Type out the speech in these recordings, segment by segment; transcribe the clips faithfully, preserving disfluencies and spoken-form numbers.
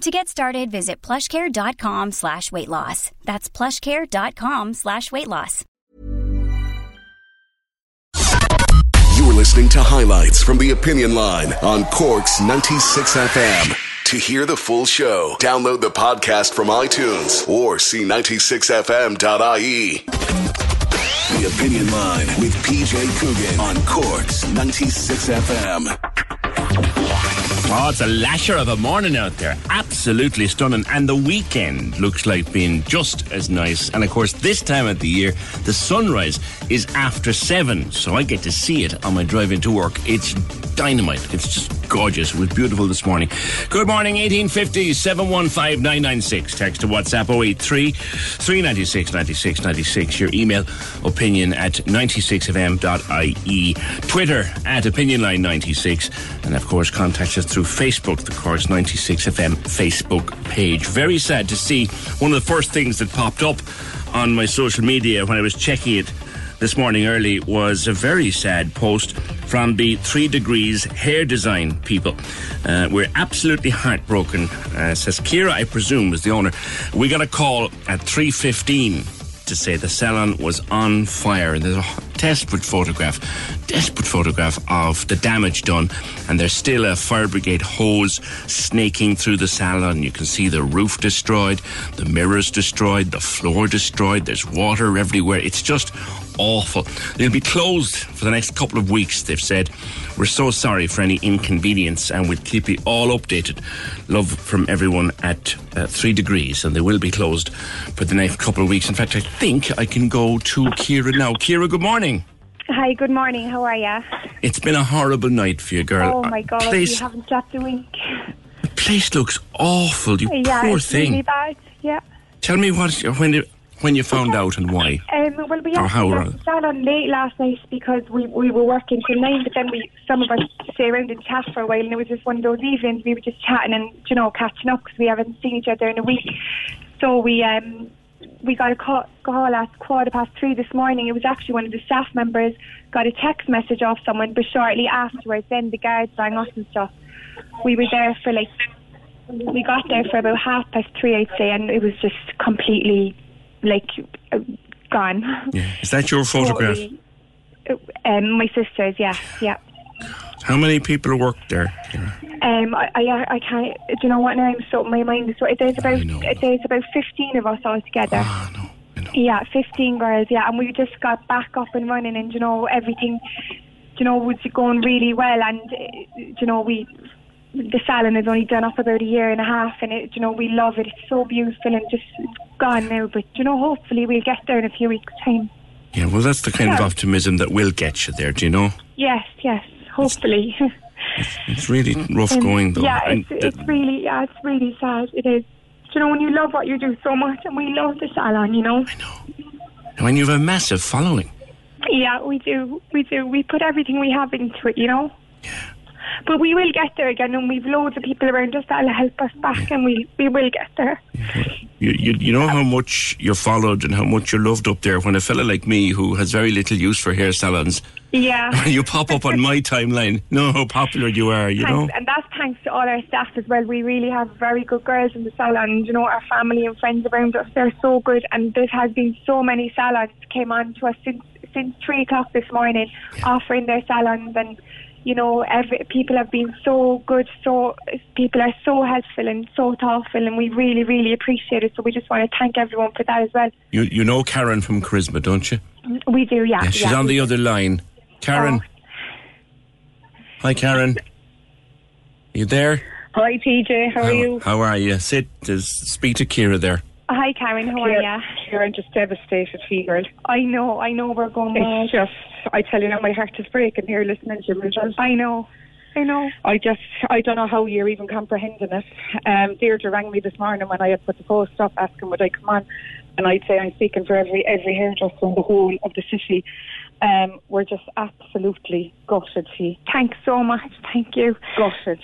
To get started, visit plushcare.com slash weight loss. That's plushcare.com slash weight loss. You're listening to highlights from The Opinion Line on Cork's ninety-six F M. To hear the full show, download the podcast from iTunes or see ninety-six f m dot i e. The Opinion Line with P J Coogan on Cork's ninety-six F M. Oh, it's a lasher of a morning out there. Absolutely stunning. And the weekend looks like being just as nice. And of course, this time of the year, the sunrise is after seven. So I get to see it on my drive into work. It's dynamite. It's just gorgeous. It was beautiful this morning. Good morning, eighteen fifty, seven one five, nine nine six. Text to WhatsApp oh eight three, three nine six, nine six nine six. Your email, opinion at ninety-six f m dot i e. Twitter at opinionline ninety-six. And of course, contact us through Facebook, the Cork's ninety-six F M Facebook page. Very sad to see one of the first things that popped up on my social media when I was checking it this morning early was a very sad post from the Three Degrees Hair Design people. Uh, we're absolutely heartbroken, uh, says Cura, I presume, was the owner. We got a call at three fifteen to say the salon was on fire. And there's a desperate photograph, desperate photograph of the damage done. And there's still a fire brigade hose snaking through the salon. You can see the roof destroyed, the mirrors destroyed, the floor destroyed. There's water everywhere. It's just awful. They'll be closed for the next couple of weeks, they've said. We're so sorry for any inconvenience and we'll keep you all updated. Love from everyone at uh, Three Degrees. And they will be closed for the next couple of weeks. In fact, I think I can go to Cura now. Cura, good morning. Hi, good morning. How are you? It's been a horrible night for you, girl. Oh my God, place, you haven't slept a week. The place looks awful, you yeah, poor it's thing. Really bad. Yeah. Tell me what when it, When you found out and why? Um, well, we actually sat on late last night because we, we were working till nine, but then we some of us stay around and chat for a while, and it was just one of those evenings we were just chatting and, you know, catching up because we haven't seen each other in a week. So we um, we got a call, call at quarter past three this morning. It was actually one of the staff members got a text message off someone, but shortly afterwards then the guards rang us and stuff. We were there for like, we got there for about half past three, I'd say, and it was just completely... like uh, gone. Yeah. Is that your photograph? Totally. Um, my sister's. Yeah, yeah. How many people worked there? Um, I, I, I can't. Do you know what? Now I'm so my mind is. There's about I know, I know. there's about fifteen of us all together. Ah, no, I know. Yeah, fifteen girls. Yeah, and we just got back up and running, and you know everything. You know was going really well, and you know we. The salon has only done up about a year and a half, and it, you know, we love it. It's so beautiful and just gone now. But you know, hopefully we'll get there in a few weeks' time. Yeah, well, that's the kind yeah. of optimism that will get you there. Do you know? Yes, yes. Hopefully. It's, it's, it's really rough um, going, though. Yeah, it's, it's really, yeah, it's really sad. It is. Do you know, when you love what you do so much, and we love the salon, you know. I know. And you have a massive following. Yeah, we do. We do. We put everything we have into it, you know. Yeah. But we will get there again, and we've loads of people around us that'll help us back, and we, we will get there. You, you you know how much you're followed and how much you're loved up there. When a fella like me, who has very little use for hair salons, yeah, you pop up on my timeline. Know how popular you are, you thanks, know. And that's thanks to all our staff as well. We really have very good girls in the salon. You know, our family and friends around us, they're so good. And there has been so many salons came on to us since since three o'clock this morning, yeah. offering their salons and. You know, every, people have been so good, so people are so helpful and so thoughtful, and we really, really appreciate it. So we just want to thank everyone for that as well. You you know Karen from Charisma, don't you? We do, yeah. yeah she's yeah. on the other line. Karen. Oh. Hi, Karen. Are you there? Hi, P J. How, how are you? How are you? Sit. Speak to Cura there. Hi, Karen. How Cura, are you? Cura, I'm just devastated for you, girl. I know. I know we're going mad. It's just, I tell you now, my heart is breaking here listening to your results. I know. I know. I just, I don't know how you're even comprehending it. Um, Deirdre rang me this morning when I had put the post up asking would I come on. And I'd say I'm speaking for every every hairdresser in the whole of the city. Um, we're just absolutely gutted for you. Thanks so much. Thank you. Gutted.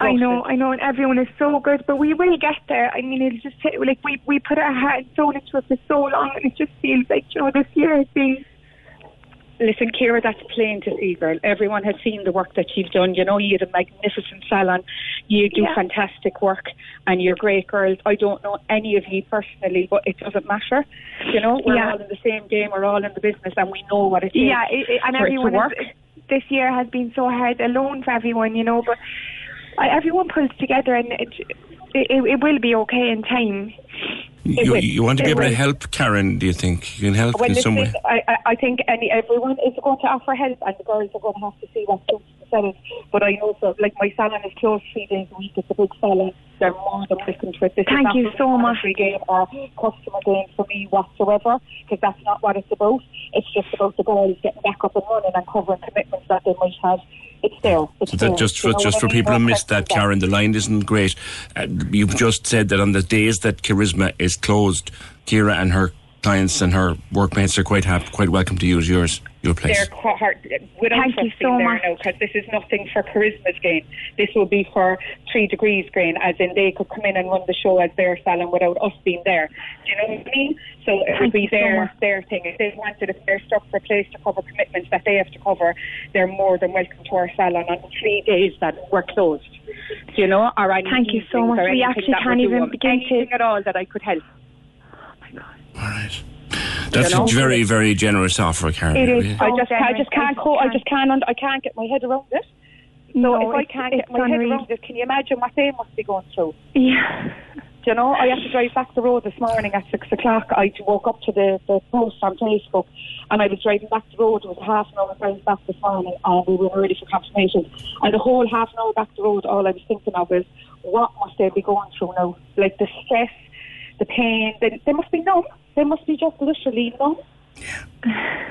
I know, I know, and everyone is so good, but we will get there. I mean, it's just, like, we, we put our heart and soul into it for so long, and it just feels like, you know, this year it feels... Listen, Cura, that's plain to see, girl. Everyone has seen the work that you've done. You know, you had a magnificent salon. You do yeah. fantastic work, and you're great, girls. I don't know any of you personally, but it doesn't matter. You know, we're yeah. all in the same game. We're all in the business, and we know what it is. Yeah, it, it, and everyone is, it, this year has been so hard alone for everyone, you know, but... I, everyone pulls together and it, it it will be okay in time. You, you want to be able to help, Karen, do you think? You can help well, in some way? I, I think any everyone is going to offer help and the girls are going to have to see what's going to sell it. But I know, so, like, my salon is closed three days a week. It's a big salon. They're more than listening to it. This Thank you so much. Free game or customer game for me whatsoever, because that's not what it's about. It's just about the girls getting back up and running and covering commitments that they might have. It's there. It's so that just for, you know, just for people who missed that, Karen, the line isn't great. Uh, you've just said that on the days that Charisma is closed, Cura and her clients and her workmates are quite happy, quite welcome to use yours, your place. They're quite hard. We don't Thank you so much. Because this is nothing for Charisma's gain. This will be for Three Degrees gain, as in they could come in and run the show as their salon without us being there. Do you know what I mean? So it Thank would be their so their thing. If they wanted, if they're stuck for a place to cover commitments that they have to cover, they're more than welcome to our salon on the three days that we're closed. Do you know? Or Thank you so much. We actually can't even begin to... Anything at all that I could help. All right. That's a very, very generous offer, Karen. It is. I just, I just can't, co- I just can't, I can't get my head around it. No, no if I can't get my head around it, can you imagine what they must be going through? Yeah. Do you know, I had to drive back the road this morning at six o'clock. I woke up to the, the post on Facebook, and I was driving back the road. It was half an hour drive back this morning, and we were ready for confirmation. And the whole half an hour back the road, all I was thinking of is, what must they be going through now? Like the stress, the pain. They, they must be numb. They must be just literally numb. Yeah.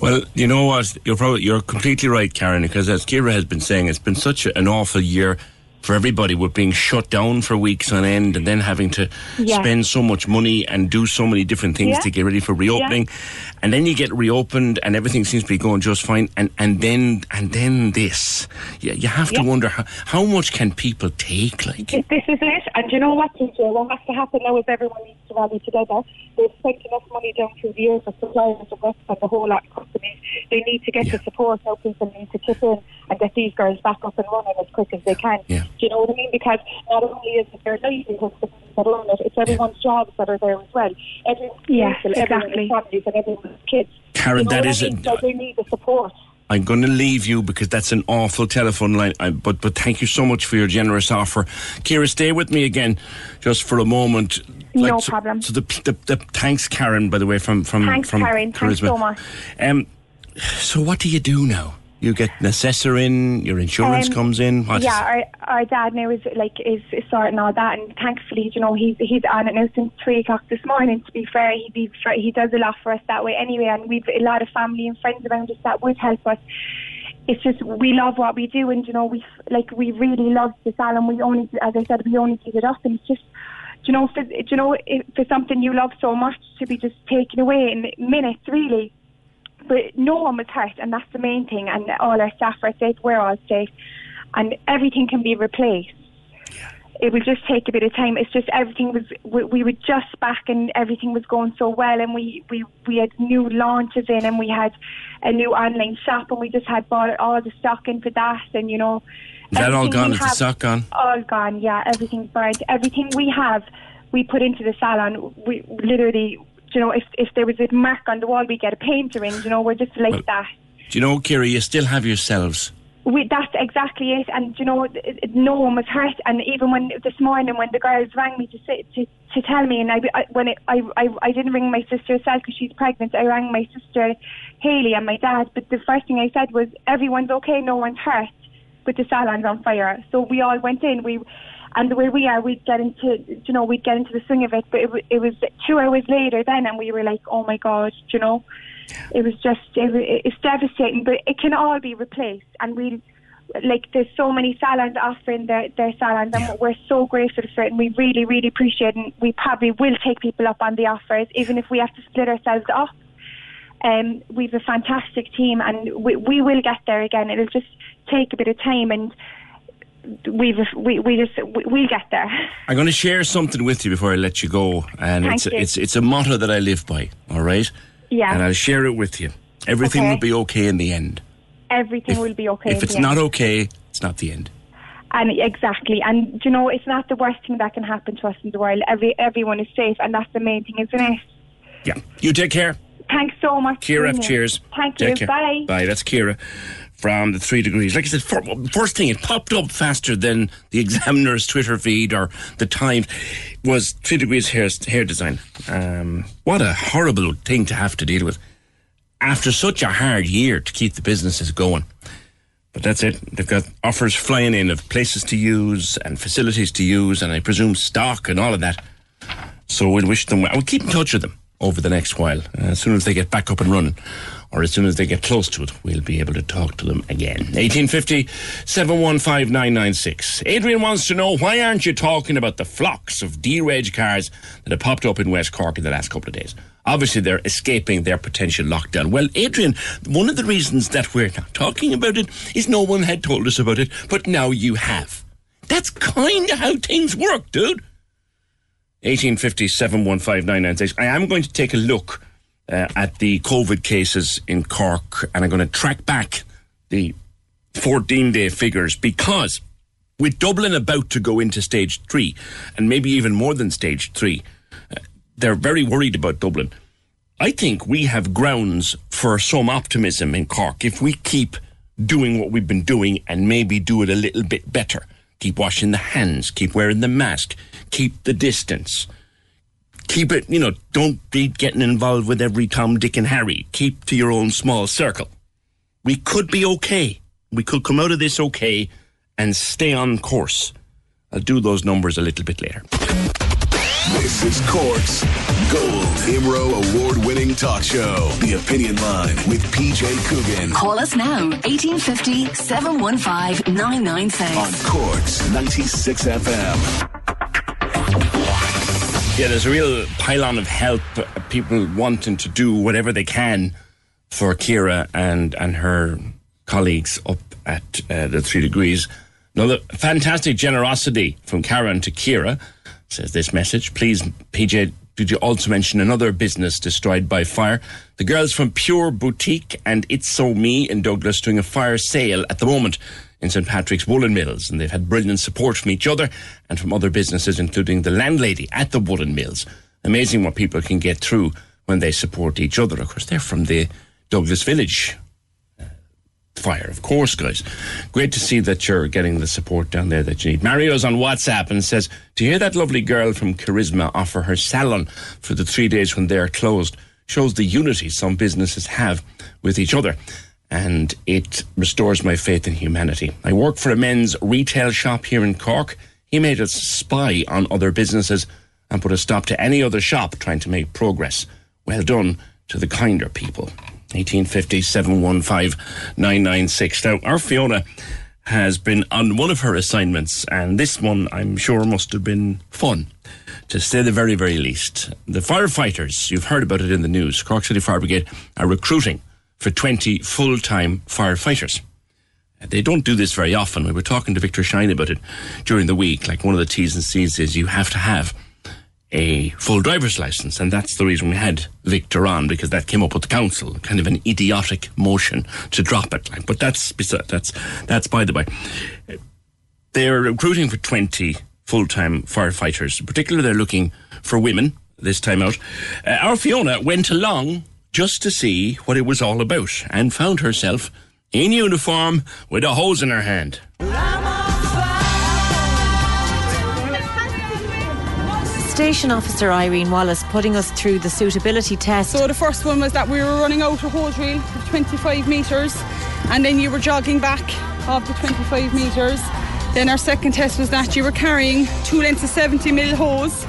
Well, you know what? You're probably you're completely right, Karen, because as Cura has been saying, it's been such an awful year for everybody, with being shut down for weeks on end and then having to yeah. spend so much money and do so many different things yeah. to get ready for reopening. Yeah. And then you get reopened and everything seems to be going just fine. And, and then and then this. Yeah, you have yeah. to wonder how, how much can people take? Like This is it. And you know what, T J? What has to happen now is everyone needs to rally together. They've spent enough money down through the years for suppliers and reps and the whole lot of companies. They need to get yeah. the support. Now people need to chip in and get these girls back up and running as quick as they can. Yeah. Do you know what I mean? Because not only is it their livelihoods that are on it, it's everyone's jobs that are there as well. Everyone's yeah, people, exactly. everyone's families and everyone's kids. Karen, you know that is it. So they need the support. I'm going to leave you because that's an awful telephone line. I, but but thank you so much for your generous offer. Cura, stay with me again just for a moment. Like, no so, problem. So the, the, the thanks, Karen, by the way, from from Thanks, from Karen. Charisma. Thanks so much. Um, so what do you do now? You get an assessor in, your insurance um, comes in. What yeah, our, our dad now is like is, is sorting all that, and thankfully, you know, he's he's on it now since three o'clock this morning. To be fair, he be, he does a lot for us that way anyway, and we've a lot of family and friends around us that would help us. It's just we love what we do, and you know, we like we really love the salon. We only, as I said, we only give it up, and it's just. Do you know, for, do you know, for something you love so much to be just taken away in minutes, really. But no one was hurt, and that's the main thing. And all our staff are safe, we're all safe, and everything can be replaced. Yeah. It would just take a bit of time. It's just everything was, we, we were just back and everything was going so well, and we, we, we had new launches in, and we had a new online shop, and we just had bought all the stock in for that, and you know. Is that all gone? Is the stock gone? All gone, yeah. Everything's burnt. Everything we have, we put into the salon. We literally... Do you know, if if there was a mark on the wall, we get a painter in. Do you know, we're just like well, that. Do you know, Cura, you still have yourselves. We, that's exactly it, and you know, no one was hurt. And even when this morning, when the girls rang me to sit, to, to tell me, and I, I when it, I, I I didn't ring my sister herself because she's pregnant. I rang my sister Hayley and my dad. But the first thing I said was, "Everyone's okay, no one's hurt, but the salon's on fire." So we all went in. We, and the way we are, we'd get into, you know, we'd get into the swing of it. But it, it was two hours later then, and we were like, "Oh my God," you know. It was just, it, it's devastating, but it can all be replaced. And we, like, there's so many salons offering their, their salons, and yeah. we're so grateful for it, and we really, really appreciate it. And we probably will take people up on the offers, even if we have to split ourselves up. Um, we've a fantastic team, and we, we will get there again. It'll just take a bit of time, and we've, we we just we, we get there. I'm going to share something with you before I let you go, and Thank it's you. it's it's a motto that I live by. All right. Yeah. And I'll share it with you. Everything okay. will be okay in the end. Everything if, will be okay. If in it's the not end. okay, it's not the end. And exactly. And you know, it's not the worst thing that can happen to us in the world. Every everyone is safe, and that's the main thing, isn't it? Yeah. You take care. Thanks so much, Cura. Cheers. Thank you. Bye. Bye. That's Cura from the Three Degrees. Like I said, for, first thing, it popped up faster than the Examiner's Twitter feed or the Times, was Three Degrees Hair, hair Design. Um, what a horrible thing to have to deal with after such a hard year to keep the businesses going. But that's it. They've got offers flying in of places to use and facilities to use, and I presume stock and all of that. So we'll wish them well. We'll keep in touch with them over the next while. Uh, as soon as they get back up and running, or as soon as they get close to it, we'll be able to talk to them again. eighteen fifty, seven one five, nine nine six. Adrian wants to know, why aren't you talking about the flocks of dereg cars that have popped up in West Cork in the last couple of days? Obviously, they're escaping their potential lockdown. Well, Adrian, one of the reasons that we're not talking about it is no one had told us about it, but now you have. That's kind of how things work, dude. eighteen fifty, seven one five, nine nine six. I am going to take a look Uh, at the COVID cases in Cork, and I'm going to track back the fourteen-day figures, because with Dublin about to go into stage three, and maybe even more than stage three, uh, they're very worried about Dublin. I think we have grounds for some optimism in Cork if we keep doing what we've been doing and maybe do it a little bit better. Keep washing the hands, keep wearing the mask, keep the distance. Keep it, you know, don't be getting involved with every Tom, Dick and Harry. Keep to your own small circle. We could be okay. We could come out of this okay and stay on course. I'll do those numbers a little bit later. This is Cork's Gold I M R O award-winning talk show, The Opinion Line with P J Coogan. Call us now, eighteen fifty, seven one five, nine nine six. On Cork's ninety-six F M. Yeah, there's a real pile-on of help, people wanting to do whatever they can for Cura and, and her colleagues up at uh, the Three Degrees. Another fantastic generosity from Karen to Cura, says this message. Please, P J, did you also mention another business destroyed by fire? The girls from Pure Boutique and It's So Me in Douglas doing a fire sale at the moment in Saint Patrick's Woolen Mills, and they've had brilliant support from each other and from other businesses, including the landlady at the Woolen Mills. Amazing what people can get through when they support each other. Of course, they're from the Douglas Village fire, of course, guys. Great to see that you're getting the support down there that you need. Mario's on WhatsApp and says, to hear that lovely girl from Charisma offer her salon for the three days when they're closed shows the unity some businesses have with each other. And it restores my faith in humanity. I work for a men's retail shop here in Cork. He made us spy on other businesses and put a stop to any other shop trying to make progress. Well done to the kinder people. eighteen fifty, seven one five, nine nine six. Now, our Fiona has been on one of her assignments, and this one, I'm sure, must have been fun, to say the very, very least. The firefighters, you've heard about it in the news, Cork City Fire Brigade are recruiting for twenty full-time firefighters. They don't do this very often. We were talking to Victor Shine about it during the week. Like, one of the T's and C's is you have to have a full driver's license, and that's the reason we had Victor on, because that came up with the council, kind of an idiotic motion to drop it. Like, but that's that's that's by the by. They're recruiting for twenty full-time firefighters. Particularly, they're looking for women this time out. Uh, our Fiona went along just to see what it was all about, and found herself in uniform with a hose in her hand. Station officer Irene Wallace putting us through the suitability test. So the first one was that we were running out of hose reel for twenty-five metres, and then you were jogging back of the twenty-five metres. Then our second test was that you were carrying two lengths of seventy mil hose,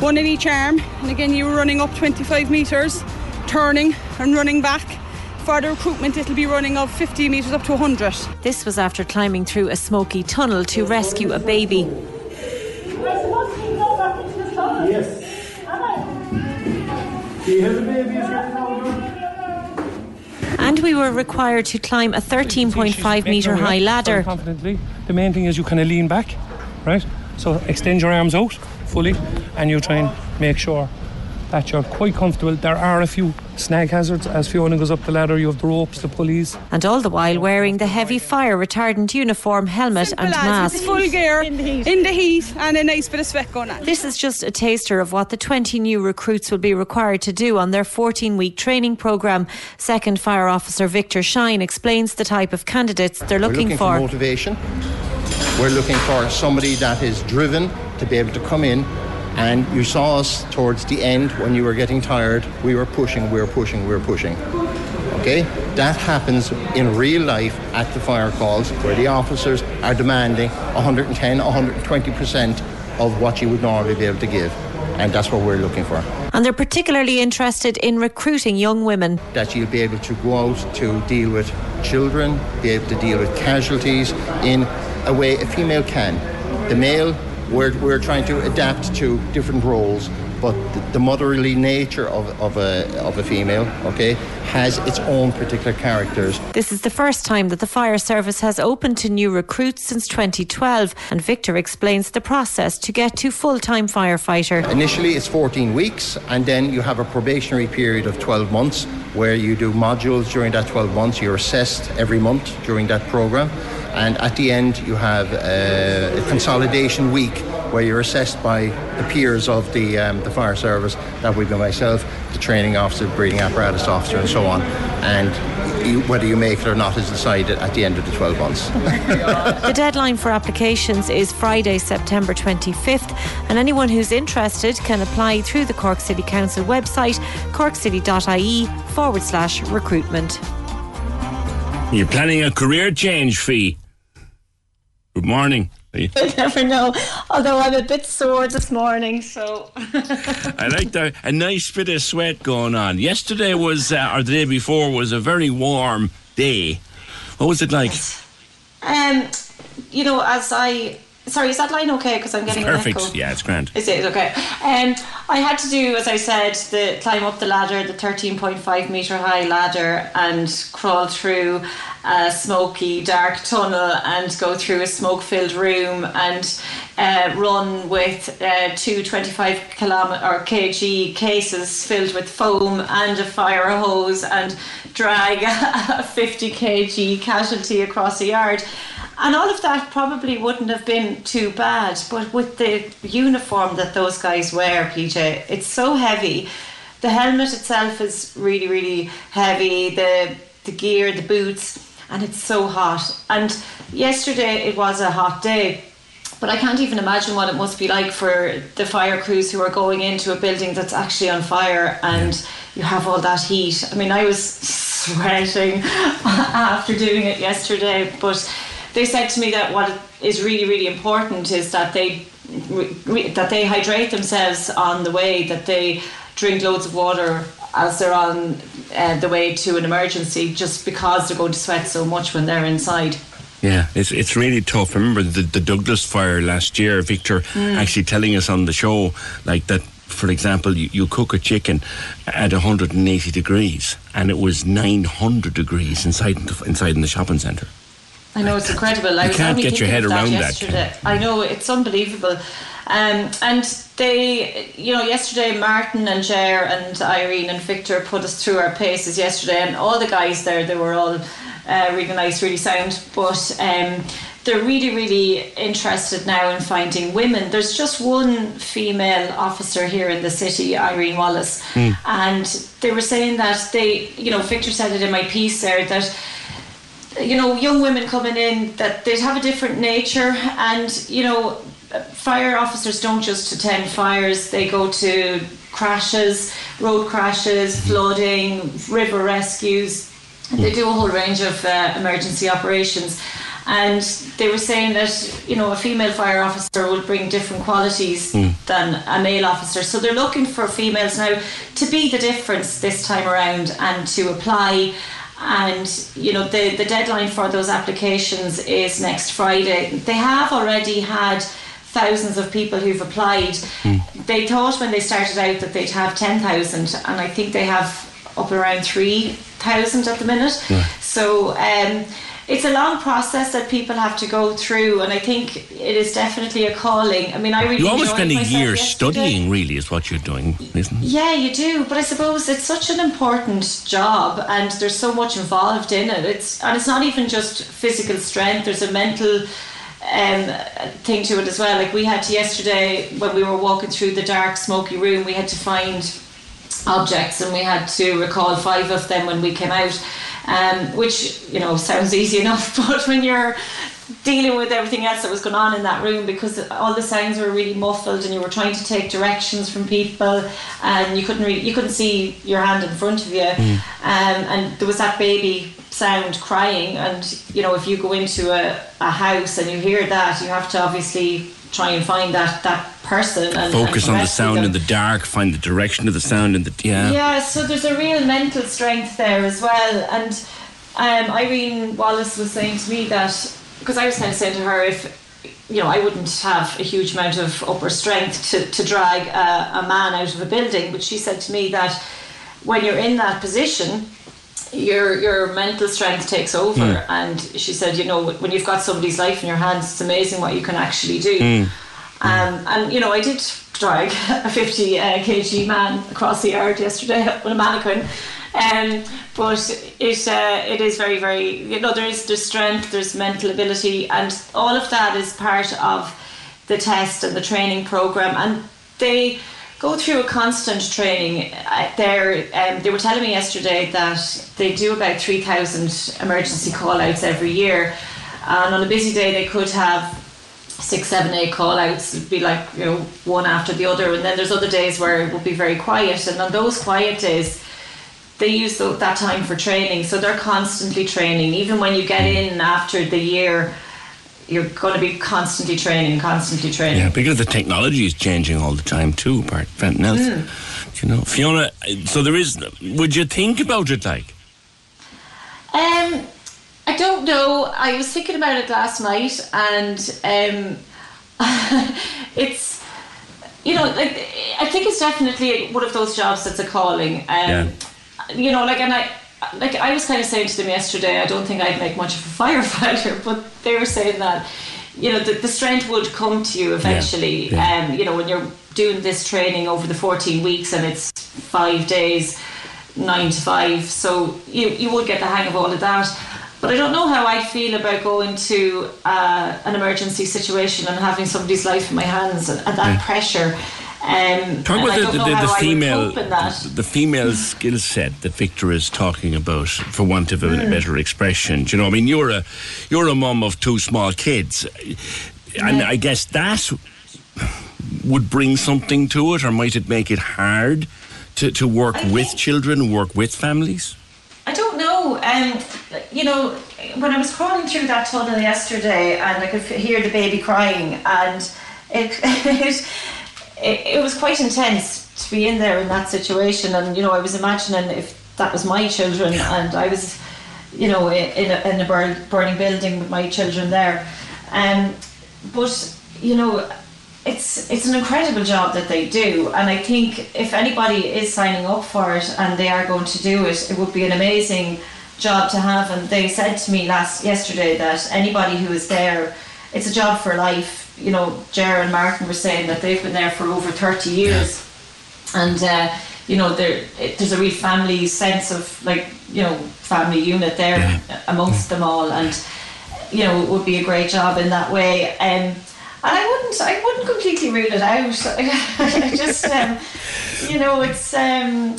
one in each arm, and again you were running up twenty-five metres, turning and running back. For the recruitment, it'll be running of fifty metres up to one hundred. This was after climbing through a smoky tunnel to rescue a baby. Yes. Do you have a baby? And we were required to climb a thirteen point five metre high ladder. Confidently. The main thing is you kind of lean back, right? So extend your arms out fully, and you try and make sure that you're quite comfortable. There are a few snag hazards as Fiona goes up the ladder. You have the ropes, the pulleys. And all the while wearing the heavy fire retardant uniform, helmet Simple and mask. It's full gear, in the, heat. in the heat and a nice bit of sweat going on. This is just a taster of what the twenty new recruits will be required to do on their fourteen-week training programme. Second Fire Officer Victor Shine explains the type of candidates they're looking, looking for. We're looking for motivation. We're looking for somebody that is driven to be able to come in. And you saw us towards the end when you were getting tired. We were pushing, we were pushing, we were pushing. Okay? That happens in real life at the fire calls, where the officers are demanding one hundred ten, one hundred twenty percent of what you would normally be able to give. And that's what we're looking for. And they're particularly interested in recruiting young women. That you'll be able to go out to deal with children, be able to deal with casualties in a way a female can. The male... We're, we're trying to adapt to different roles, but the, the motherly nature of, of, a, of a female, okay, has its own particular characters. This is the first time that the fire service has opened to new recruits since twenty twelve, and Victor explains the process to get to full-time firefighter. Initially it's fourteen weeks, and then you have a probationary period of twelve months where you do modules during that twelve months. You're assessed every month during that programme. And at the end, you have uh, a consolidation week where you're assessed by the peers of the um, the fire service. That would be myself, the training officer, the breathing apparatus officer, and so on. And you, whether you make it or not is decided at the end of the twelve months. The deadline for applications is Friday, September twenty-fifth. And anyone who's interested can apply through the Cork City Council website, corkcity.ie forward slash recruitment. You're planning a career change, Fee. Good morning. You never know, although I'm a bit sore this morning, so... I like that. A nice bit of sweat going on. Yesterday was, uh, or the day before, was a very warm day. What was it like? Um, you know, as I... Sorry, is that line okay? Because I'm getting perfect. An echo. Yeah, it's grand. Is it okay? Um, I had to do, as I said, the climb up the ladder, the thirteen point five metre high ladder, and crawl through a smoky, dark tunnel, and go through a smoke-filled room, and uh, run with uh, two twenty-five kilometre or kg cases filled with foam and a fire hose, and drag a fifty kilogram casualty across the yard. And all of that probably wouldn't have been too bad, but with the uniform that those guys wear, P J, it's so heavy. The helmet itself is really, really heavy, the the gear, the boots, and it's so hot. And yesterday it was a hot day, but I can't even imagine what it must be like for the fire crews who are going into a building that's actually on fire, and you have all that heat. I mean, I was sweating after doing it yesterday, but... They said to me that what is really, really important is that they that they hydrate themselves on the way, that they drink loads of water as they're on uh, the way to an emergency, just because they're going to sweat so much when they're inside. Yeah, it's it's really tough. I remember the, the Douglas fire last year, Victor, mm. actually telling us on the show, like that, for example, you, you cook a chicken at one hundred eighty degrees and it was nine hundred degrees inside the, inside in the shopping centre. I know, it's incredible. I you was can't only get your head around that. that I know, it's unbelievable. Um, and they, you know, yesterday Martin and Ger and Irene and Victor put us through our paces yesterday, and all the guys there, they were all uh, really nice, really sound. But um, they're really, really interested now in finding women. There's just one female officer here in the city, Irene Wallace, mm. and they were saying that they, you know, Victor said it in my piece there, that you know, young women coming in, that they'd have a different nature. And, you know, fire officers don't just attend fires, they go to crashes, road crashes, flooding, river rescues. They do a whole range of uh, emergency operations. And they were saying that, you know, a female fire officer will bring different qualities mm. than a male officer. So they're looking for females now to be the difference this time around and to apply. And, you know, the, the deadline for those applications is next Friday. They have already had thousands of people who've applied. Mm. They thought when they started out that they'd have ten thousand, and I think they have up around three thousand at the minute. Right. So um, it's a long process that people have to go through, and I think it is definitely a calling. I mean, I really you almost spend a year yesterday. studying, really, is what you're doing, isn't it? Yeah, you do, but I suppose it's such an important job, and there's so much involved in it. It's and it's not even just physical strength. There's a mental um thing to it as well. Like, we had to yesterday, when we were walking through the dark smoky room, we had to find objects, and we had to recall five of them when we came out, um which, you know, sounds easy enough, but when you're dealing with everything else that was going on in that room, because all the sounds were really muffled and you were trying to take directions from people, and you couldn't really you couldn't see your hand in front of you. Mm. Um, and there was that baby sound crying, and, you know, if you go into a, a house and you hear that, you have to obviously try and find that that person and focus and on the sound them. In the dark, find the direction of the sound in the yeah yeah so there's a real mental strength there as well. And um, Irene Wallace was saying to me that, because I was kind of saying to her, if, you know, I wouldn't have a huge amount of upper strength to, to drag a, a man out of a building, but she said to me that when you're in that position, your your mental strength takes over. Mm. And she said, you know, when you've got somebody's life in your hands, it's amazing what you can actually do. Mm. Um, and, you know, I did drag a fifty kilogram man across the yard yesterday on a mannequin. Um, but it uh, it is very, very, you know, there is there's strength, there's mental ability, and all of that is part of the test and the training program. And they go through a constant training. There, um, they were telling me yesterday that they do about three thousand emergency call-outs every year, and on a busy day they could have six, seven, eight call-outs. It'd be like, you know, one after the other, and then there's other days where it would be very quiet, and on those quiet days they use the, that time for training. So they're constantly training. Even when you get in after the year, you're going to be constantly training, constantly training. Yeah, because the technology is changing all the time too, apart from anything else. Mm. You know, Fiona, so there is, would you think about it like? Um, I don't know. I was thinking about it last night, and um, it's, you know, like, I think it's definitely one of those jobs that's a calling. Um, yeah. You know, like, and I, like I was kind of saying to them yesterday, I don't think I'd make much of a firefighter, but they were saying that, you know, the, the strength would come to you eventually. And yeah, yeah. um, you know, when you're doing this training over the fourteen weeks, and it's five days, nine to five, so you you would get the hang of all of that. But I don't know how I feel about going to uh, an emergency situation and having somebody's life in my hands, and, and that yeah. pressure. Um, Talk about the, the, the, the female, the, the female skill set that Victor is talking about, for want of a mm. better expression. Do you know, I mean, you're a you're a mum of two small kids, and yeah. I guess that would bring something to it, or might it make it hard to to work I with children, work with families? I don't know. Um, you know, when I was crawling through that tunnel yesterday, and I could hear the baby crying, and it. it It, it was quite intense to be in there in that situation. And, you know, I was imagining if that was my children, and I was, you know, in a, in a burn, burning building with my children there. Um, but, you know, it's it's an incredible job that they do. And I think if anybody is signing up for it and they are going to do it, it would be an amazing job to have. And they said to me last yesterday that anybody who is there, it's a job for life. You know, Ger and Martin were saying that they've been there for over thirty years, yeah. and uh, you know, there there's a real family sense of, like, you know, family unit there yeah. amongst yeah. them all, and, you know, it would be a great job in that way. Um, and I wouldn't, I wouldn't completely rule it out. I just, um, you know, it's. Um,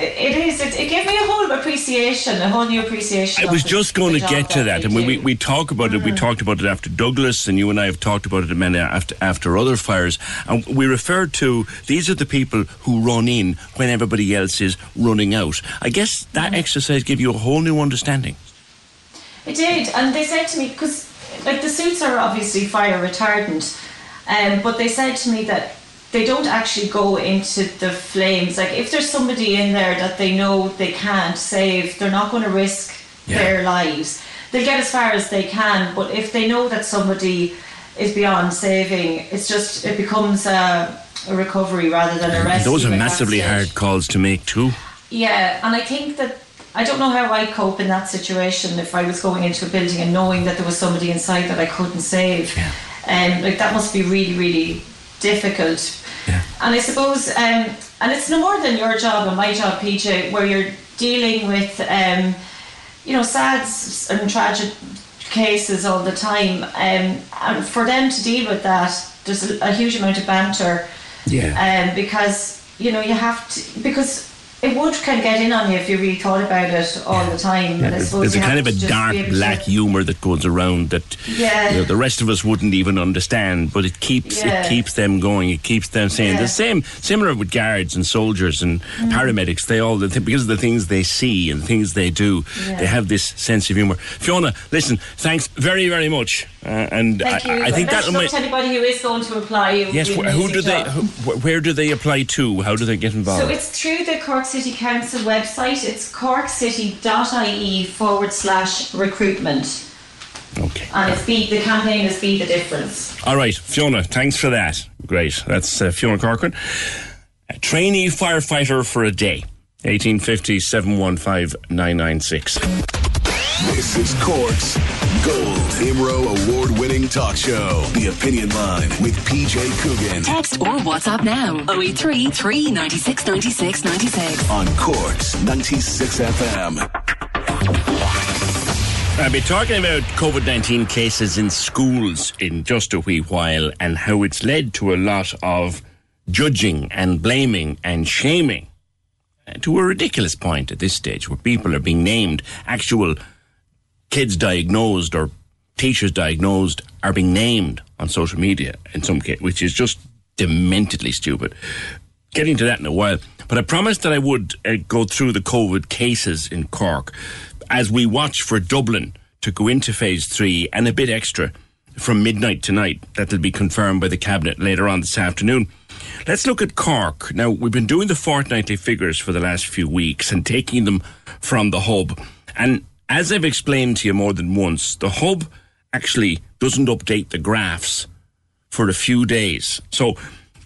It is. It, it gave me a whole appreciation, a whole new appreciation. I was the, just going to get to that, that and we, we, we talk about mm. it. We talked about it after Douglas, and you and I have talked about it many after after other fires. And we referred to these are the people who run in when everybody else is running out. I guess that mm. exercise gave you a whole new understanding. It did, and they said to me because like the suits are obviously fire retardant, um, but they said to me that they don't actually go into the flames. Like if there's somebody in there that they know they can't save, they're not going to risk yeah. their lives. They'll get as far as they can, but if they know that somebody is beyond saving, it's just it becomes a, a recovery rather than a rescue. Those are massively hard calls to make too. Yeah, and I think that I don't know how I cope in that situation if I was going into a building and knowing that there was somebody inside that I couldn't save. Yeah. Um, like that must be really, really difficult. Yeah. And I suppose um, and it's no more than your job and my job, P J, where you're dealing with um, you know, sad and tragic cases all the time, um, and for them to deal with that there's a, a huge amount of banter. Yeah. Um, because you know you have to because it would kind of get in on you if you really thought about it all yeah. the time. Yeah. There's, there's a kind of a dark black to... humour that goes around that yeah. you know, the rest of us wouldn't even understand, but it keeps yeah. it keeps them going. It keeps them saying yeah. the same. Similar with guards and soldiers and mm. paramedics. They all the th- because of the things they see and the things they do, yeah. they have this sense of humour. Fiona, listen, thanks very very much. Uh, and Thank I, you. I think that might anybody who is going to apply. Yes, wh- who do job. they? Who, where do they apply to? How do they get involved? So it's through the Cork City Council website. It's corkcity.ie forward slash recruitment. Okay. And it's be, the campaign is Be the Difference. All right, Fiona, thanks for that. Great. That's uh, Fiona Corcoran, a trainee firefighter for a day. eighteen fifty, seven one five, nine nine six. This is Cork's Gold I M R O award-winning talk show, The Opinion Line with P J Coogan. Text or WhatsApp now, oh eight three three, nine six nine six nine six. On Cork's ninety-six F M. I'll be talking about COVID nineteen cases in schools in just a wee while and how it's led to a lot of judging and blaming and shaming. To a ridiculous point at this stage where people are being named, actual kids diagnosed or teachers diagnosed are being named on social media in some case, which is just dementedly stupid. Getting to that in a while, but I promised that I would uh, go through the COVID cases in Cork as we watch for Dublin to go into phase three and a bit extra from midnight tonight. That'll be confirmed by the Cabinet later on this afternoon. Let's look at Cork. Now, we've been doing the fortnightly figures for the last few weeks and taking them from the hub. And as I've explained to you more than once, the hub actually doesn't update the graphs for a few days. So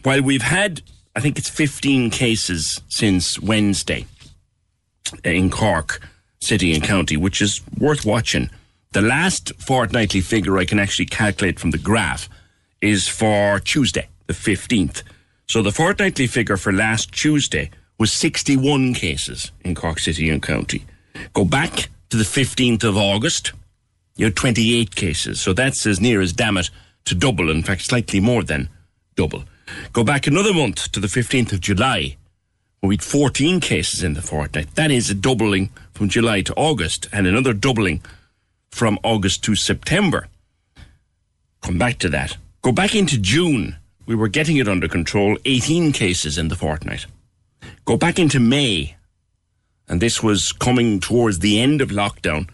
while we've had, I think it's fifteen cases since Wednesday in Cork City and County, which is worth watching, the last fortnightly figure I can actually calculate from the graph is for Tuesday, the fifteenth. So the fortnightly figure for last Tuesday was sixty-one cases in Cork City and County. Go back to the fifteenth of August, you had twenty-eight cases. So that's as near as damn it to double. In fact, slightly more than double. Go back another month to the fifteenth of July, where we had fourteen cases in the fortnight. That is a doubling from July to August and another doubling from August to September. Come back to that. Go back into June. We were getting it under control, eighteen cases in the fortnight. Go back into May, and this was coming towards the end of lockdown.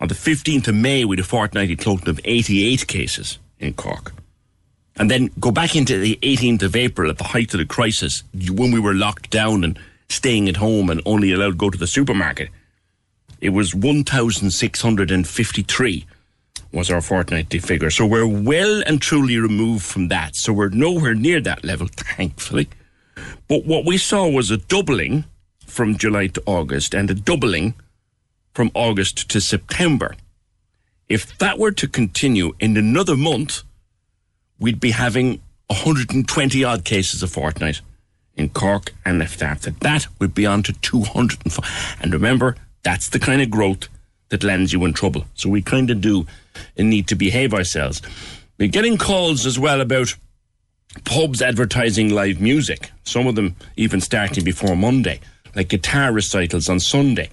On the fifteenth of May, we had a fortnightly total of eighty-eight cases in Cork. And then go back into the eighteenth of April at the height of the crisis, when we were locked down and staying at home and only allowed to go to the supermarket. It was one thousand six hundred fifty-three was our fortnightly figure. So we're well and truly removed from that. So we're nowhere near that level, thankfully. But what we saw was a doubling from July to August and a doubling from August to September. If that were to continue in another month, we'd be having one hundred twenty odd cases a fortnight in Cork. And if after that, we'd be on to two hundred five. And remember, that's the kind of growth that lands you in trouble. So we kind of do and need to behave ourselves. We're getting calls as well about pubs advertising live music, some of them even starting before Monday. like guitar recitals on Sunday.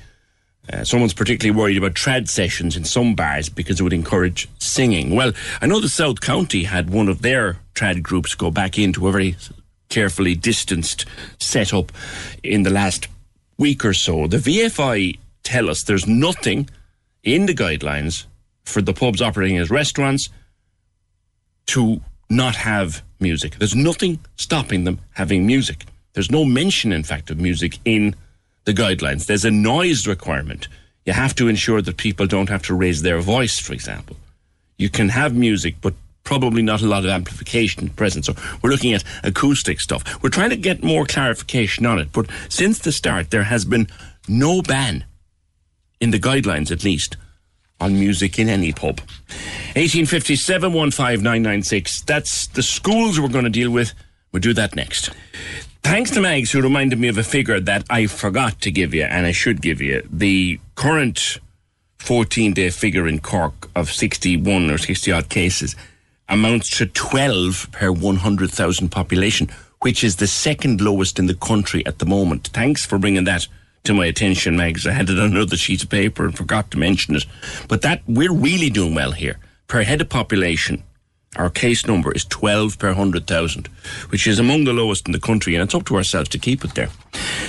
Uh, someone's particularly worried about trad sessions in some bars because it would encourage singing. Well, I know the South County had one of their trad groups go back into a very carefully distanced setup in the last week or so. The V F I tell us there's nothing in the guidelines for the pubs operating as restaurants to not have music. There's nothing stopping them having music. There's no mention, in fact, of music in the guidelines. There's a noise requirement. You have to ensure that people don't have to raise their voice, for example. You can have music, but probably not a lot of amplification present. So we're looking at acoustic stuff. We're trying to get more clarification on it, but since the start, there has been no ban, in the guidelines at least, on music in any pub. one eight five seven, one five nine nine six. That's the schools we're going to deal with. We'll do that next. Thanks to Mags, who reminded me of a figure that I forgot to give you, and I should give you. The current fourteen-day figure in Cork of sixty-one or sixty-odd cases amounts to twelve per one hundred thousand population, which is the second lowest in the country at the moment. Thanks for bringing that to my attention, Mags. I had it on another sheet of paper and forgot to mention it. But that, we're really doing well here. Per head of population, our case number is twelve per one hundred thousand, which is among the lowest in the country, and it's up to ourselves to keep it there.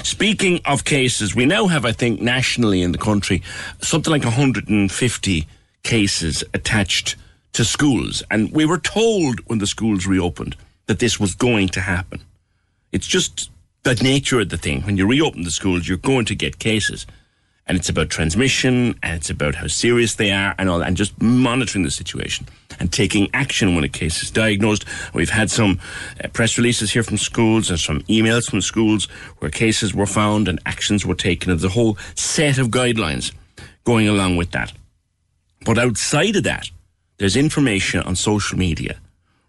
Speaking of cases, we now have, I think, nationally in the country, something like one hundred fifty cases attached to schools. And we were told when the schools reopened that this was going to happen. It's just the nature of the thing. When you reopen the schools, you're going to get cases. And it's about transmission, and it's about how serious they are, and all that, and just monitoring the situation and taking action when a case is diagnosed. We've had some uh, press releases here from schools and some emails from schools where cases were found and actions were taken. There's a whole set of guidelines going along with that. But outside of that, there's information on social media,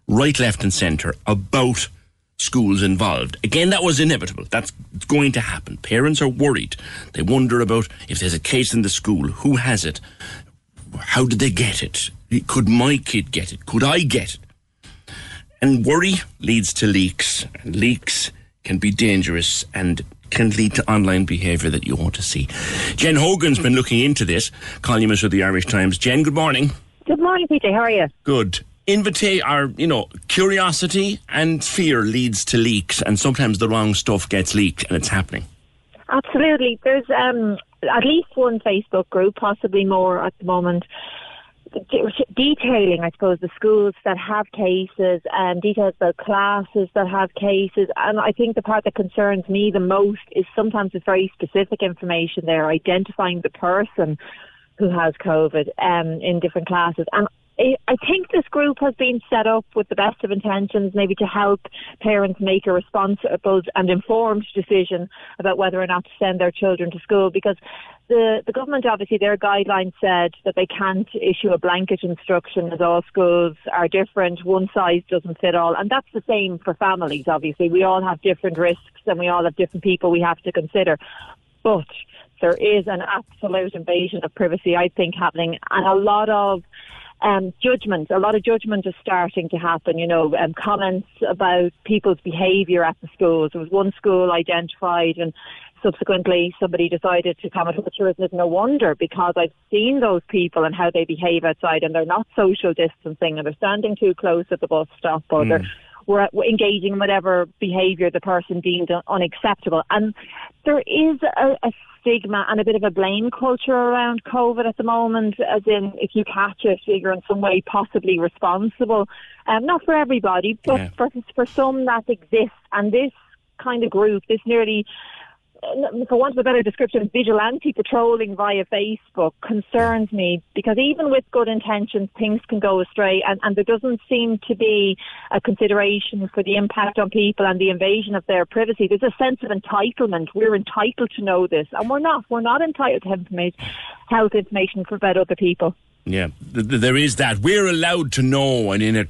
right, left and centre, about schools involved. Again, that was inevitable. That's going to happen. Parents are worried. They wonder about if there's a case in the school, who has it? How did they get it? Could my kid get it? Could I get it? And worry leads to leaks. And leaks can be dangerous and can lead to online behaviour that you want to see. Jen Hogan's been looking into this, columnist with the Irish Times. Jen, good morning. Good morning, P J. How are you? Good. Invite our, you know, curiosity and fear leads to leaks, and sometimes the wrong stuff gets leaked, and it's happening. Absolutely. There's um, at least one Facebook group, possibly more at the moment, de- detailing, I suppose, the schools that have cases and details about classes that have cases. And I think the part that concerns me the most is sometimes it's very specific information there, identifying the person who has COVID um, in different classes. And I think this group has been set up with the best of intentions, maybe to help parents make a responsible and informed decision about whether or not to send their children to school, because the, the government, obviously, their guidelines said that they can't issue a blanket instruction as all schools are different. One size doesn't fit all. And that's the same for families, obviously. We all have different risks and we all have different people we have to consider. But there is an absolute invasion of privacy, I think, happening, and a lot of Um, judgment, a lot of judgment is starting to happen, you know, um, comments about people's behaviour at the schools. There was one school identified, and subsequently somebody decided to comment, which isn't no wonder, because I've seen those people and how they behave outside, and they're not social distancing, and they're standing too close at the bus stop, or mm. they're we're engaging in whatever behaviour the person deemed unacceptable. And there is a, a stigma and a bit of a blame culture around COVID at the moment, as in if you catch it, you're in some way possibly responsible. Um, not for everybody, but yeah. for, for some that exists. And this kind of group, this nearly, for want of a better description, vigilante patrolling via Facebook concerns me, because even with good intentions, things can go astray, and, and there doesn't seem to be a consideration for the impact on people and the invasion of their privacy. There's a sense of entitlement. We're entitled to know this, and we're not. We're not entitled to information, health information about other people. Yeah, there is that. We're allowed to know, and in a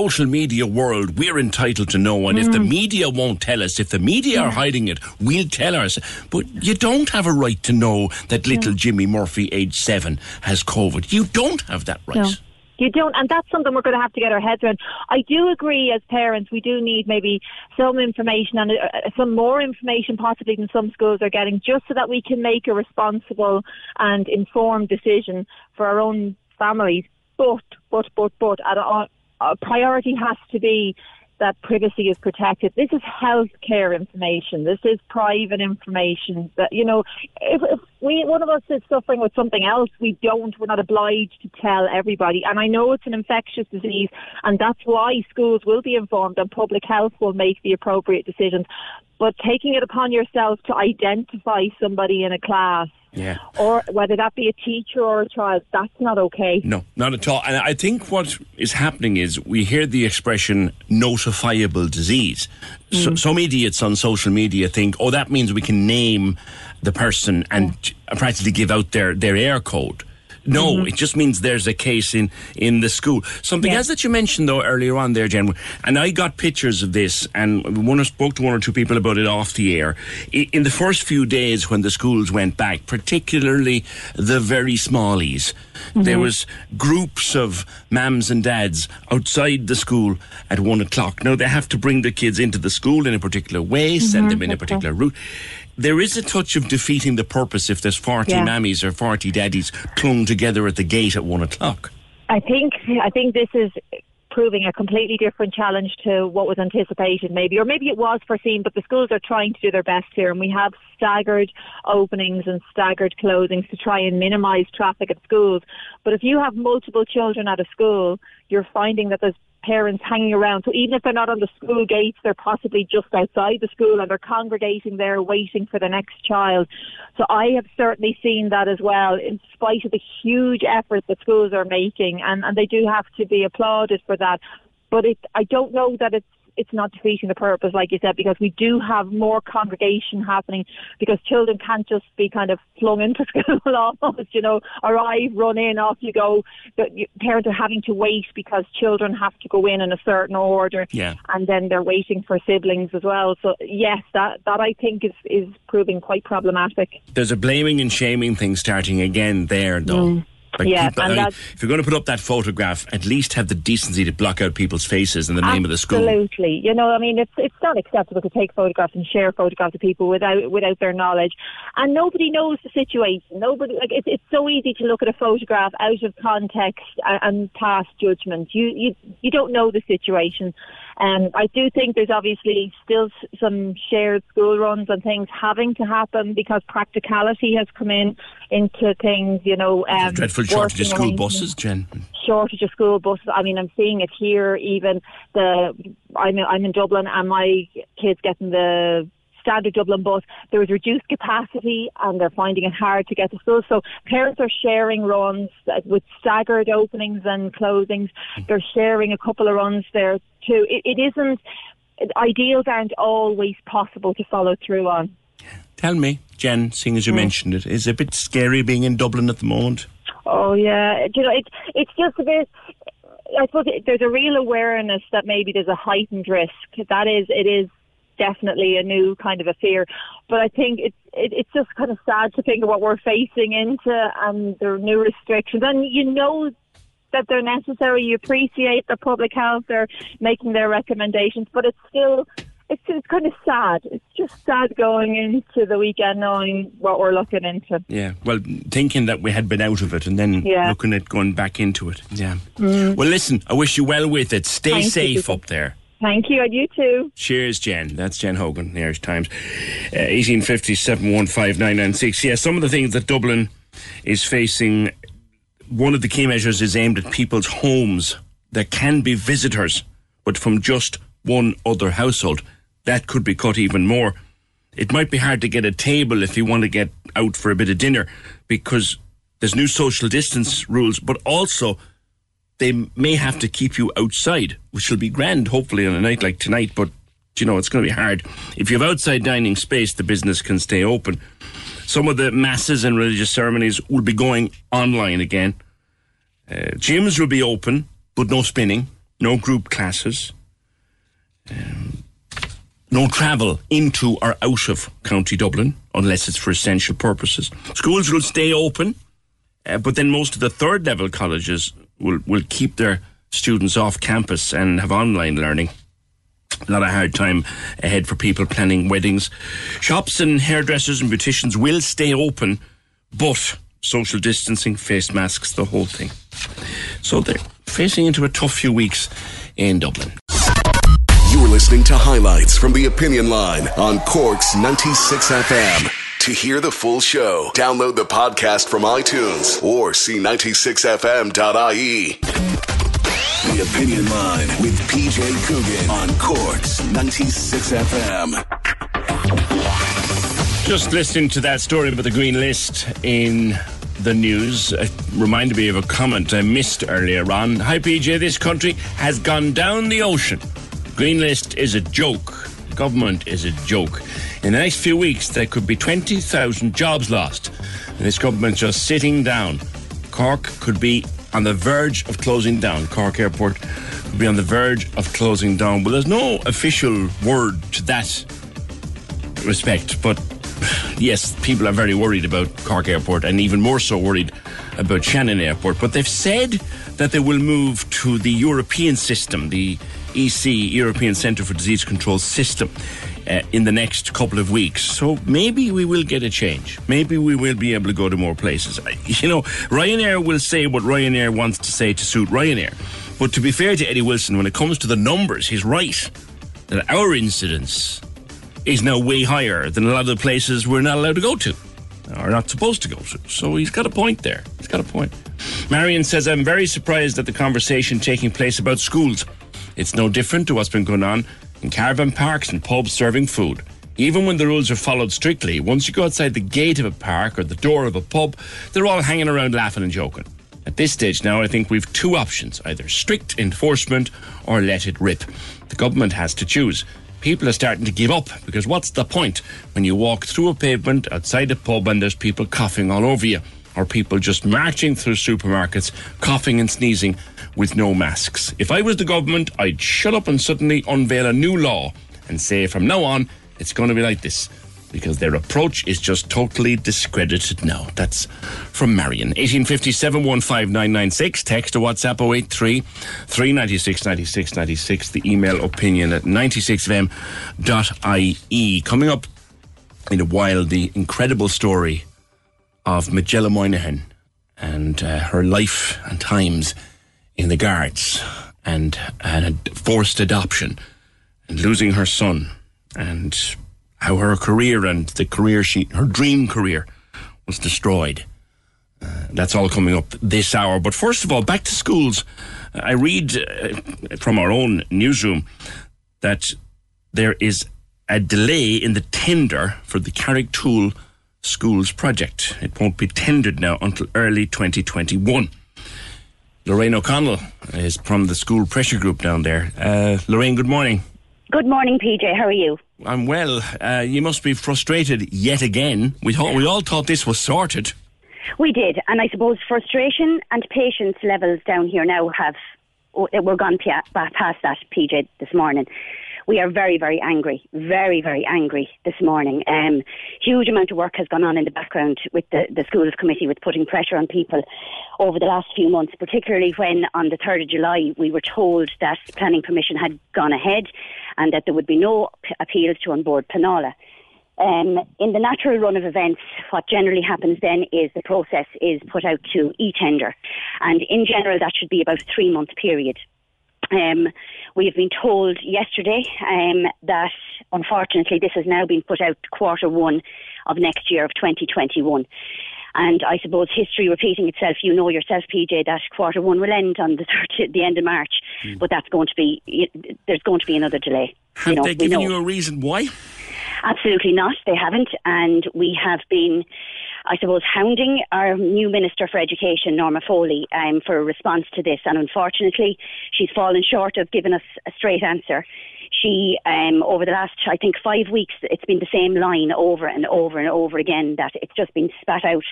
social media world, we're entitled to know, and mm. if the media won't tell us, if the media yeah. are hiding it, we'll tell us. But you don't have a right to know that little yeah. Jimmy Murphy, age seven, has COVID. You don't have that right. No. You don't, and that's something we're going to have to get our heads around. I do agree, as parents, we do need maybe some information and uh, some more information possibly than some schools are getting, just so that we can make a responsible and informed decision for our own families. But, but, but, but, our, our priority has to be that privacy is protected. This is healthcare information. This is private information. That, you know, if, if we one of us is suffering with something else, we don't. We're not obliged to tell everybody. And I know it's an infectious disease, and that's why schools will be informed and public health will make the appropriate decisions. But taking it upon yourself to identify somebody in a class, yeah, or whether that be a teacher or a child, that's not okay. No, not at all. And I think what is happening is we hear the expression notifiable disease. Mm. So, some idiots on social media think, oh, that means we can name the person and yeah. practically give out their, their air code. No, mm-hmm. it just means there's a case in, in the school. Something yeah. else that you mentioned, though, earlier on there, Jen, and I got pictures of this, and one, I spoke to one or two people about it off the air. In the first few days when the schools went back, particularly the very smallies, mm-hmm. there was groups of mums and dads outside the school at one o'clock. Now, they have to bring the kids into the school in a particular way, mm-hmm. send them in a particular route. There is a touch of defeating the purpose if there's forty yeah. mammies or forty daddies clung together at the gate at one o'clock. I think I think this is proving a completely different challenge to what was anticipated, maybe, or maybe it was foreseen, but the schools are trying to do their best here, and we have staggered openings and staggered closings to try and minimise traffic at schools. But if you have multiple children at a school, you're finding that there's parents hanging around. So even if they're not on the school gates, they're possibly just outside the school and they're congregating there waiting for the next child. So I have certainly seen that as well, in spite of the huge effort that schools are making, and, and they do have to be applauded for that. But it, I don't know that it's it's not defeating the purpose, like you said, because we do have more congregation happening, because children can't just be kind of flung into school almost, you know, arrive, run in, off you go. Parents are having to wait because children have to go in in a certain order, yeah. and then they're waiting for siblings as well. So yes, that, that I think is, is proving quite problematic. There's a blaming and shaming thing starting again there, though. Mm. Like yeah, people, and I mean, if you're going to put up that photograph, at least have the decency to block out people's faces in the name of the school. Absolutely. You know, I mean, it's it's not acceptable to take photographs and share photographs of people without without their knowledge. And nobody knows the situation. Nobody. Like, it's, it's so easy to look at a photograph out of context and, and pass judgment. You, you, you don't know the situation. Um, I do think there's obviously still some shared school runs and things having to happen because practicality has come in into things, you know. Um, dreadful shortage of school buses, Jen. Shortage of school buses. I mean, I'm seeing it here even. The I'm, I'm in Dublin and my kids getting the standard Dublin bus. There is reduced capacity and they're finding it hard to get to school. So parents are sharing runs with staggered openings and closings. They're sharing a couple of runs there too. It, it isn't, ideals aren't always possible to follow through on. Tell me, Jen, seeing as you mm. mentioned it, is it a bit scary being in Dublin at the moment? Oh yeah, you know, it, it's just a bit, I suppose it, there's a real awareness that maybe there's a heightened risk. That is, it is definitely a new kind of a fear, but I think it's it, it's just kind of sad to think of what we're facing into and the new restrictions, and you know that they're necessary, you appreciate the public health, they're making their recommendations, but it's still it's, it's kind of sad. It's just sad going into the weekend knowing what we're looking into. Yeah, well, thinking that we had been out of it and then yeah. looking at going back into it. Yeah. Mm. Well, listen, I wish you well with it. Stay Thank safe you. Up there. Thank you, and you too. Cheers, Jen. That's Jen Hogan, the Irish Times. Uh, eighteen fifty, seven one five, nine nine six. Yeah, some of the things that Dublin is facing, one of the key measures is aimed at people's homes. There can be visitors, but from just one other household. That could be cut even more. It might be hard to get a table if you want to get out for a bit of dinner, because there's new social distance rules, but also they may have to keep you outside, which will be grand, hopefully, on a night like tonight. But, you know, it's going to be hard. If you have outside dining space, the business can stay open. Some of the masses and religious ceremonies will be going online again. Uh, gyms will be open, but no spinning, no group classes, um, no travel into or out of County Dublin, unless it's for essential purposes. Schools will stay open, uh, but then most of the third-level colleges will, will keep their students off campus and have online learning. Not a hard time ahead for people planning weddings. Shops and hairdressers and beauticians will stay open, but social distancing, face masks, the whole thing. So they're facing into a tough few weeks in Dublin. You're listening to highlights from the Opinion Line on Cork's ninety-six F M. To hear the full show, download the podcast from iTunes or see ninety-six f m dot i e. The Opinion Line with P J Coogan on Cork's ninety-six F M. Just listening to that story about the Green List in the news, it reminded me of a comment I missed earlier on. Hi P J, this country has gone down the ocean. Green List is a joke. Government is a joke. In the next few weeks, there could be twenty thousand jobs lost. And this government's just sitting down. Cork could be on the verge of closing down. Cork Airport will be on the verge of closing down. Well, there's no official word to that respect, but yes, people are very worried about Cork Airport and even more so worried about Shannon Airport. But they've said that they will move to the European system, the E C, European Centre for Disease Control system, uh, in the next couple of weeks. So maybe we will get a change. Maybe we will be able to go to more places. I, you know, Ryanair will say what Ryanair wants to say to suit Ryanair. But to be fair to Eddie Wilson, when it comes to the numbers, he's right that our incidence is now way higher than a lot of the places we're not allowed to go to or not supposed to go to. So he's got a point there. He's got a point. Marion says, I'm very surprised at the conversation taking place about schools. It's no different to what's been going on in caravan parks and pubs serving food. Even when the rules are followed strictly, once you go outside the gate of a park or the door of a pub, they're all hanging around laughing and joking. At this stage now, I think we've two options, either strict enforcement or let it rip. The government has to choose. People are starting to give up because what's the point when you walk through a pavement outside a pub and there's people coughing all over you? Or people just marching through supermarkets, coughing and sneezing with no masks. If I was the government, I'd shut up and suddenly unveil a new law and say from now on, it's going to be like this, because their approach is just totally discredited now. That's from Marion. eighteen fifty-seven, one five nine nine six, text or WhatsApp oh eight three, three nine six, nine six nine six, the email opinion at ninety-six f m dot i e. Coming up in a while, the incredible story of Magella Moynihan and uh, her life and times in the Guards and, and forced adoption and losing her son and how her career and the career she, her dream career was destroyed. Uh, that's all coming up this hour. But first of all, back to schools. I read uh, from our own newsroom that there is a delay in the tender for the Carrigtool Schools project. It won't be tendered now until early twenty twenty-one. Lorraine O'Connell is from the school pressure group down there. Uh, Lorraine, good morning. Good morning, P J. How are you? I'm well. Uh, you must be frustrated yet again. We thought we all thought this was sorted. We did, and I suppose frustration and patience levels down here now have we're gone past that, P J. This morning. We are very, very angry, very, very angry this morning. Um, huge amount of work has gone on in the background with the, the Schools Committee with putting pressure on people over the last few months, particularly when on the third of July we were told that planning permission had gone ahead and that there would be no p- appeals to onboard Planola. Um, in the natural run of events, what generally happens then is the process is put out to e-tender. And in general, that should be about a three-month period. Um, we have been told yesterday um, that, unfortunately, this has now been put out quarter one of next year of twenty twenty-one. And I suppose history repeating itself, you know yourself, P J, that quarter one will end on the thirtieth, the end of March. Mm. But that's going to be, there's going to be another delay. Have you know, they given you a reason why? Absolutely not. They haven't. And we have been, I suppose, hounding our new Minister for Education, Norma Foley, um, for a response to this. And unfortunately, she's fallen short of giving us a straight answer. She, um, over the last, I think, five weeks, it's been the same line over and over and over again, that it's just been spat out.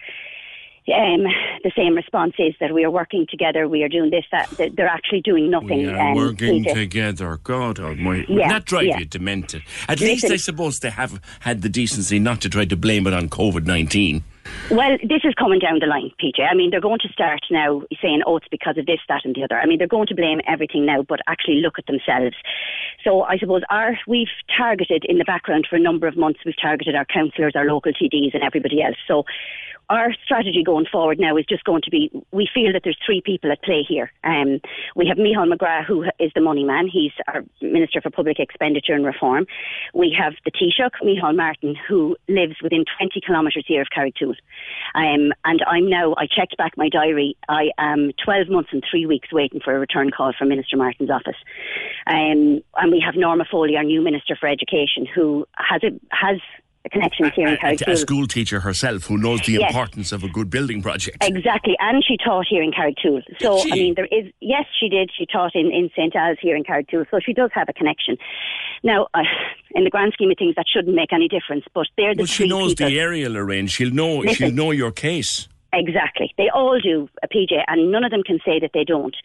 Um, the same response is that we are working together, we are doing this, that, that they're actually doing nothing. We are um, working together. God almighty. Yeah, that drive yeah. you demented. At Listen, least I suppose they have had the decency not to try to blame it on covid nineteen. Well, this is coming down the line, P J. I mean, they're going to start now saying, oh, it's because of this, that and the other. I mean, they're going to blame everything now, but actually look at themselves. So I suppose our, we've targeted in the background for a number of months, we've targeted our councillors, our local T Ds and everybody else. So our strategy going forward now is just going to be, we feel that there's three people at play here. Um, we have Micheál McGrath, who is the money man. He's our Minister for Public Expenditure and Reform. We have the Taoiseach, Micheál Martin, who lives within twenty kilometres here of Carrigtwohill. Um, and I'm now, I checked back my diary, I am twelve months and three weeks waiting for a return call from Minister Martin's office. Um, and we have Norma Foley, our new Minister for Education, who has a, has connections here in Carrigtwohill. A, a school teacher herself who knows the yes. importance of a good building project. Exactly, and she taught here in Carrigtwohill. So, she? I mean, there is, yes, she did. She taught in, in Saint Al's here in Carrigtwohill, so she does have a connection. Now, uh, in the grand scheme of things, that shouldn't make any difference, but they're the well, three she knows people. The area, Lorraine. She'll know, she'll know your case. Exactly. They all do, uh, P J, and none of them can say that they don't.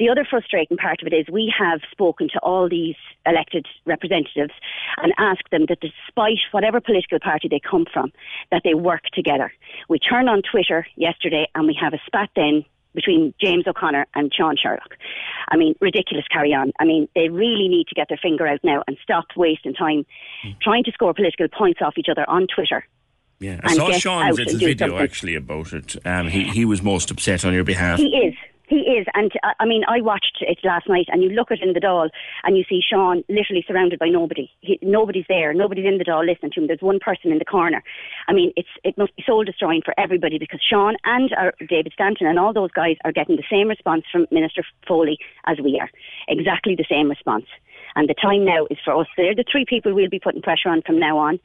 The other frustrating part of it is we have spoken to all these elected representatives and asked them that despite whatever political party they come from, that they work together. We turned on Twitter yesterday and we have a spat then between James O'Connor and Sean Sherlock. I mean, ridiculous carry-on. I mean, they really need to get their finger out now and stop wasting time mm. trying to score political points off each other on Twitter. Yeah, I saw Sean's little video something. actually about it. Um, he, he was most upset on your behalf. He is. He is, and uh, I mean, I watched it last night, and you look at it in the Dáil, and you see Sean literally surrounded by nobody. He, nobody's there, nobody's in the Dáil listening to him. There's one person in the corner. I mean, it's it must be soul destroying for everybody because Sean and our David Stanton and all those guys are getting the same response from Minister Foley as we are, exactly the same response. And the time now is for us. They're the three people we'll be putting pressure on from now on.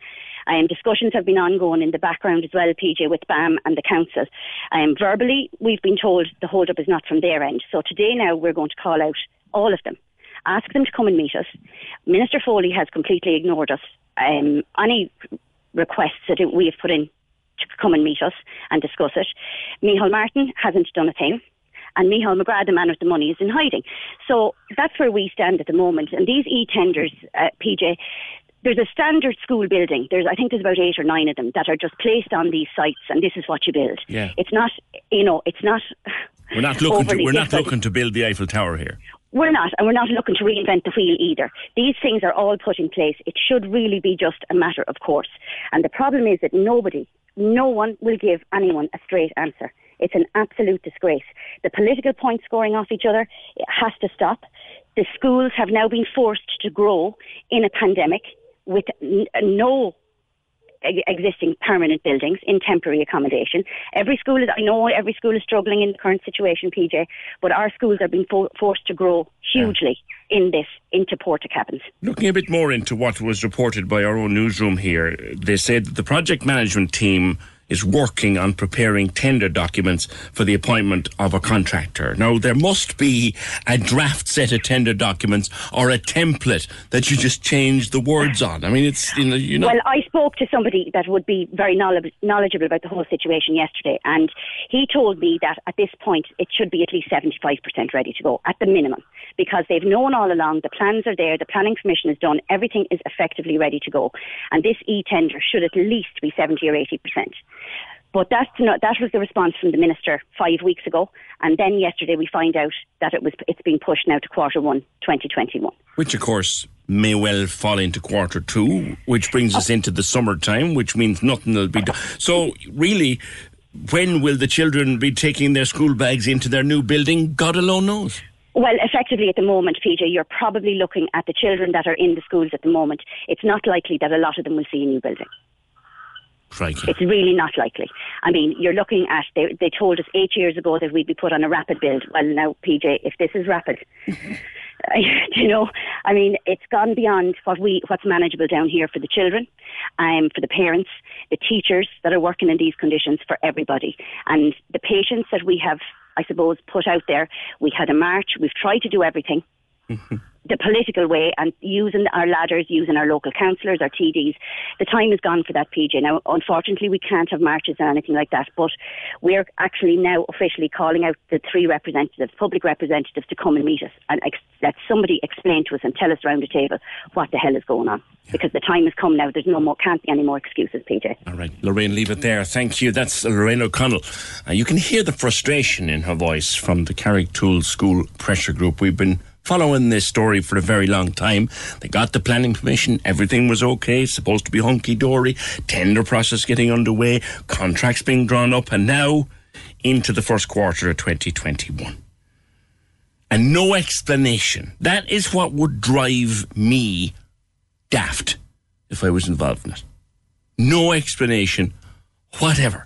Um, discussions have been ongoing in the background as well, P J, with BAM and the council. Um, verbally, we've been told the hold-up is not from their end. So today now we're going to call out all of them, ask them to come and meet us. Minister Foley has completely ignored us. Um, any requests that we have put in to come and meet us and discuss it. Micheál Martin hasn't done a thing. And Micheál McGrath, the man with the money, is in hiding. So that's where we stand at the moment. And these e-tenders, uh, P J, there's a standard school building. There's, I think there's about eight or nine of them that are just placed on these sites, and this is what you build. Yeah. It's not, you know, it's not... We're not looking to, we're not looking to build the Eiffel Tower here. We're not, and we're not looking to reinvent the wheel either. These things are all put in place. It should really be just a matter of course. And the problem is that nobody, no one will give anyone a straight answer. It's an absolute disgrace. The political points scoring off each other, it has to stop. The schools have now been forced to grow in a pandemic with n- no existing permanent buildings in temporary accommodation. Every school is, I know every school is struggling in the current situation, P J, but our schools are being for- forced to grow hugely yeah. in this, into porta cabins. Looking a bit more into what was reported by our own newsroom here, they said that the project management team is working on preparing tender documents for the appointment of a contractor. Now, there must be a draft set of tender documents or a template that you just change the words on. I mean, it's, you know... You know. Well, I spoke to somebody that would be very knowledgeable about the whole situation yesterday, and he told me that at this point, it should be at least seventy-five percent ready to go, at the minimum, because they've known all along, the plans are there, the planning commission is done, everything is effectively ready to go. And this e-tender should at least be seventy or eighty percent. But that's not, that was the response from the Minister five weeks ago. And then yesterday we find out that it was, it's being pushed now to quarter one, twenty twenty-one. Which, of course, may well fall into quarter two, which brings oh. us into the summertime, which means nothing will be done. So, really, when will the children be taking their school bags into their new building? God alone knows. Well, effectively at the moment, P J, you're probably looking at the children that are in the schools at the moment. It's not likely that a lot of them will see a new building. Crikey. It's really not likely. I mean, you're looking at, they, they told us eight years ago that we'd be put on a rapid build. Well, now, P J, if this is rapid, you know, I mean, it's gone beyond what we what's manageable down here for the children, um, for the parents, the teachers that are working in these conditions, for everybody. And the patience that we have, I suppose, put out there. We had a march. We've tried to do everything. the political way and using our ladders, using our local councillors, our T Ds. The time is gone for that, P J. Now, unfortunately, we can't have marches or anything like that, but we're actually now officially calling out the three representatives, public representatives, to come and meet us and ex- let somebody explain to us and tell us round the table what the hell is going on. Yeah. Because the time has come now. There's no more, can't be any more excuses, P J. All right, Lorraine, leave it there. Thank you. That's Lorraine O'Connell. Uh, you can hear the frustration in her voice from the Carrigtool School Pressure Group. We've been following this story for a very long time. They got the planning permission, everything was okay, supposed to be hunky-dory, tender process getting underway, contracts being drawn up, and now into the first quarter of twenty twenty-one. And no explanation. That is what would drive me daft if I was involved in it. No explanation, whatever.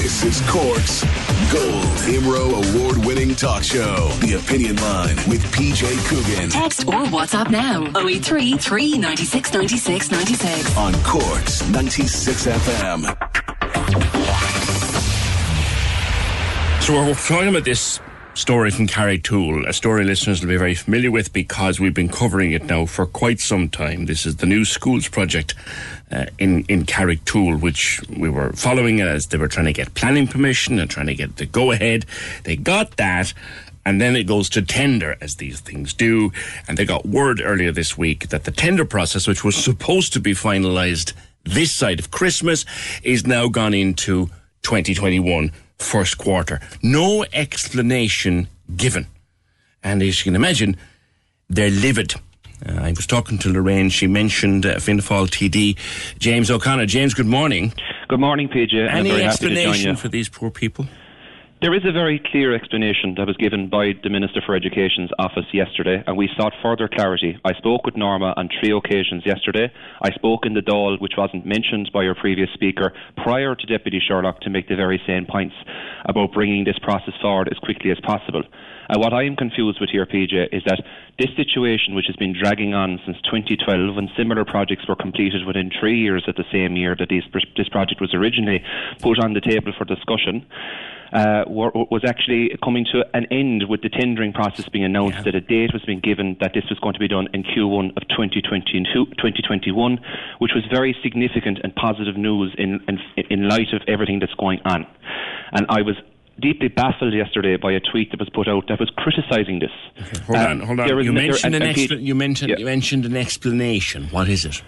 This is Cork's Gold I M R O award-winning talk show, The Opinion Line with P J Coogan. Text or WhatsApp now, oh eight three three nine six nine six nine six. On Cork's ninety-six F M. So we're talking about this story from Carrigtool, a story listeners will be very familiar with because we've been covering it now for quite some time. This is the new schools project uh, in, in Carrigtool, which we were following as they were trying to get planning permission and trying to get the go-ahead. They got that, and then it goes to tender, as these things do. And they got word earlier this week that the tender process, which was supposed to be finalised this side of Christmas, is now gone into twenty twenty-one. First quarter. No explanation given. And as you can imagine, they're livid. Uh, I was talking to Lorraine. She mentioned uh, Fianna Fáil T D, James O'Connor. James, good morning. Good morning, P J. Any I'm very explanation happy to join you. For these poor people? There is a very clear explanation that was given by the Minister for Education's office yesterday, and we sought further clarity. I spoke with Norma on three occasions yesterday. I spoke in the Dáil, which wasn't mentioned by your previous speaker, prior to Deputy Sherlock, to make the very same points about bringing this process forward as quickly as possible. And what I am confused with here, P J, is that this situation, which has been dragging on since twenty twelve, when similar projects were completed within three years at the same year that these, this project was originally put on the table for discussion, Uh, were, was actually coming to an end with the tendering process being announced, yeah. that a date was being given that this was going to be done in Q one of twenty twenty-one, which was very significant and positive news in, in, in light of everything that's going on. And I was deeply baffled yesterday by a tweet that was put out that was criticising this. Okay, hold um, on, hold on. You, n- mentioned there, an, an expl- you, mentioned, yeah. you mentioned an explanation. What is it?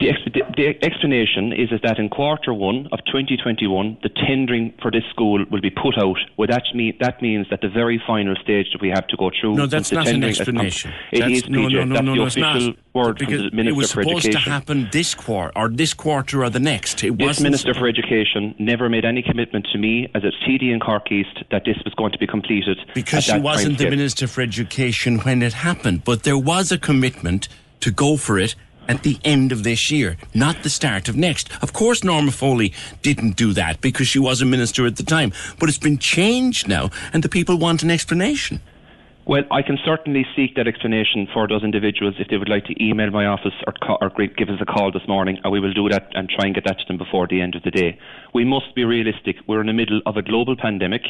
The, ex- the, the explanation is, is that in quarter one of twenty twenty-one, the tendering for this school will be put out. Well, that, mean, that means that the very final stage that we have to go through. No, that's not an explanation. It that's, is, no, P J, no, no, that's no, no, the official word from the Minister for Education. It was supposed to happen this quarter, or this quarter or the next. It this Minister for Education never made any commitment to me as a T D in Cork East that this was going to be completed. Because she wasn't the Minister for Education when it happened, but there was a commitment to go for it at the end of this year, not the start of next. Of course, Norma Foley didn't do that because she was a minister at the time, but it's been changed now and the people want an explanation. Well, I can certainly seek that explanation for those individuals if they would like to email my office or, call, or give us a call this morning, and we will do that and try and get that to them before the end of the day. We must be realistic. We're in the middle of a global pandemic.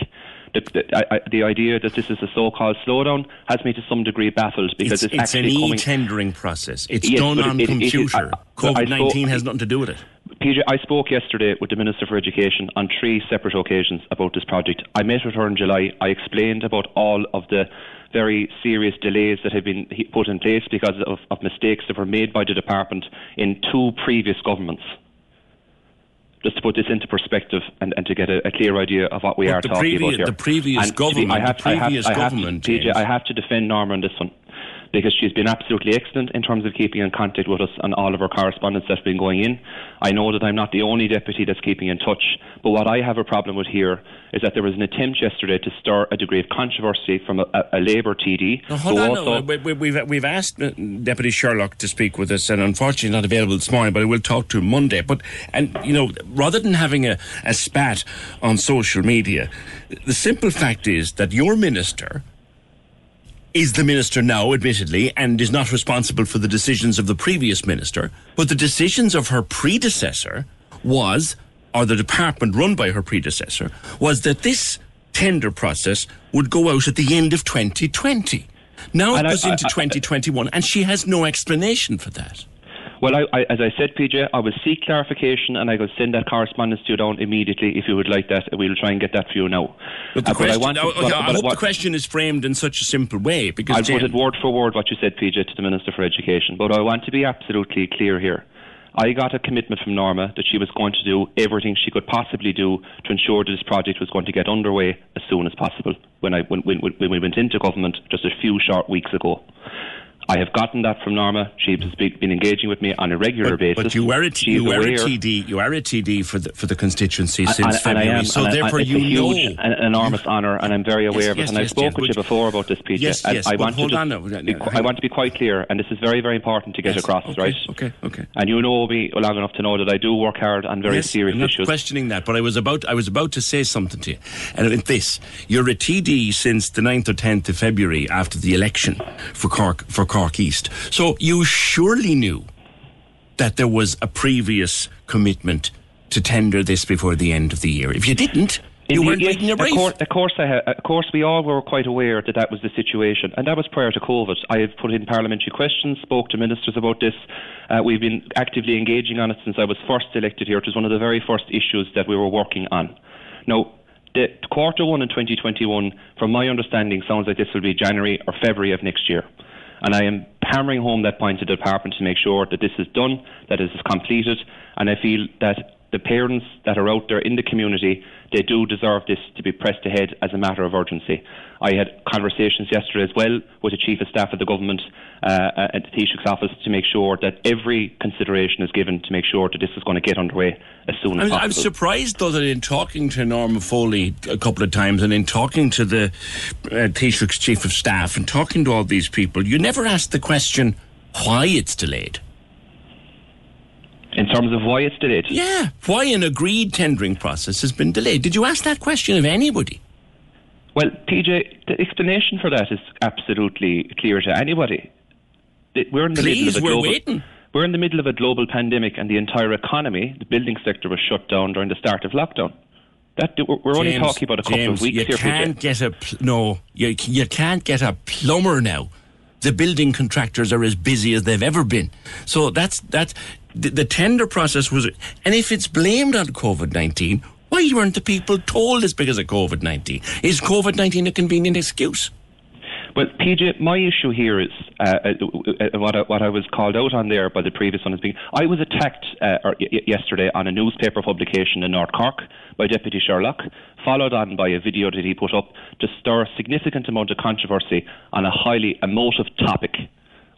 The, the, I, the idea that this is a so-called slowdown has me to some degree baffled because it's, it's, it's actually coming... It's an e-tendering process. It's yes, done on it, computer. It, it, it, it, COVID nineteen I, I, has nothing to do with it. P J, I spoke yesterday with the Minister for Education on three separate occasions about this project. I met with her in July. I explained about all of the very serious delays that have been put in place because of, of mistakes that were made by the department in two previous governments. Just to put this into perspective and, and to get a, a clear idea of what we but are talking previous, about here. The previous and government, I have, the previous I have, government, I have, P J, I have to defend Norma on this one, because she's been absolutely excellent in terms of keeping in contact with us on all of our correspondence that's been going in. I know that I'm not the only deputy that's keeping in touch, but what I have a problem with here is that there was an attempt yesterday to stir a degree of controversy from a, a, a Labour T D. Now, hold on, no. we, we, we've, we've asked Deputy Sherlock to speak with us, and unfortunately not available this morning, but I will talk to him Monday. But, and you know, rather than having a, a spat on social media, the simple fact is that your minister is the minister now, admittedly, and is not responsible for the decisions of the previous minister, but the decisions of her predecessor was, or the department run by her predecessor, was that this tender process would go out at the end of twenty twenty. Now it goes into twenty twenty-one, and she has no explanation for that. Well, I, I, as I said, P J, I will seek clarification and I will send that correspondence to you down immediately if you would like that. We will try and get that for you now. But the uh, question, but I, want, oh, but, yeah, I but hope what, the question is framed in such a simple way. Because I'll put it word for word what you said, P J, to the Minister for Education. But I want to be absolutely clear here. I got a commitment from Norma that she was going to do everything she could possibly do to ensure that this project was going to get underway as soon as possible when, I, when, when, when we went into government just a few short weeks ago. I have gotten that from Norma. She's been engaging with me on a regular but, basis. But you are a, t- you are a T D. You are a T D for the for the constituency since and, and February. I am, so and therefore, I, you know, it's a huge, an enormous honour, and I'm very aware yes, of it. Yes, and yes, I spoke yes, with you before about this, P J. Yes, yes. I want hold to on. No, no, be, I want to be quite clear, and this is very, very important to get yes, across, okay, right? Okay. Okay. And you know me long enough to know that I do work hard on very yes, serious I'm not issues. Questioning that, but I was about I was about to say something to you, and it's this: you're a T D since the ninth or tenth of February after the election for Cork for. Cork East. So you surely knew that there was a previous commitment to tender this before the end of the year. If you didn't, you Indeed, weren't making yes, a race. Of course, of course, I ha- of course, we all were quite aware that that was the situation, and that was prior to COVID. I have put in parliamentary questions, spoke to ministers about this. Uh, we've been actively engaging on it since I was first elected here. It was one of the very first issues that we were working on. Now, the quarter one in twenty twenty-one, from my understanding, sounds like this will be January or February of next year. And I am hammering home that point to the department to make sure that this is done, that this is completed. And I feel that the parents that are out there in the community, they do deserve this to be pressed ahead as a matter of urgency. I had conversations yesterday as well with the Chief of Staff of the Government uh, at the Taoiseach's office to make sure that every consideration is given to make sure that this is going to get underway as soon as I mean, possible. I'm surprised, though, that in talking to Norma Foley a couple of times and in talking to the uh, Taoiseach's Chief of Staff and talking to all these people, you never ask the question why it's delayed. In terms of why it's delayed? Yeah. Why an agreed tendering process has been delayed? Did you ask that question of anybody? Well, P J, the explanation for that is absolutely clear to anybody. We're in the Please, middle of a global, we're waiting. We're in the middle of a global pandemic, and the entire economy, the building sector, was shut down during the start of lockdown. That we're only James, talking about a couple James, of weeks you here. Can't P J. Get a pl- no, you, you can't get a plumber now. The building contractors are as busy as they've ever been. So that's that's. The, the tender process was... And if it's blamed on COVID nineteen, why weren't the people told it's because of COVID nineteen? Is COVID nineteen a convenient excuse? Well, P J, my issue here is uh, uh, what, I, what I was called out on there by the previous one is being... I was attacked uh, or y- yesterday on a newspaper publication in North Cork by Deputy Sherlock, followed on by a video that he put up to stir a significant amount of controversy on a highly emotive topic,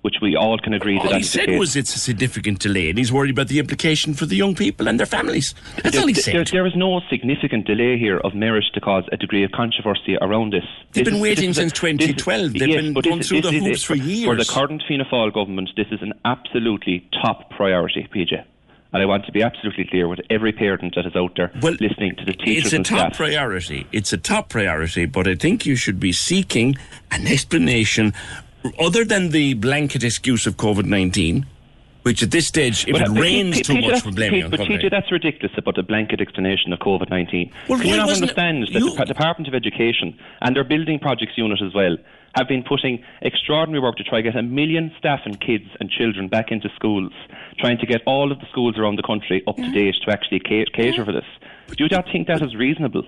which we all can agree that all that's the case. All he said was it's a significant delay, and he's worried about the implication for the young people and their families. That's there, all he said. There, there is no significant delay here of merit to cause a degree of controversy around this. They've this, been waiting this, since twenty twelve. This, They've yes, been going this, through this, the hoops for years. For the current Fianna Fáil government, this is an absolutely top priority, P J. And I want to be absolutely clear with every parent that is out there well, listening to the teachers and staff. It's a top priority. It's a top priority, but I think you should be seeking an explanation other than the blanket excuse of COVID nineteen, which at this stage, if but, it uh, rains P- P- too P- much, we'll blame P- you. But P J, that's ridiculous about the blanket explanation of COVID nineteen. Well, Can you not understand it? that you... the Department of Education and their Building Projects Unit as well have been putting extraordinary work to try to get a million staff and kids and children back into schools, trying to get all of the schools around the country up yeah. to date to actually cater yeah. for this. Do you not think that is reasonable?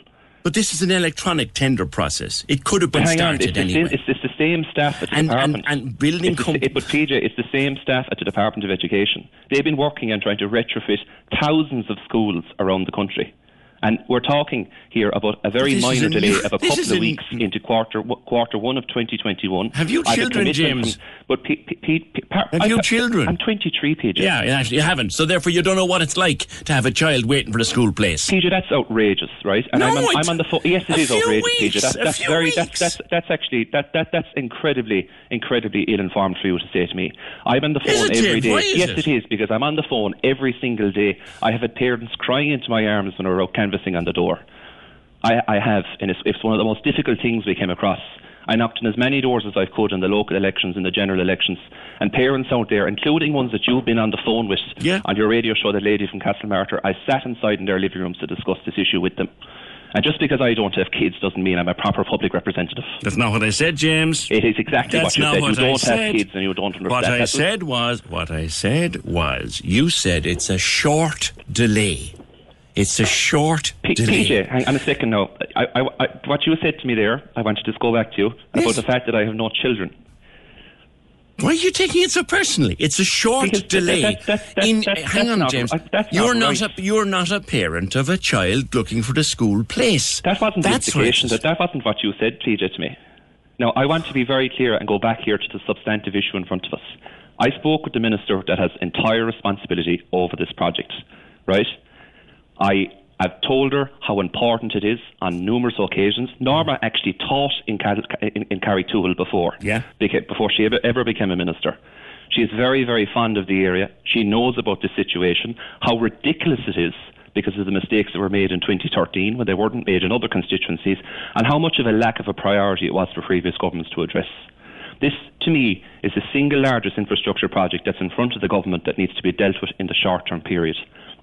But this is an electronic tender process. It could have been Hang started it's anyway. Same, it's, it's the same staff at the and, department. And, and building... It's com- the, it, but P J, it's the same staff at the Department of Education. They've been working on trying to retrofit thousands of schools around the country. And we're talking here about a very minor a delay new, of a couple of a, weeks into quarter quarter one of twenty twenty-one. Have you children, James? From, but P, P, P, P, Have I, you I, children? I'm twenty-three, P J. Yeah, actually you haven't. So therefore you don't know what it's like to have a child waiting for the school place. P J, that's outrageous, right? And no, I'm, on, I'm on the phone. Fo- yes, it is outrageous, weeks, P J. That's, that's very. That's, that's that's actually that that that's incredibly incredibly ill-informed for you to say to me. I'm on the phone it, every Jim? day. Yes, it? it is because I'm on the phone every single day. I have had parents crying into my arms when we're out canvassing on the door. I, I have, and it's, it's one of the most difficult things we came across. I knocked on as many doors as I could in the local elections, in the general elections, and parents out there, including ones that you've been on the phone with yeah. on your radio show, the lady from Castlemartyr, I sat inside in their living rooms to discuss this issue with them. And just because I don't have kids doesn't mean I'm a proper public representative. That's not what I said, James. It is exactly That's what you not said. What you don't I have said. kids and you don't understand. What I That's said was, what I said was, you said it's a short delay. It's a short P- delay. P J, hang on a second now. I, I, I, what you said to me there, I want to just go back to you, yes. about the fact that I have no children. Why are you taking it so personally? It's a short because delay. That, that, that, in, that, that, hang on, not, James. That's you're not, right. a, you're not a parent of a child looking for the school place. That wasn't that's the indication. That, that wasn't what you said, P J, to me. Now, I want to be very clear and go back here to the substantive issue in front of us. I spoke with the minister that has entire responsibility over this project, right? I have told her how important it is on numerous occasions. Norma actually taught in, in, in Carrigtwohill before, yeah. beca- before she ever, ever became a minister. She is very, very fond of the area. She knows about the situation, how ridiculous it is because of the mistakes that were made in twenty thirteen when they weren't made in other constituencies, and how much of a lack of a priority it was for previous governments to address. This, to me, is the single largest infrastructure project that's in front of the government that needs to be dealt with in the short-term period.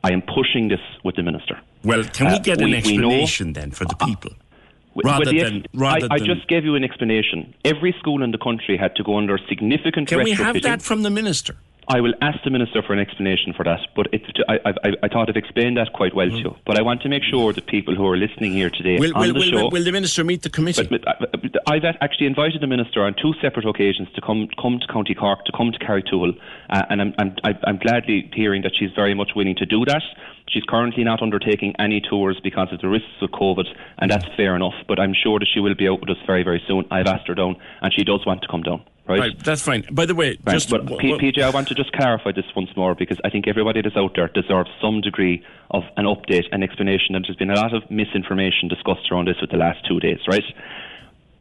I am pushing this with the minister. Well, can we get uh, an we, explanation we know, then for the people? Uh, rather the ex- than, rather I, I than just gave you an explanation. Every school in the country had to go under significant retrofitting. Can we have that from the minister? I will ask the minister for an explanation for that, but it, I, I, I thought I've explained that quite well mm. to you. But I want to make sure that people who are listening here today will, on will, the will, show... Will the minister meet the committee? But, but, I've actually invited the minister on two separate occasions to come come to County Cork, to come to Carrigtwohill, uh, and I'm, I'm, I'm gladly hearing that she's very much willing to do that. She's currently not undertaking any tours because of the risks of COVID, and that's fair enough, but I'm sure that she will be out with us very, very soon. I've asked her down, and she does want to come down. Right. right, that's fine. By the way, right. just... But w- P J, I want to just clarify this once more because I think everybody that's out there deserves some degree of an update and explanation, and there's been a lot of misinformation discussed around this with the last two days, right?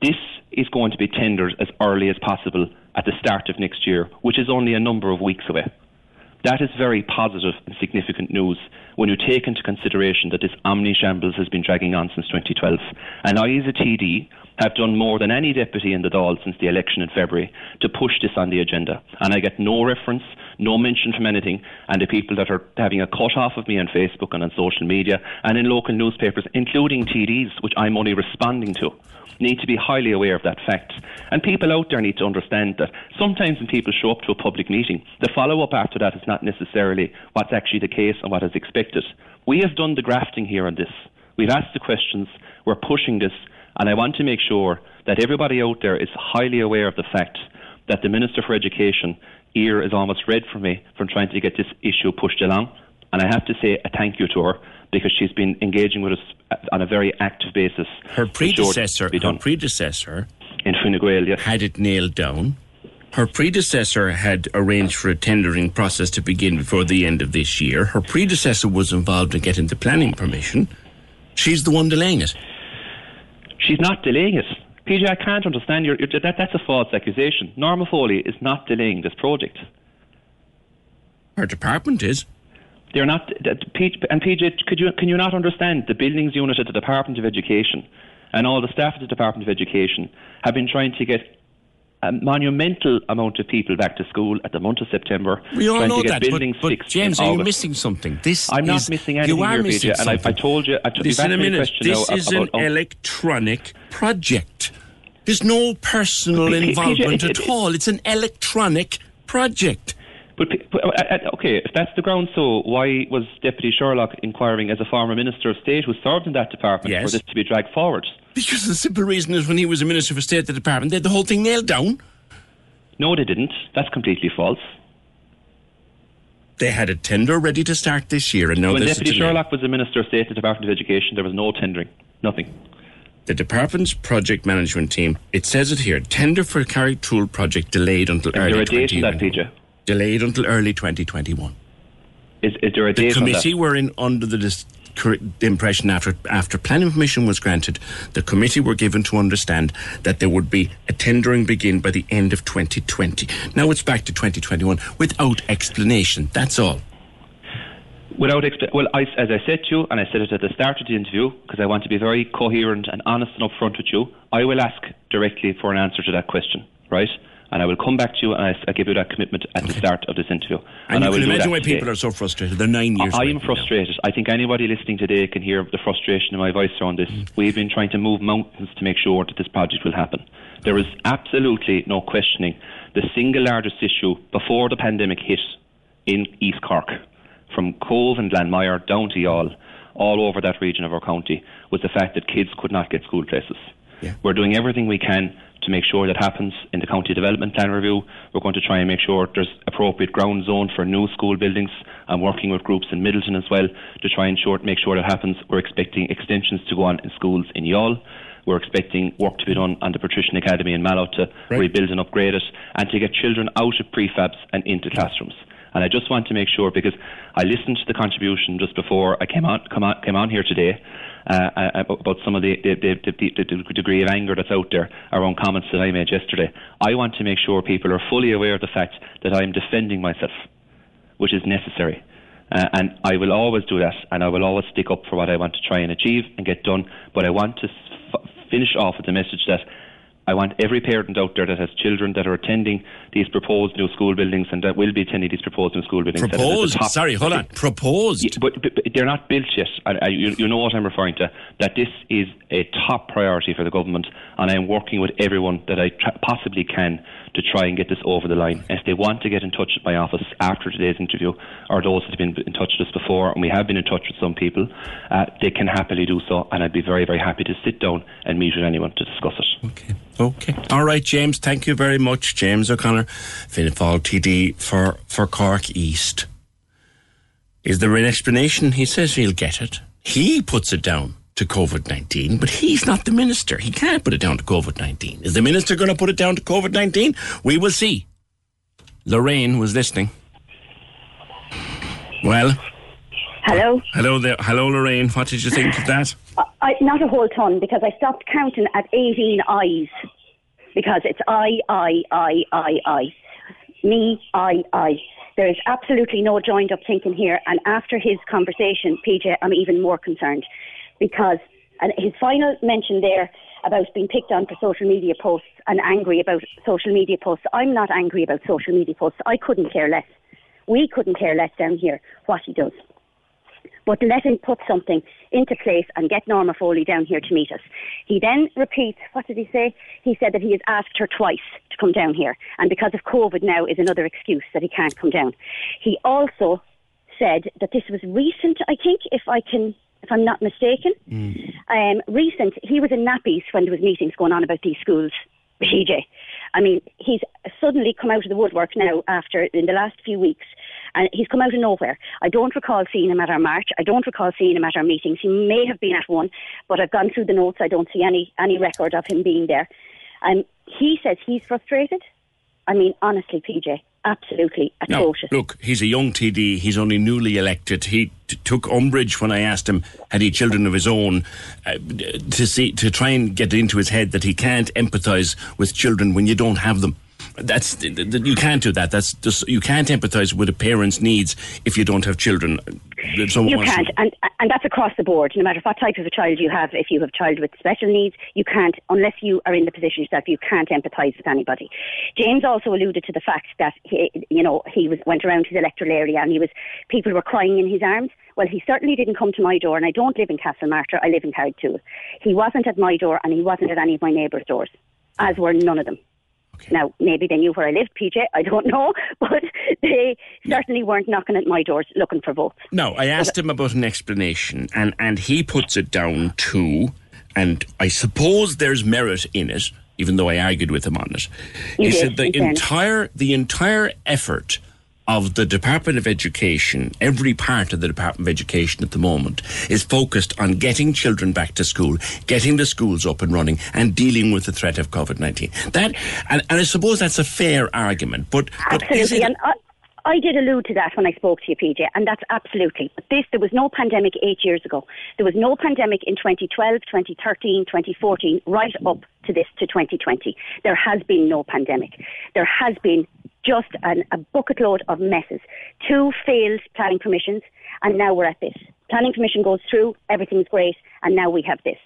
This is going to be tendered as early as possible at the start of next year, which is only a number of weeks away. That is very positive and significant news when you take into consideration that this omni-shambles has been dragging on since twenty twelve. And I, as a T D, have done more than any deputy in the Dáil since the election in February to push this on the agenda. And I get no reference, no mention from anything, and the people that are having a cut-off of me on Facebook and on social media and in local newspapers, including T Ds, which I'm only responding to, need to be highly aware of that fact. And people out there need to understand that sometimes when people show up to a public meeting, the follow-up after that is not necessarily what's actually the case and what is expected. We have done the grafting here on this. We've asked the questions, we're pushing this, and I want to make sure that everybody out there is highly aware of the fact that the Minister for Education ear is almost red for me from trying to get this issue pushed along. And I have to say a thank you to her because she's been engaging with us on a very active basis. Her predecessor, her predecessor in Fine Gael, yes. had it nailed down. Her predecessor had arranged for a tendering process to begin before the end of this year. Her predecessor was involved in getting the planning permission. She's the one delaying it. She's not delaying it. P J, I can't understand. Your, your, that, that's a false accusation. Norma Foley is not delaying this project. Her department is. They're not. And P J, could you, can you not understand the buildings unit at the Department of Education and all the staff at the Department of Education have been trying to get a monumental amount of people back to school at the month of September. We all know that, but, but James, are you missing something? This I'm is, not missing anything you are here, missing P J, something. And I, I told you... I took this you in a minute. This now, is an um, electronic project. There's no personal P J, involvement P J, it, at all. It's an electronic project. But, but okay, if that's the ground, so why was Deputy Sherlock inquiring as a former Minister of State who served in that department yes. for this to be dragged forward? Because the simple reason is when he was a Minister for State at the department, they had the whole thing nailed down. No, they didn't. That's completely false. They had a tender ready to start this year, and now when Deputy Sherlock was the Minister of State at the Department of Education, there was no tendering. Nothing. The department's project management team, it says it here, tender for Carrick Tool project delayed until and early twenty twenty-one. Is there a date on that, P J? Delayed until early twenty twenty-one. Is, is there a date on that? The committee were in under the... Dis- impression after after planning permission was granted, the committee were given to understand that there would be a tendering begin by the end of twenty twenty. Now it's back to twenty twenty-one without explanation. That's all. Without expl- well, I, as I said to you, and I said it at the start of the interview, because I want to be very coherent and honest and upfront with you, I will ask directly for an answer to that question, right? And I will come back to you, and I, I give you that commitment at okay. the start of this interview. And, and you I will can imagine why today. People are so frustrated. They're nine years. I am frustrated. Now. I think anybody listening today can hear the frustration in my voice around this. Mm. We've been trying to move mountains to make sure that this project will happen. There is absolutely no questioning the single largest issue before the pandemic hit in East Cork, from Cove and Glanmire down to Yall, all over that region of our county, was the fact that kids could not get school places. Yeah. We're doing everything we can to make sure that happens in the County Development Plan Review. We're going to try and make sure there's appropriate ground zone for new school buildings. I'm working with groups in Middleton as well to try and short, make sure that happens. We're expecting extensions to go on in schools in Yall. We're expecting work to be done on the Patrician Academy in Mallow to right. rebuild and upgrade it and to get children out of prefabs and into classrooms. And I just want to make sure, because I listened to the contribution just before I came on, come on, came on here today, Uh, about some of the, the, the, the, the degree of anger that's out there around comments that I made yesterday. I want to make sure people are fully aware of the fact that I am defending myself, which is necessary. Uh, and I will always do that, and I will always stick up for what I want to try and achieve and get done. But I want to f- finish off with the message that I want every parent out there that has children that are attending these proposed new school buildings and that will be attending these proposed new school buildings. Proposed? Sorry, hold on. Proposed? Yeah, but, but they're not built yet. I, I, you, you know what I'm referring to, that this is a top priority for the government, and I'm working with everyone that I tra- possibly can to try and get this over the line. And if they want to get in touch with my office after today's interview, or those that have been in touch with us before, and we have been in touch with some people, uh, they can happily do so, and I'd be very, very happy to sit down and meet with anyone to discuss it. Okay. Okay. All right, James. Thank you very much. James O'Connor, Fianna Fáil T D for, for Cork East. Is there an explanation? He says he'll get it. He puts it down to COVID nineteen, but he's not the minister. He can't put it down to COVID nineteen. Is the minister going to put it down to COVID nineteen? We will see. Lorraine was listening. Well... Hello. Hello there. Hello, Lorraine. What did you think of that? I, not a whole ton, because I stopped counting at eighteen I's, because it's I, I, I, I, I. Me, I, I. There is absolutely no joined up thinking here. And after his conversation, P J, I'm even more concerned, because and his final mention there about being picked on for social media posts and angry about social media posts. I'm not angry about social media posts. I couldn't care less. We couldn't care less down here what he does. But let him put something into place and get Norma Foley down here to meet us. He then repeats, what did he say? He said that he has asked her twice to come down here. And because of COVID now is another excuse that he can't come down. He also said that this was recent, I think, if I can... if I'm not mistaken. Mm. Um, recent, he was in nappies when there was meetings going on about these schools. P J. I mean, he's suddenly come out of the woodwork now after, in the last few weeks, and he's come out of nowhere. I don't recall seeing him at our march. I don't recall seeing him at our meetings. He may have been at one, but I've gone through the notes. I don't see any, any record of him being there. Um, he says he's frustrated. I mean, honestly, P J, absolutely atrocious. No, look, he's a young T D. He's only newly elected. He t- took umbrage when I asked him had he children of his own uh, to see to try and get it into his head that he can't empathise with children when you don't have them. That's th- th- you can't do that. That's just, you can't empathise with a parent's needs if you don't have children. You can't, to... and and that's across the board. No matter what type of a child you have, if you have a child with special needs, you can't, unless you are in the position yourself, you can't empathise with anybody. James also alluded to the fact that he, you know, he was went around his electoral area and he was people were crying in his arms. Well, he certainly didn't come to my door, and I don't live in Castlemartyr, I live in Carrigtwohill. He wasn't at my door, and he wasn't at any of my neighbours' doors, as were none of them. Okay. Now, maybe they knew where I lived, P J, I don't know, but they certainly weren't knocking at my doors looking for votes. No, I asked him about an explanation, and, and he puts it down to, and I suppose there's merit in it, even though I argued with him on it. You he did, said the entire the entire effort of the Department of Education, every part of the Department of Education at the moment, is focused on getting children back to school, getting the schools up and running, and dealing with the threat of COVID nineteen. That, and, and I suppose that's a fair argument, but... Absolutely, but is it, and I, I did allude to that when I spoke to you, P J, and that's absolutely... This, there was no pandemic eight years ago. There was no pandemic in twenty twelve, twenty thirteen, twenty fourteen, right up to this, to twenty twenty. There has been no pandemic. There has been... Just an, a bucket load of messes. Two failed planning permissions, and now we're at this. Planning permission goes through, everything's great, and now we have this.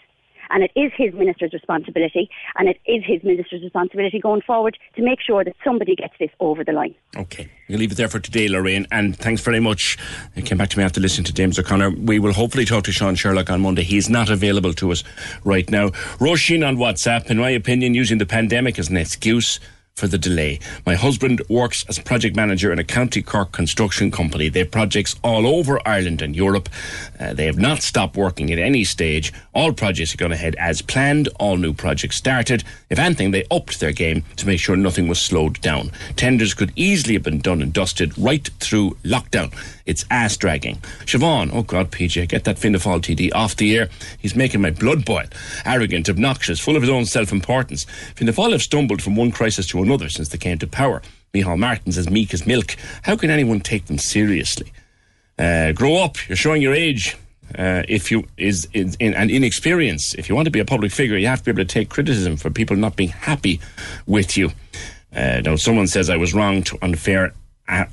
And it is his minister's responsibility, and it is his minister's responsibility going forward to make sure that somebody gets this over the line. Okay. We'll leave it there for today, Lorraine, and thanks very much. It came back to me after listening to James O'Connor. We will hopefully talk to Sean Sherlock on Monday. He's not available to us right now. Roisin on WhatsApp, in my opinion, using the pandemic as an excuse for the delay. My husband works as project manager in a County Cork construction company. They have projects all over Ireland and Europe. Uh, they have not stopped working at any stage. All projects are going ahead as planned. All new projects started. If anything, they upped their game to make sure nothing was slowed down. Tenders could easily have been done and dusted right through lockdown. It's ass-dragging. Siobhan, oh God, P J, get that Fianna Fáil T D off the air. He's making my blood boil. Arrogant, obnoxious, full of his own self-importance. Fianna Fáil have stumbled from one crisis to another since they came to power. Micheál Martin's as meek as milk. How can anyone take them seriously? Uh, grow up. You're showing your age. Uh, if you is, is in, and inexperience. If you want to be a public figure, you have to be able to take criticism for people not being happy with you. Uh, now, someone says I was wrong to unfair...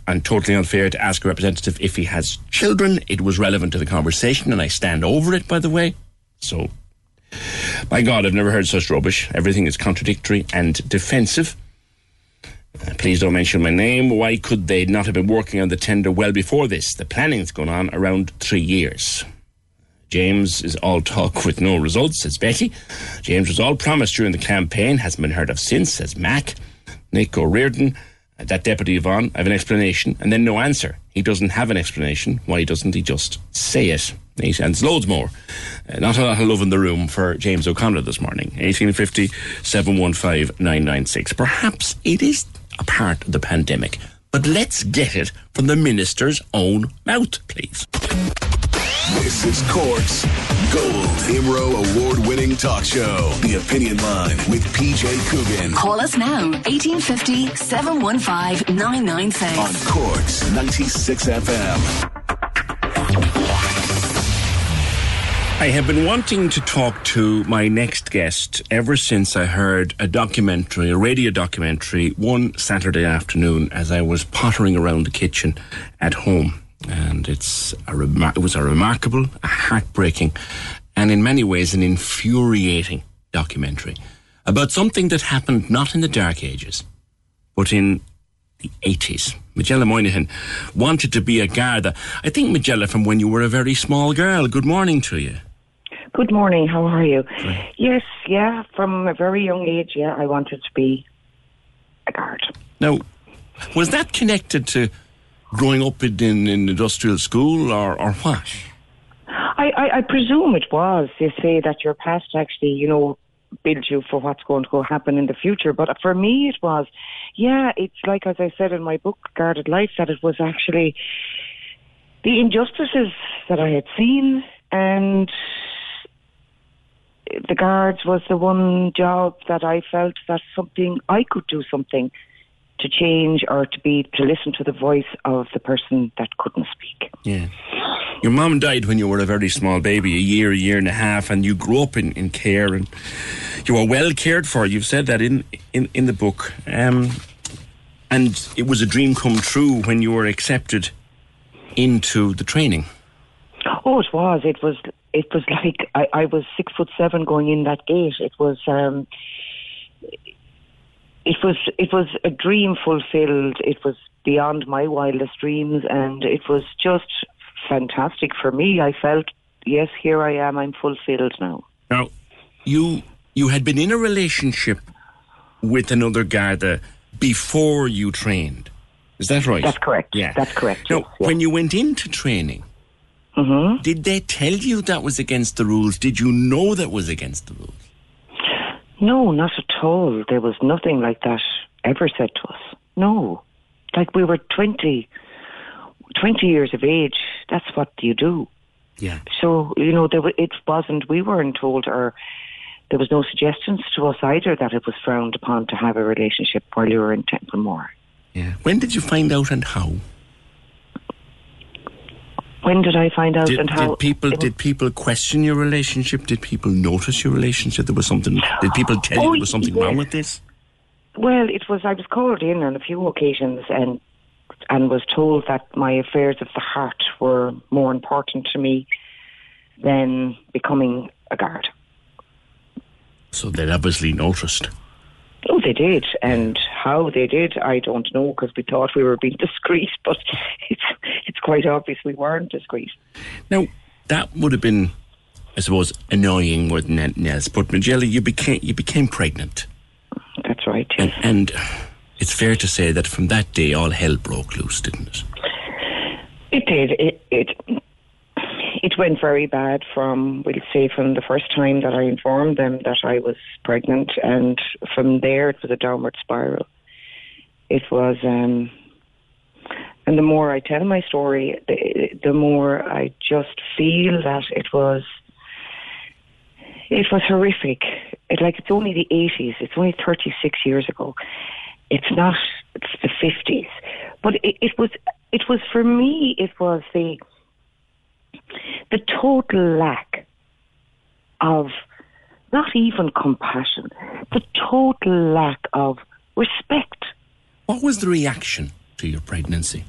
and totally unfair to ask a representative if he has children. It was relevant to the conversation, and I stand over it, by the way. So, my God, I've never heard such rubbish. Everything is contradictory and defensive. Uh, please don't mention my name. Why could they not have been working on the tender well before this? The planning's gone on around three years. James is all talk with no results, says Betty. James was all promised during the campaign, hasn't been heard of since, says Mac. Nick O'Riordan, that deputy Yvonne, I have an explanation, and then no answer. He doesn't have an explanation. Why doesn't he just say it? He sends loads more. Uh, not a lot of love in the room for James O'Connor this morning. eighteen fifty, seven one five, nine nine six. Perhaps it is a part of the pandemic, but let's get it from the minister's own mouth, please. This is Cork's Gold Imro award-winning talk show, The Opinion Line with P J Coogan. Call us now, eighteen fifty, seven one five, nine nine six. On Cork's ninety-six F M. I have been wanting to talk to my next guest ever since I heard a documentary, a radio documentary, one Saturday afternoon as I was pottering around the kitchen at home. And it's a remar- it was a remarkable, a heartbreaking, and in many ways an infuriating documentary about something that happened not in the Dark Ages, but in the eighties. Magella Moynihan wanted to be a Garda. I think, Magella, from when you were a very small girl. Good morning to you. Good morning. How are you? Right. Yes, yeah, from a very young age, yeah, I wanted to be a Garda. Now, was that connected to growing up in in, in industrial school, or, or what? I, I, I presume it was. They say that your past actually, you know, builds you for what's going to go happen in the future. But for me, it was, yeah, it's like, as I said in my book, Guarded Life, that it was actually the injustices that I had seen, and the guards was the one job that I felt that something, I could do something to change, or to be to listen to the voice of the person that couldn't speak. Yeah, your mum died when you were a very small baby, a year, a year and a half, and you grew up in, in care, and you were well cared for. You've said that in in, in the book, um, and it was a dream come true when you were accepted into the training. Oh, it was. It was. It was like I, I was six foot seven going in that gate. It was. Um, it was. It was a dream fulfilled. It was beyond my wildest dreams, and it was just fantastic for me. I felt, yes, here I am. I'm fulfilled now. Now, you you had been in a relationship with another Garda before you trained. Is that right? That's correct. Yeah, that's correct. Now, yes, yes. When you went into training. Mm-hmm. Did they tell you that was against the rules? Did you know that was against the rules? No, not at all. There was nothing like that ever said to us. No. Like we were twenty, twenty years of age. That's what you do. Yeah. So, you know, there were, it wasn't, we weren't told, or there was no suggestions to us either that it was frowned upon to have a relationship while you were in Templemore. Yeah. When did you find out and how? When did I find out did, and how? Did people, did people question your relationship? Did people notice your relationship? There was something, did people tell oh, you there was something yes. wrong with this? Well, it was, I was called in on a few occasions and and was told that my affairs of the heart were more important to me than becoming a guard. So they obviously noticed. Oh, they did, and how they did, I don't know, because we thought we were being discreet, but it's it's quite obvious we weren't discreet. Now, that would have been, I suppose, annoying more than anything else, but Magella, you became, you became pregnant. That's right, yes. And, and it's fair to say that from that day, all hell broke loose, didn't it? It did. It it, it went very bad from, we'll say, from the first time that I informed them that I was pregnant, and from there it was a downward spiral. It was, um, and the more I tell my story, the, the more I just feel that it was, it was horrific. It, like, it's only the eighties, it's only thirty-six years ago. It's not, it's the fifties. But it, it was, it was for me, it was the, the total lack of not even compassion, the total lack of respect. What was the reaction to your pregnancy?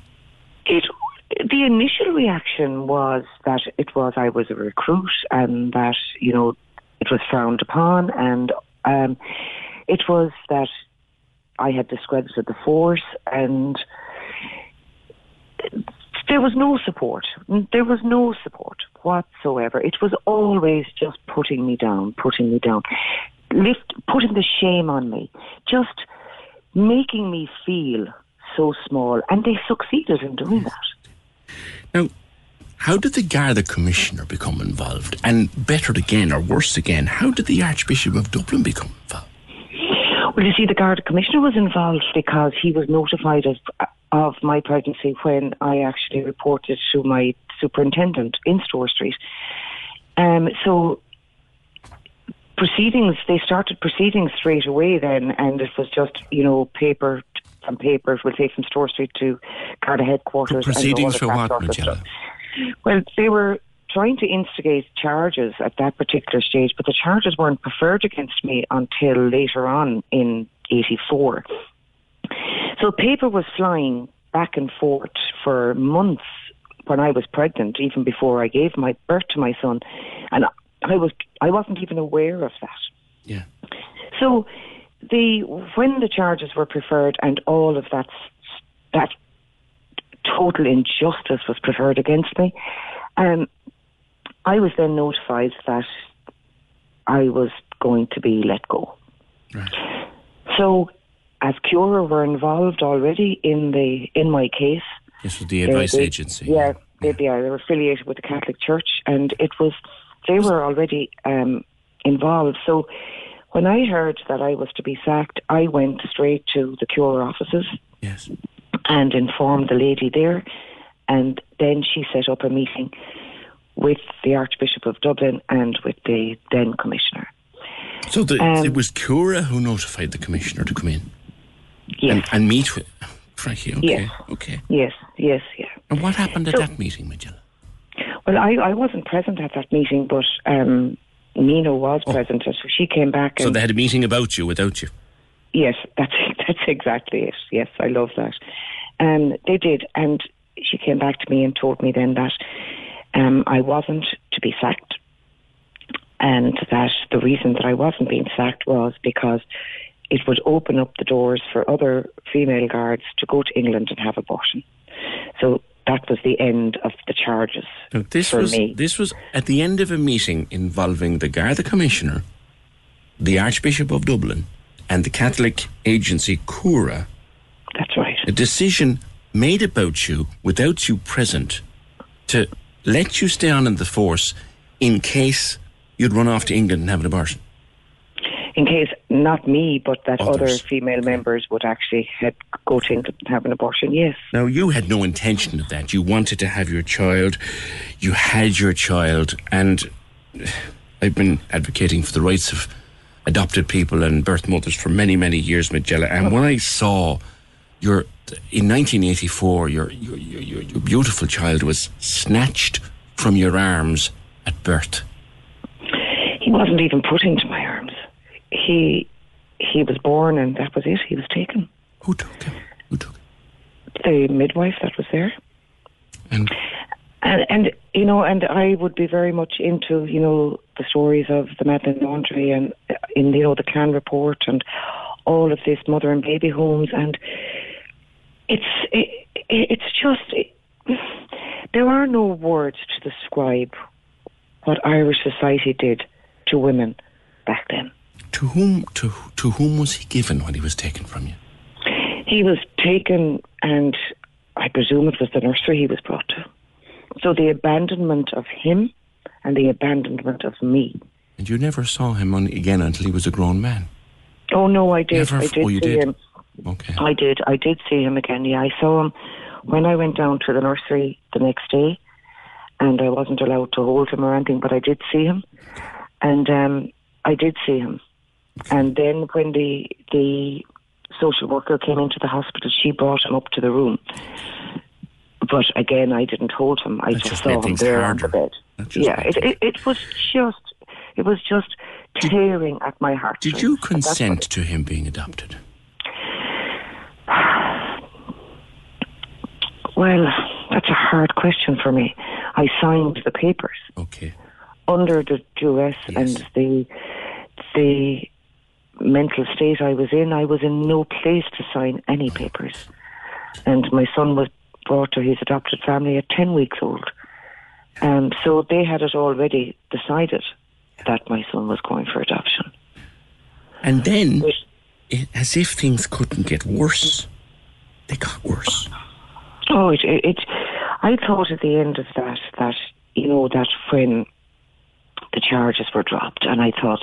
It, the initial reaction was that it was, I was a recruit and that, you know, it was frowned upon, and um, it was that I had discredited the force, and there was no support. There was no support whatsoever. It was always just putting me down, putting me down, lift, putting the shame on me, just making me feel so small. And they succeeded in doing that. Now, how did the Garda Commissioner become involved? And better again, or worse again, how did the Archbishop of Dublin become involved? Well, you see, the Garda Commissioner was involved because he was notified of of my pregnancy when I actually reported to my superintendent in Store Street. Um, so proceedings, they started proceedings straight away then, and it was just, you know, paper from paper, we'll say, from Store Street to Garda headquarters. Proceedings for what, Magella? Well, they were trying to instigate charges at that particular stage, but the charges weren't preferred against me until later on in eighty-four. So paper was flying back and forth for months when I was pregnant, even before I gave my birth to my son, and I was I wasn't even aware of that. Yeah. So the when the charges were preferred and all of that that total injustice was preferred against me, um, I was then notified that I was going to be let go. Right. So, as Cura were involved already in the in my case. This was the advice they, they, agency. Yeah, yeah. They, yeah, they were affiliated with the Catholic Church, and it was they were already um, involved. So when I heard that I was to be sacked, I went straight to the Cura offices. Yes. And informed the lady there, and then she set up a meeting with the Archbishop of Dublin and with the then Commissioner. So the, um, it was Cura who notified the Commissioner to come in. Yes. And, and meet with... Frankie, okay, yes. okay. Yes, yes, yes. And what happened at so, that meeting, Magella? Well, I, I wasn't present at that meeting, but um, Nina was oh. present, so she came back. And, so they had a meeting about you, without you? Yes, that's that's exactly it. Yes, I love that. Um, they did, and she came back to me and told me then that um, I wasn't to be sacked, and that the reason that I wasn't being sacked was because it would open up the doors for other female guards to go to England and have abortion. So that was the end of the charges now, this for was, me. This was at the end of a meeting involving the Garda Commissioner, the Archbishop of Dublin, and the Catholic agency Cura. That's right. A decision made about you, without you present, to let you stay on in the force in case you'd run off to England and have an abortion. In case, not me, but that Others. other female members would actually head, go to England and have an abortion, yes. Now, you had no intention of that. You wanted to have your child. You had your child. And I've been advocating for the rights of adopted people and birth mothers for many, many years, Magella. And when I saw your, in nineteen eighty-four, your, your, your, your beautiful child was snatched from your arms at birth. He wasn't even put into my arms. He he was born and that was it. He was taken. Who took him? Who took him? The midwife that was there. And? and and you know, and I would be very much into you know the stories of the Magdalene Laundry and in you know the Clan Report and all of this mother and baby homes, and it's it, it's just it, there are no words to describe what Irish society did to women back then. To whom to to whom was he given when he was taken from you? He was taken, and I presume it was the nursery he was brought to. So the abandonment of him and the abandonment of me. And you never saw him on, again until he was a grown man? Oh, no, I did. Never? I did oh, you see did? him. Okay. I did. I did see him again, yeah. I saw him when I went down to the nursery the next day, and I wasn't allowed to hold him or anything, but I did see him. And um, I did see him. And then when the the social worker came into the hospital, she brought him up to the room. But again, I didn't hold him. I just, just saw him there harder. on the bed. Yeah, it, it, it was just it was just did, tearing at my heart. Did you consent to him being adopted? Well, that's a hard question for me. I signed the papers. Okay. Under the duress yes. and the. The mental state I was in, I was in no place to sign any papers. And my son was brought to his adopted family at ten weeks old. Um, so they had it already decided that my son was going for adoption. And then, it, as if things couldn't get worse, they got worse. Oh, it, it, it, I thought at the end of that, that, you know, that when the charges were dropped, and I thought,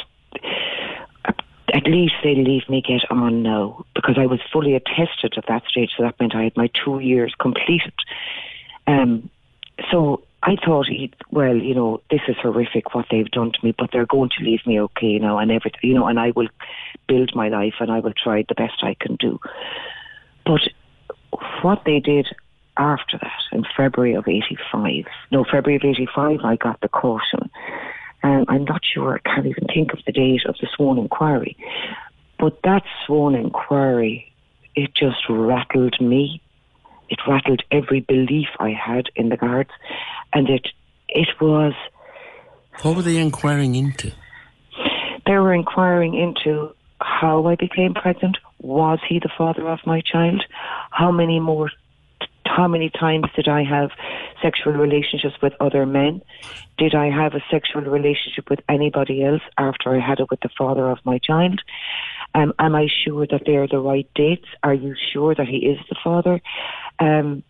at least they leave me get on now, because I was fully attested at that stage, so that meant I had my two years completed. Um, so I thought, well, you know, this is horrific what they've done to me, but they're going to leave me okay now, and everything, you know, and I will build my life and I will try the best I can do. But what they did after that, in February of eighty-five, no, February of eighty-five, I got the caution. Um, I'm not sure, I can't even think of the date of the sworn inquiry. But that sworn inquiry, it just rattled me. It rattled every belief I had in the guards. And it it was... What were they inquiring into? They were inquiring into how I became pregnant. Was he the father of my child? How many more... How many times did I have sexual relationships with other men? Did I have a sexual relationship with anybody else after I had it with the father of my child? Um, am I sure that they are the right dates? Are you sure that he is the father? Um,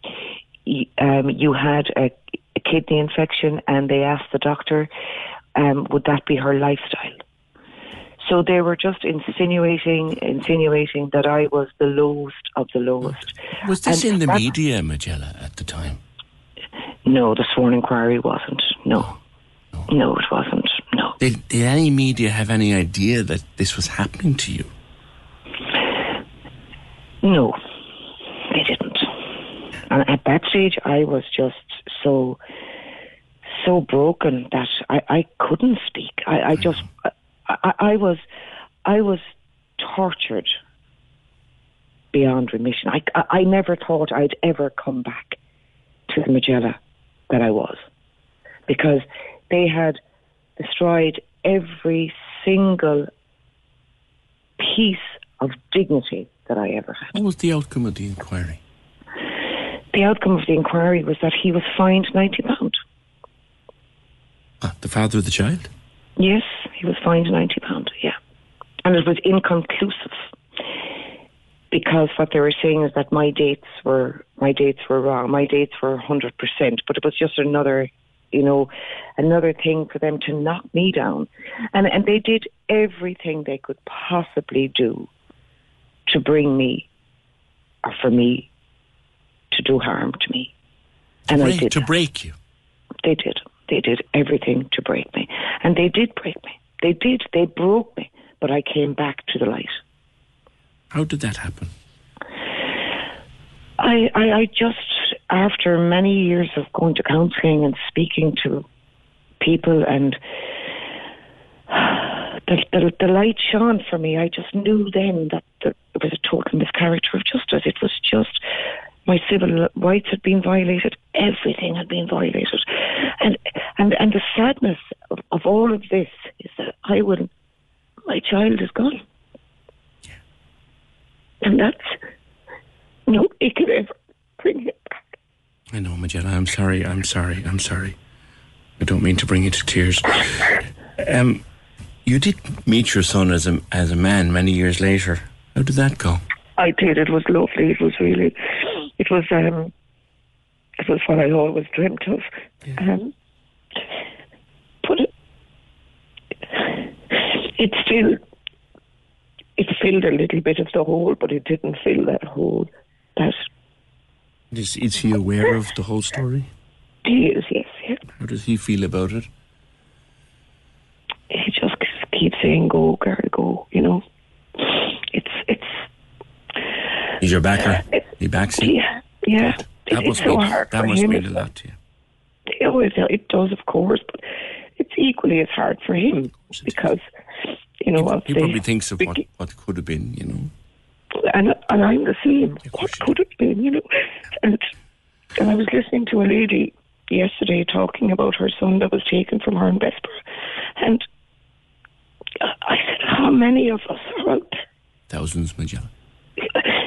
um, you had a, a kidney infection, and they asked the doctor, um, would that be her lifestyle? So they were just insinuating, insinuating that I was the lowest of the lowest. Was this and in the media, Magella, at the time? No, the sworn inquiry wasn't. No, no, no it wasn't. No. Did, did any media have any idea that this was happening to you? No, they didn't. And at that stage, I was just so, so broken that I, I couldn't speak. I, I, I just. I, I was, I was tortured beyond remission. I, I, I never thought I'd ever come back to the Magella that I was. because they had destroyed every single piece of dignity that I ever had. What was the outcome of the inquiry? The outcome of the inquiry was that he was fined ninety pounds. Ah, the father of the child? Yes, he was fined ninety pounds, yeah. And it was inconclusive, because what they were saying is that my dates were my dates were wrong. My dates were one hundred percent, but it was just another, you know, another thing for them to knock me down. And and they did everything they could possibly do to bring me, or for me, to do harm to me. And break, I did. To that. break you? They did. They did everything to break me. And they did break me. They did. They broke me. But I came back to the light. How did that happen? I, I, I just, after many years of going to counselling and speaking to people, and the, the, the light shone for me. I just knew then that there was a total miscarriage of justice. It was just, my civil rights had been violated. Everything had been violated. And, and, and the sadness of, of all of this is that I would, my child is gone. Yeah. And that's, nobody could ever bring it back. I know, Magella, I'm sorry, I'm sorry, I'm sorry. I don't mean to bring you to tears. Um, you did meet your son as a, as a man many years later. How did that go? I did, it was lovely, it was really, it was, um, it was what I always dreamt of. Yeah. Um, put it, It filled, it filled a little bit of the hole, but it didn't fill that hole. That is, is he aware of the whole story? He is, yes, yes. How does he feel about it? He just keeps saying, "Go, Gary, go." You know, it's it's. He's your backer. It, he backs you. Yeah, yeah. That, that it, must it's mean, so hard. That for must him mean a lot to you. Oh, it, it does, of course, but it's equally as hard for him because. You know, he, he probably thinks of what, what could have been, you know. And, and I'm the same. What could have been, you know. And, and I was listening to a lady yesterday talking about her son that was taken from her in Bessborough. And I said, how many of us are out there? Thousands, Magella.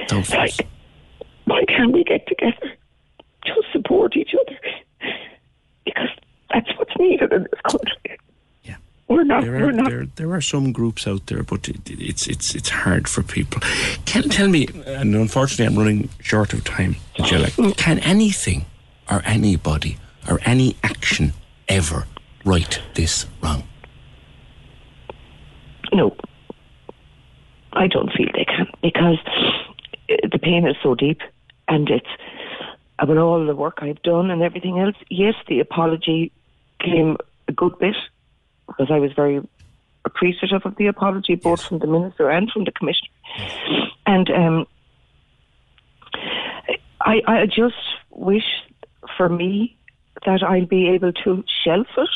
Thousands. Like, why can't we get together? Just support each other. Because that's what's needed in this country. We're not, there, are, we're not. There, there are some groups out there, but it, it's it's it's hard for people. Can tell me, and unfortunately I'm running short of time, Magella, can anything or anybody or any action ever right this wrong? No. I don't feel they can, because the pain is so deep, and it's, I mean, all the work I've done and everything else, yes, the apology came a good bit, because I was very appreciative of the apology, both yes. from the Minister and from the Commissioner. Yes. And um, I, I just wish for me that I'll be able to shelf it,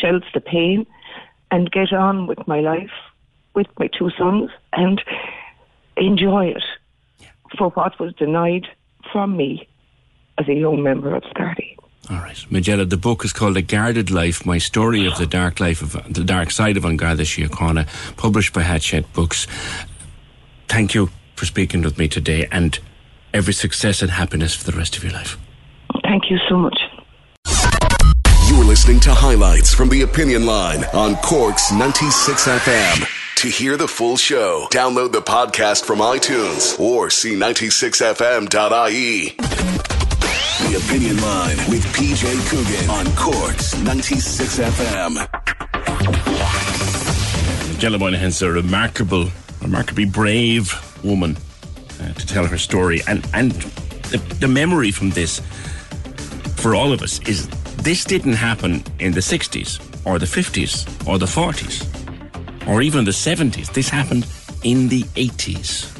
shelf the pain, and get on with my life, with my two sons, and enjoy it yeah. for what was denied from me as a young member of SCARDI. All right, Magella, the book is called A Guarded Life, My Story of the Dark Life of the Dark Side of An Garda Síochána, published by Hatchett Books. Thank you for speaking with me today, and every success and happiness for the rest of your life. Thank you so much. You're listening to Highlights from the Opinion Line on Cork's ninety-six F M. To hear the full show, download the podcast from iTunes or see ninety-six F M dot I E. The Opinion Line with P J Coogan on Cork's ninety-six F M. Magella Moynihan's a remarkable, remarkably brave woman uh, to tell her story. And, and the, the memory from this, for all of us, is this didn't happen in the sixties or the fifties or the forties or even the seventies. This happened in the eighties.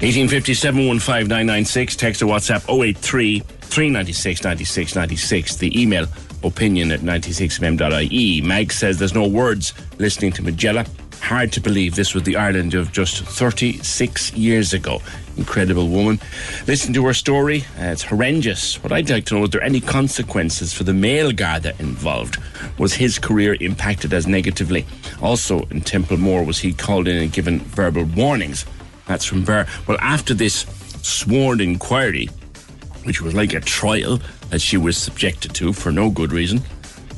eighteen fifty, seven one five, nine nine six, text or WhatsApp oh eight three, three nine six, nine six nine six, the email opinion at ninety-six M M dot I E. Mag says there's no words listening to Magella. Hard to believe this was the Ireland of just thirty-six years ago. Incredible woman. Listen to her story. Uh, it's horrendous. What I'd like to know, is there any consequences for the male Garda involved? Was his career impacted as negatively? Also, in Templemore, was he called in and given verbal warnings? That's from Burr. Well, after this sworn inquiry, which was like a trial that she was subjected to for no good reason,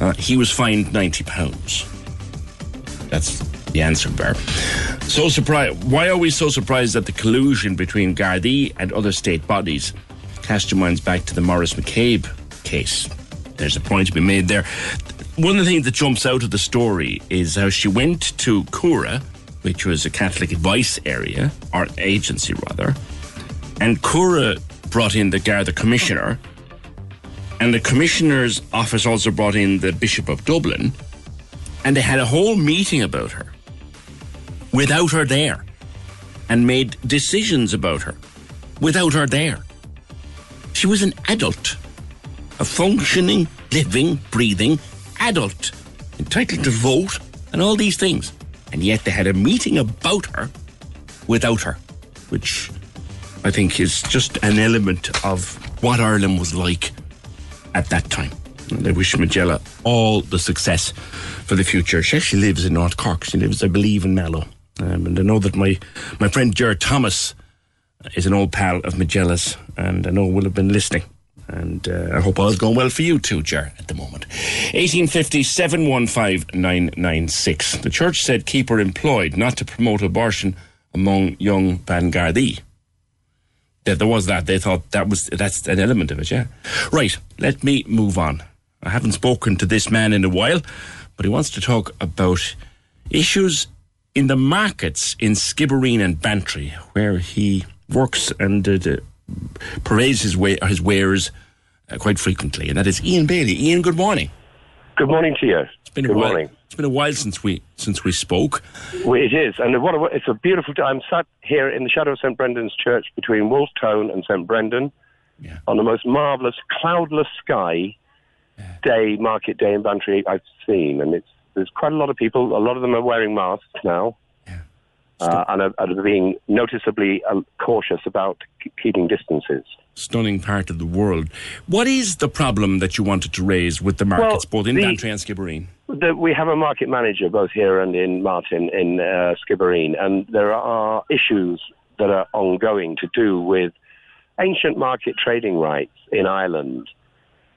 uh, he was fined ninety pounds. That's the answer, Bear. So surprised. Why are we so surprised that the collusion between Gardaí and other state bodies? Cast your minds back to the Maurice McCabe case. There's a point to be made there. One of the things that jumps out of the story is how she went to Cura, which was a Catholic advice area, or agency rather, and Cura brought in the Garda commissioner, and the commissioner's office also brought in the Bishop of Dublin, and they had a whole meeting about her without her there, and made decisions about her without her there. She was an adult, a functioning, living, breathing adult, entitled to vote and all these things. And yet they had a meeting about her without her, which I think is just an element of what Ireland was like at that time. And I wish Magella all the success for the future. She actually lives in North Cork. She lives, I believe, in Mallow. Um, and I know that my, my friend Jared Thomas is an old pal of Magella's, and I know will have been listening. And uh, I hope all's going well for you too, Jar, at the moment. eighteen fifty, seven one five, nine nine six. The church said keep her employed, not to promote abortion among young Bangardi. There, there was that. They thought that was that's an element of it, yeah. Right, let me move on. I haven't spoken to this man in a while, but he wants to talk about issues in the markets in Skibbereen and Bantry, where he works and uh, parades his, way, his wares uh, quite frequently, and that is Ian Bailey. Ian, good morning. Good morning to you. It's been good a while. Morning. It's been a while since we since we spoke. Well, it is, and what a, it's a beautiful day. I'm sat here in the shadow of Saint Brendan's Church between Wolfe Tone and Saint Brendan, yeah, on the most marvellous cloudless sky yeah. day, market day in Bantry I've seen, and it's there's quite a lot of people. A lot of them are wearing masks now. Uh, and are, are being noticeably um, cautious about c- keeping distances. Stunning part of the world. What is the problem that you wanted to raise with the markets, well, both in the, Bantry and Skibbereen? The, we have a market manager both here and in Martin in uh, Skibbereen, and there are issues that are ongoing to do with ancient market trading rights in Ireland.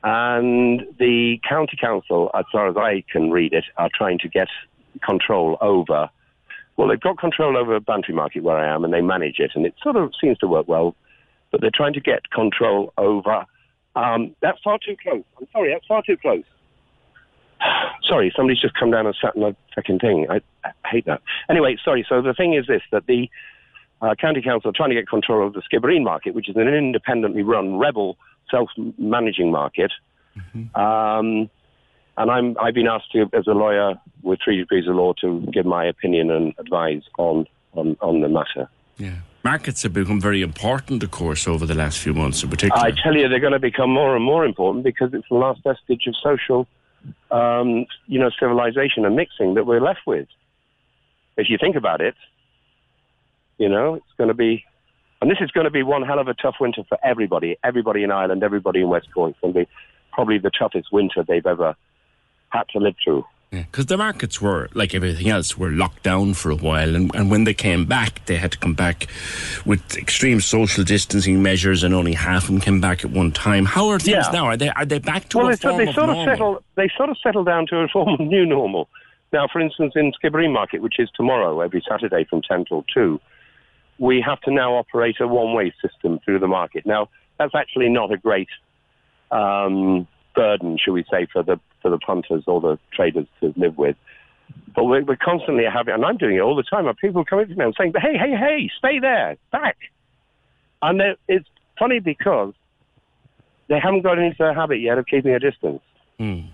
And the county council, as far as I can read it, are trying to get control over. Well, they've got control over Bantry Market where I am, and they manage it, and it sort of seems to work well, but they're trying to get control over... Um, that's far too close. I'm sorry, that's far too close. Sorry, somebody's just come down and sat in my fucking thing. I, I hate that. Anyway, sorry, so the thing is this, that the uh, County Council are trying to get control of the Skibbereen Market, which is an independently run, rebel, self-managing market. Mm-hmm. Um... And I'm, I've been asked to, as a lawyer with Three Degrees of Law, to give my opinion and advice on, on, on the matter. Yeah, markets have become very important, of course, over the last few months in particular. I tell you, they're going to become more and more important because it's the last vestige of social, um, you know, civilization and mixing that we're left with. If you think about it, you know, it's going to be... And this is going to be one hell of a tough winter for everybody. Everybody in Ireland, everybody in West Cork. It's going to be probably the toughest winter they've ever... had to live through. Because yeah, the markets were, like everything else, were locked down for a while, and, and when they came back, they had to come back with extreme social distancing measures, and only half of them came back at one time. How are things yeah. now? Are they are they back to well, a form they sort of, of settle, They sort of settle down to a form of new normal. Now, for instance, in Skibbereen Market, which is tomorrow, every Saturday from ten till two, we have to now operate a one-way system through the market. Now, that's actually not a great... Um, burden, shall we say, for the for the punters or the traders to live with. But we're, we're constantly having, and I'm doing it all the time, and people come in to me and saying, hey, hey, hey, stay there, back. And it's funny because they haven't got into the habit yet of keeping a distance. Mm.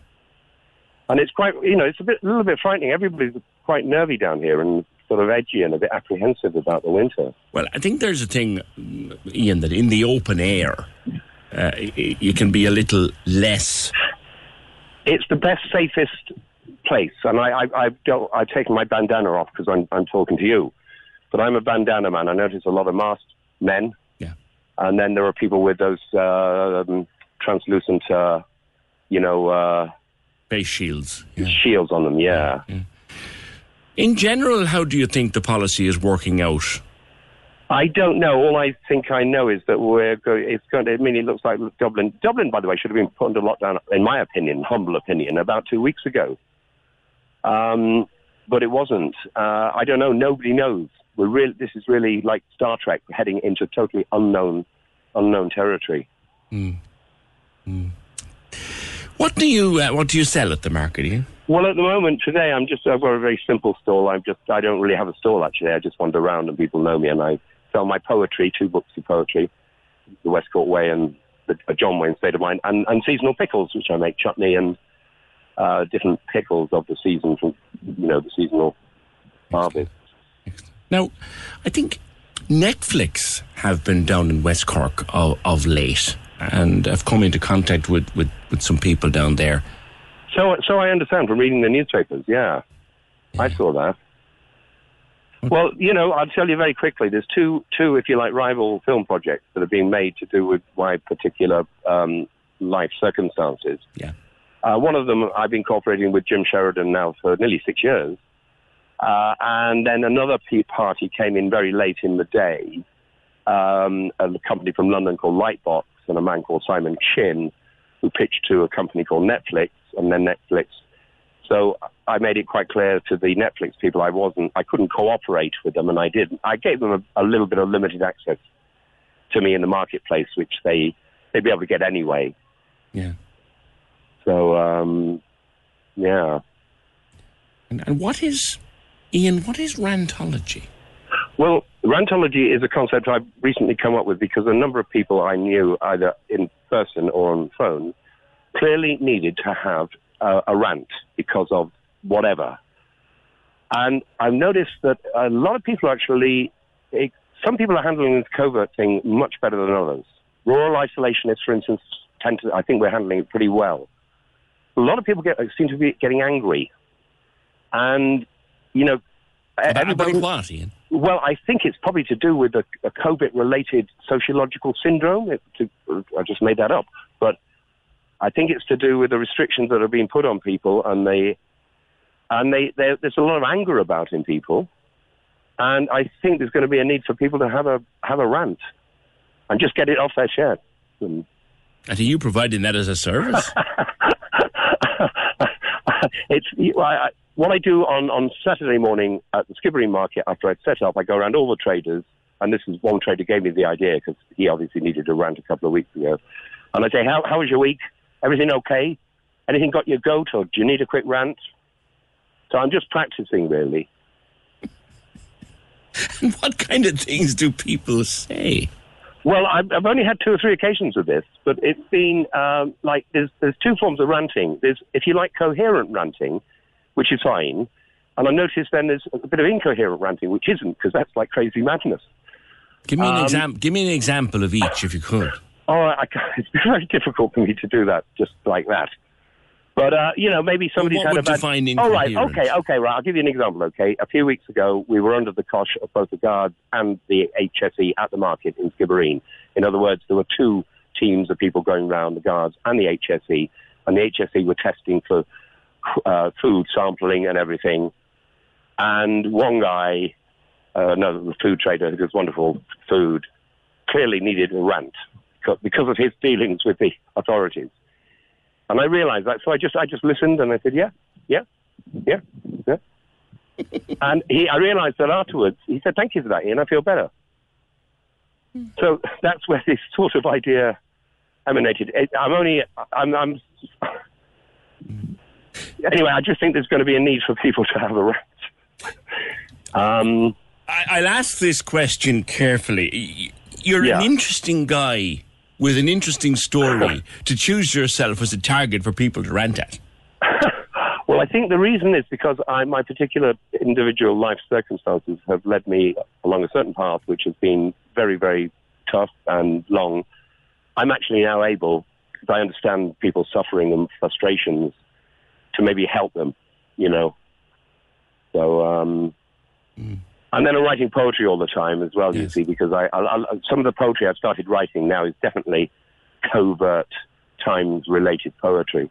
And it's quite, you know, it's a bit, a little bit frightening. Everybody's quite nervy down here and sort of edgy and a bit apprehensive about the winter. Well, I think there's a thing, Ian, that in the open air... Uh, you can be a little less. It's the best, safest place. And I, I, I've, dealt, I've taken my bandana off because I'm, I'm talking to you. But I'm a bandana man. I notice a lot of masked men. Yeah. And then there are people with those uh, um, translucent, uh, you know... Uh, base shields. Yeah. Shields on them, yeah. yeah. yeah. In general, how do you think the policy is working out? I don't know. All I think I know is that we're go- it's going to, I mean, it looks like Dublin, Dublin, by the way, should have been put under lockdown, in my opinion, humble opinion, about two weeks ago. Um, but it wasn't. Uh, I don't know. Nobody knows. We're real. This is really like Star Trek, heading into totally unknown, unknown territory. Mm. Mm. What do you, uh, what do you sell at the market here? Well, at the moment, today, I'm just, I've got a very simple stall. I'm just, I don't really have a stall, actually. I just wander around and people know me, and I sell my poetry, two books of poetry, The Westcourt Way and the John Wayne State of Mind, and, and seasonal pickles, which I make chutney and uh, different pickles of the season from, you know, the seasonal harvest. Now, I think Netflix have been down in West Cork of, of late, and I've come into contact with, with, with some people down there. So, so I understand from reading the newspapers, yeah. yeah. I saw that. Okay. Well, you know, I'll tell you very quickly, there's two, two, if you like, rival film projects that are being made to do with my particular um, life circumstances. Yeah. Uh, one of them, I've been cooperating with Jim Sheridan now for nearly six years. Uh, and then another party came in very late in the day, um, a company from London called Lightbox and a man called Simon Chin, who pitched to a company called Netflix, and then Netflix. So I made it quite clear to the Netflix people I wasn't, I couldn't cooperate with them, and I didn't. I gave them a, a little bit of limited access to me in the marketplace, which they, they'd be able to get anyway. Yeah. So, um, yeah. And, and what is, Ian, what is rantology? Well, rantology is a concept I've recently come up with because a number of people I knew, either in person or on the phone, clearly needed to have uh, a rant because of whatever. And I've noticed that a lot of people actually, it, some people are handling this covert thing much better than others. Rural isolationists, for instance, tend to, I think we're handling it pretty well. A lot of people get, seem to be getting angry. And, you know... About, everybody, about what, Ian? Well, I think it's probably to do with a, a COVID-related sociological syndrome. It, to, I just made that up. But I think it's to do with the restrictions that are being put on people, and they, and they, there's a lot of anger about in people, and I think there's going to be a need for people to have a have a rant, and just get it off their chest. And are you providing that as a service? It's I, what I do on, on Saturday morning at the Skibbereen Market after I'd set up. I go around all the traders, and this is one trader gave me the idea because he obviously needed a rant a couple of weeks ago, and I say, "How how was your week? Everything okay? Anything got your goat, or do you need a quick rant?" So I'm just practicing, really. And what kind of things do people say? Well, I've, I've only had two or three occasions with this, but it's been um, like there's there's two forms of ranting. There's, if you like, coherent ranting, which is fine, and I noticed then there's a bit of incoherent ranting, which isn't, because that's like crazy madness. Give me an um, example. Give me an example of each, if you could. Oh, I, it's very difficult for me to do that just like that. But, uh, you know, maybe somebody's well, had a bad... All oh, right, okay, okay, right. I'll give you an example, okay? A few weeks ago, we were under the cosh of both the Guards and the H S E at the market in Skibbereen. In other words, there were two teams of people going round, the Guards and the H S E, and the H S E were testing for uh, food sampling and everything. And one guy, uh, no, the food trader, who does wonderful food, clearly needed a rant, because of his dealings with the authorities. And I realised that, so I just I just listened and I said, yeah, yeah, yeah, yeah. And he, I realised that afterwards, he said, thank you for that, Ian, I feel better. Mm. So that's where this sort of idea emanated. I'm only, I'm, I'm... Anyway, I just think there's going to be a need for people to have a rant. um, I, I'll ask this question carefully. You're yeah. an interesting guy with an interesting story to choose yourself as a target for people to rant at? Well, I think the reason is because I, my particular individual life circumstances have led me along a certain path which has been very, very tough and long. I'm actually now able, because I understand people's suffering and frustrations, to maybe help them you know. So, um, mm. and then I'm writing poetry all the time as well, yes. you see, because I, I, I some of the poetry I've started writing now is definitely covert times-related poetry.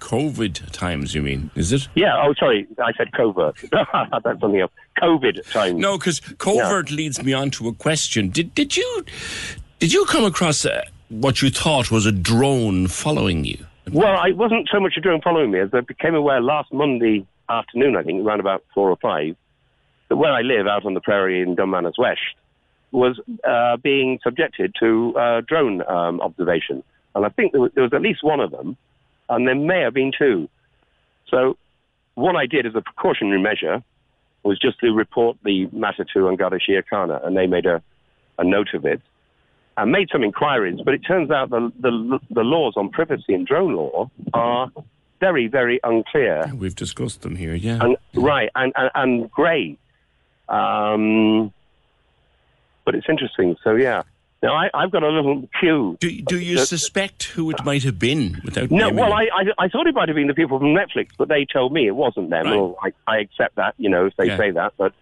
COVID times, you mean, is it? Yeah, oh, sorry, I said covert. That's something else. COVID times. No, because covert yeah. leads me on to a question. Did did you did you come across uh, what you thought was a drone following you? Well, it wasn't so much a drone following me as I became aware last Monday afternoon, I think, around about four or five, that where I live out on the prairie in Dunmanus West was uh, being subjected to uh, drone um, observation. And I think there was, there was at least one of them, and there may have been two. So what I did as a precautionary measure was just to report the matter to Angada Shiakana, and they made a, a note of it and made some inquiries. But it turns out the, the, the laws on privacy and drone law are very, very unclear. Yeah, we've discussed them here, yeah. And, yeah. Right, and, and, and grey. Um, but it's interesting, so yeah. Now, I, I've got a little cue. Do, do you uh, suspect who it might have been? Without no, well, I, I I thought it might have been the people from Netflix, but they told me it wasn't them. Right. Well, I, I accept that, you know, if they yeah. say that, but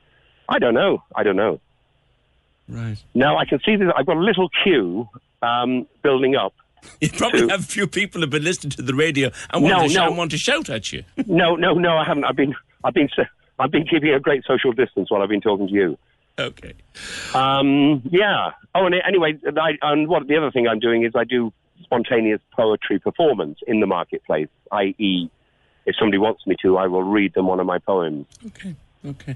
I don't know. I don't know. Right. Now, I can see that I've got a little queue um, building up. You probably to... have a few people who have been listening to the radio and want, no, to, sh- no. want to shout at you. No, no, no, I haven't. I've been, I've been, I've been keeping a great social distance while I've been talking to you. Okay. Um, yeah. Oh, and anyway, I, and what the other thing I'm doing is I do spontaneous poetry performance in the marketplace, that is, if somebody wants me to, I will read them one of my poems. Okay. Okay.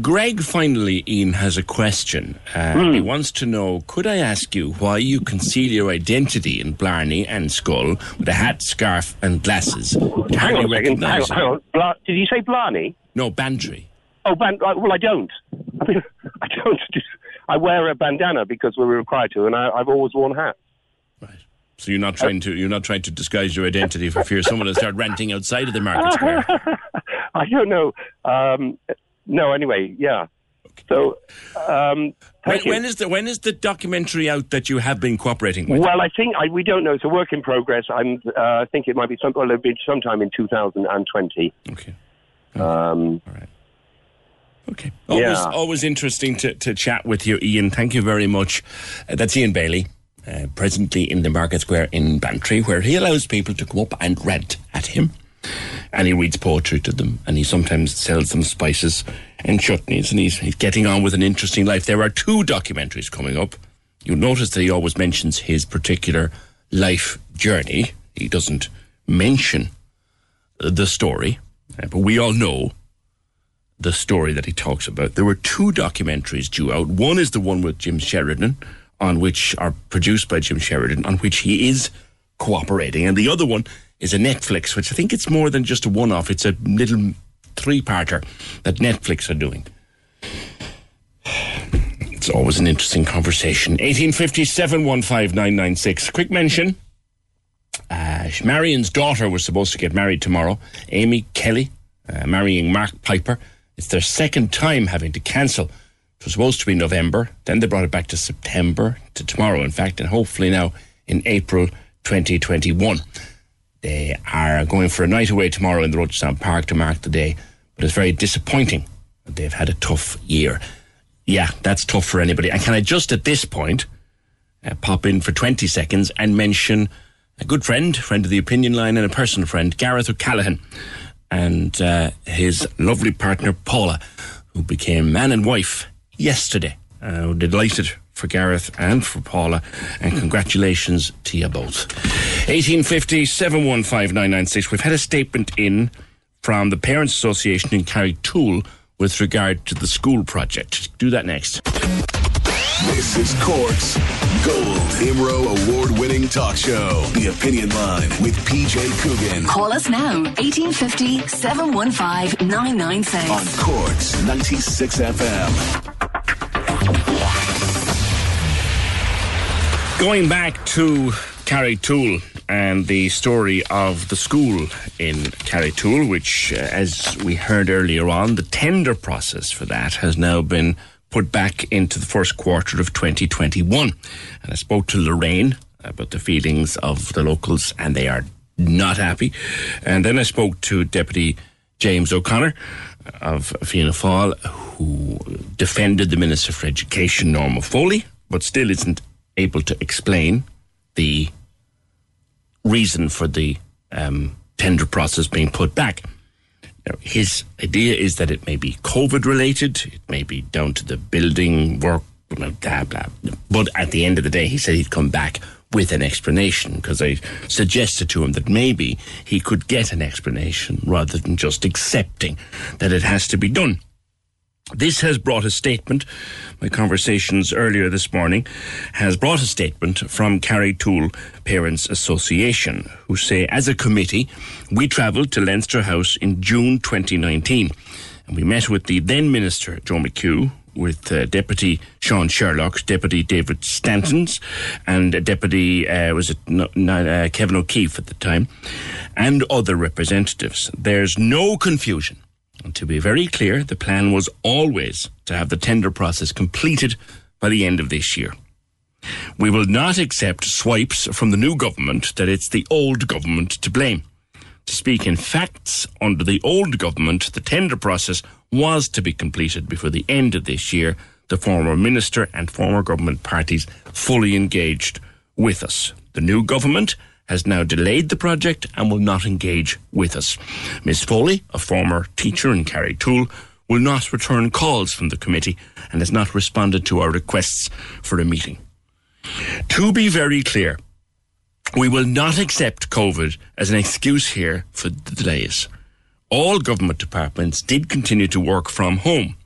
Greg, finally, Ian, has a question. Uh, mm. He wants to know, could I ask you why you conceal your identity in Blarney and Skull with a hat, scarf and glasses? Hang on a second. Hang on, hang on. Bla- Did you say Blarney? No, Bantry. Oh, ban- well, I don't. I mean, I don't. Just, I wear a bandana because we're required to, and I, I've always worn hats. Right. So you're not trying to you're not trying to disguise your identity for fear someone will start ranting outside of the market square. I don't know. Um, no, anyway, yeah. Okay. So, um, when, when is the when is the documentary out that you have been cooperating with? Well, I think I, we don't know. It's a work in progress. I'm. Uh, I think it might be some. Well, it'll be sometime in two thousand twenty. Okay. Okay. Um, All right. Okay. Always, yeah. always interesting to, to chat with you, Ian. Thank you very much. Uh, that's Ian Bailey, uh, presently in the Market Square in Bantry, where he allows people to come up and rant at him. And he reads poetry to them, and he sometimes sells them spices and chutneys, and he's, he's getting on with an interesting life. There are two documentaries coming up. You'll notice that he always mentions his particular life journey. He doesn't mention the story, uh, but we all know the story that he talks about. There were two documentaries due out. One is the one with Jim Sheridan, on which are produced by Jim Sheridan, on which he is cooperating. And the other one is a Netflix, which I think it's more than just a one-off. It's a little three-parter that Netflix are doing. It's always an interesting conversation. eighteen fifty-seven, one five nine nine six. Quick mention. Uh, Marion's daughter was supposed to get married tomorrow. Amy Kelly, uh, marrying Mark Piper. It's their second time having to cancel. It was supposed to be November. Then they brought it back to September, to tomorrow, in fact, and hopefully now in April twenty twenty-one. They are going for a night away tomorrow in the Rochestown Park to mark the day. But it's very disappointing that they've had a tough year. Yeah, that's tough for anybody. And can I just at this point uh, pop in for twenty seconds and mention a good friend, friend of the opinion line and a personal friend, Gareth O'Callaghan, and uh, his lovely partner, Paula, who became man and wife yesterday. Uh, delighted for Gareth and for Paula, and congratulations to you both. eighteen fifty, seven one five nine nine six. We've had a statement in from the Parents Association in Carrigtool with regard to the school project. Do that next. This is Cork's Gold I M R O award-winning talk show, The Opinion Line, with P J Coogan. Call us now, eighteen fifty, seven one five, nine nine six. On Cork's ninety-six F M. Going back to Carrigtool and the story of the school in Carrigtool, which, uh, as we heard earlier on, the tender process for that has now been put back into the first quarter of twenty twenty-one. And I spoke to Lorraine about the feelings of the locals, and they are not happy. And then I spoke to Deputy James O'Connor of Fianna Fáil, who defended the Minister for Education, Norma Foley, but still isn't able to explain the reason for the um, tender process being put back. Now, his idea is that it may be COVID-related, it may be down to the building work, blah, blah, blah. But at the end of the day, he said he'd come back with an explanation, because I suggested to him that maybe he could get an explanation rather than just accepting that it has to be done. This has brought a statement. My conversations earlier this morning has brought a statement from Carrie Toole Parents Association, who say, as a committee, we travelled to Leinster House in June twenty nineteen, and we met with the then Minister, Joe McHugh, with uh, Deputy Sean Sherlock, Deputy David Stantons, and Deputy uh, was it no, no, uh, Kevin O'Keefe at the time, and other representatives. There's no confusion. And to be very clear, the plan was always to have the tender process completed by the end of this year. We will not accept swipes from the new government that it's the old government to blame. To speak in facts, under the old government, the tender process was to be completed before the end of this year. The former minister and former government parties fully engaged with us. The new government has now delayed the project and will not engage with us. Miz Foley, a former teacher in Carrie Toole, will not return calls from the committee and has not responded to our requests for a meeting. To be very clear, we will not accept COVID as an excuse here for the delays. All government departments did continue to work from home.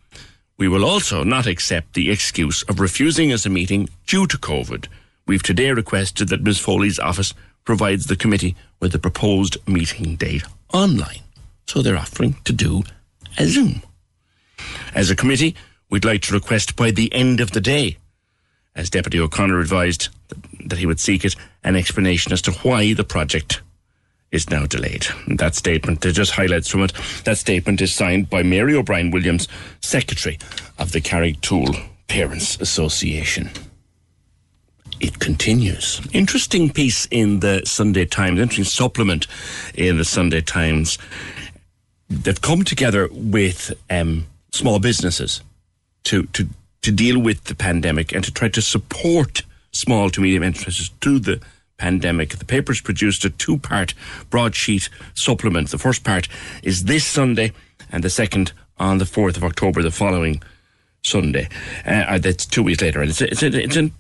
We will also not accept the excuse of refusing us a meeting due to COVID. We've today requested that Miz Foley's office provides the committee with the proposed meeting date online. So they're offering to do a Zoom. As a committee, we'd like to request by the end of the day, as Deputy O'Connor advised that he would seek it, an explanation as to why the project is now delayed. And that statement, there's just highlights from it, that statement is signed by Mary O'Brien Williams, Secretary of the Carrie Toole Parents Association. It continues. Interesting piece in the Sunday Times, interesting supplement in the Sunday Times. They've come together with um, small businesses to, to, to deal with the pandemic and to try to support small to medium enterprises through the pandemic. The paper's produced a two-part broadsheet supplement. The first part is this Sunday and the second on the fourth of October, the following Sunday. Uh, that's two weeks later. And it's, a, it's, a, it's an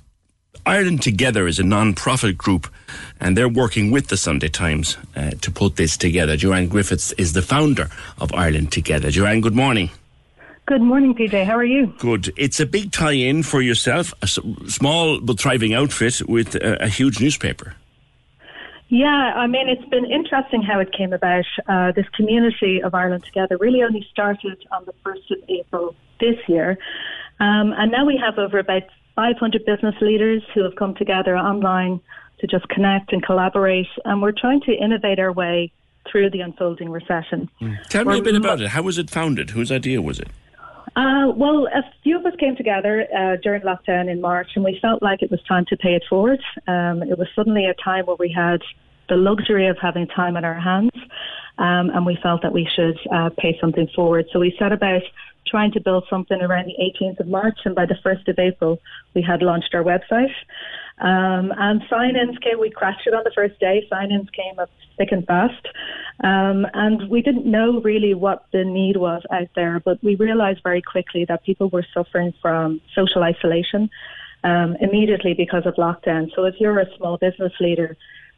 Ireland Together is a non-profit group, and they're working with the Sunday Times uh, to put this together. Joanne Griffiths is the founder of Ireland Together. Joanne, good morning. Good morning, P J. How are you? Good. It's a big tie-in for yourself, a small but thriving outfit with a, a huge newspaper. Yeah, I mean, it's been interesting how it came about. Uh, this community of Ireland Together really only started on the first of April this year, um, and now we have over about five hundred business leaders who have come together online to just connect and collaborate, and we're trying to innovate our way through the unfolding recession. Mm. Tell we're, me a bit about it. How was it founded? Whose idea was it? Uh, well, a few of us came together uh, during lockdown in March, and we felt like it was time to pay it forward. Um, it was suddenly a time where we had the luxury of having time on our hands, um, and we felt that we should uh, pay something forward. So we set about trying to build something around the eighteenth of March, and by the first of April, we had launched our website. Um, and sign-ins came, we crashed it on the first day, sign-ins came up thick and fast. Um, and we didn't know really what the need was out there, but we realised very quickly that people were suffering from social isolation um, immediately because of lockdown. So if you're a small business leader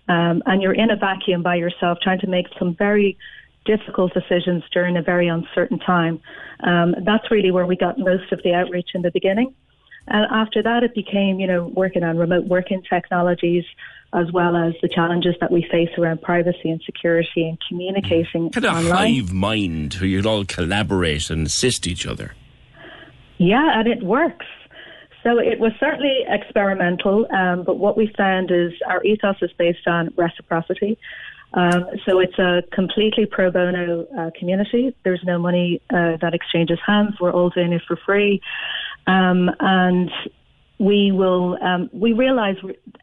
um, and you're in a vacuum by yourself trying to make some very difficult decisions during a very uncertain time. Um, that's really where we got most of the outreach in the beginning. And after that, it became, you know, working on remote working technologies, as well as the challenges that we face around privacy and security and communicating kind of online. Hive mind where you'd all collaborate and assist each other. Yeah, and it works. So it was certainly experimental, um, but what we found is our ethos is based on reciprocity. Um, so it's a completely pro bono uh, community. There's no money uh, that exchanges hands. We're all doing it for free. Um, and we will um, we realize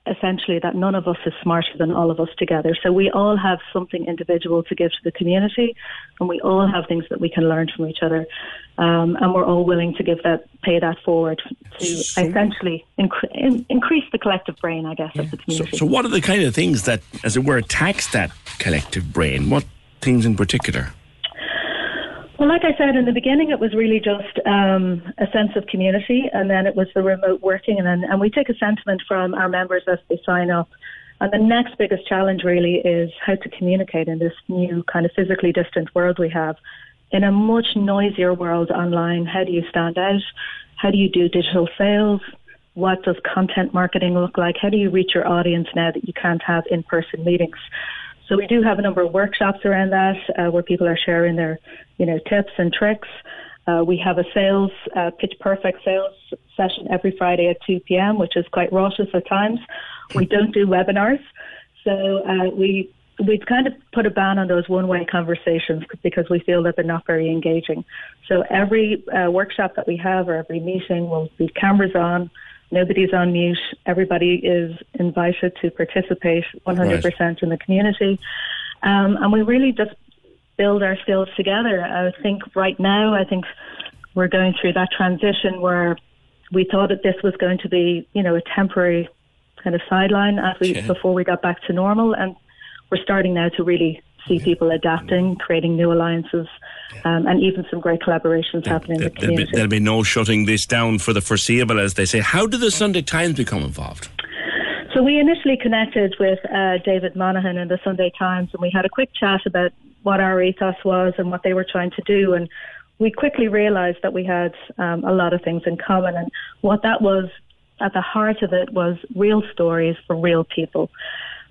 essentially that none of us is smarter than all of us together. So we all have something individual to give to the community, and we all have things that we can learn from each other, um, and we're all willing to give that, pay that forward to sure. essentially incre- in, increase the collective brain, I guess, yeah. of the community. So, so what are the kind of things that, as it were, tax that collective brain? What things in particular? Well, like I said, in the beginning, it was really just um, a sense of community, and then it was the remote working, and then, and we take a sentiment from our members as they sign up. And the next biggest challenge really is how to communicate in this new kind of physically distant world we have. In a much noisier world online, how do you stand out? How do you do digital sales? What does content marketing look like? How do you reach your audience now that you can't have in-person meetings? So we do have a number of workshops around that uh, where people are sharing their, you know, tips and tricks. Uh, we have a sales, uh, pitch perfect sales session every Friday at two p.m., which is quite raucous at times. We don't do webinars. So uh, we, we've kind of put a ban on those one-way conversations because we feel that they're not very engaging. So every uh, workshop that we have or every meeting will be cameras on. Nobody's on mute. Everybody is invited to participate one hundred percent right. in the community. Um, and we really just build our skills together. I think right now, I think we're going through that transition where we thought that this was going to be, you know, a temporary kind of sideline as we, yeah. before we got back to normal. And we're starting now to really see yeah. people adapting, creating new alliances, um, and even some great collaborations yeah, happening in the community. There'll be, there'll be no shutting this down for the foreseeable, as they say. How did the Sunday Times become involved? So we initially connected with uh, David Monaghan and the Sunday Times, and we had a quick chat about what our ethos was and what they were trying to do, and we quickly realised that we had um, a lot of things in common, and what that was at the heart of it was real stories for real people.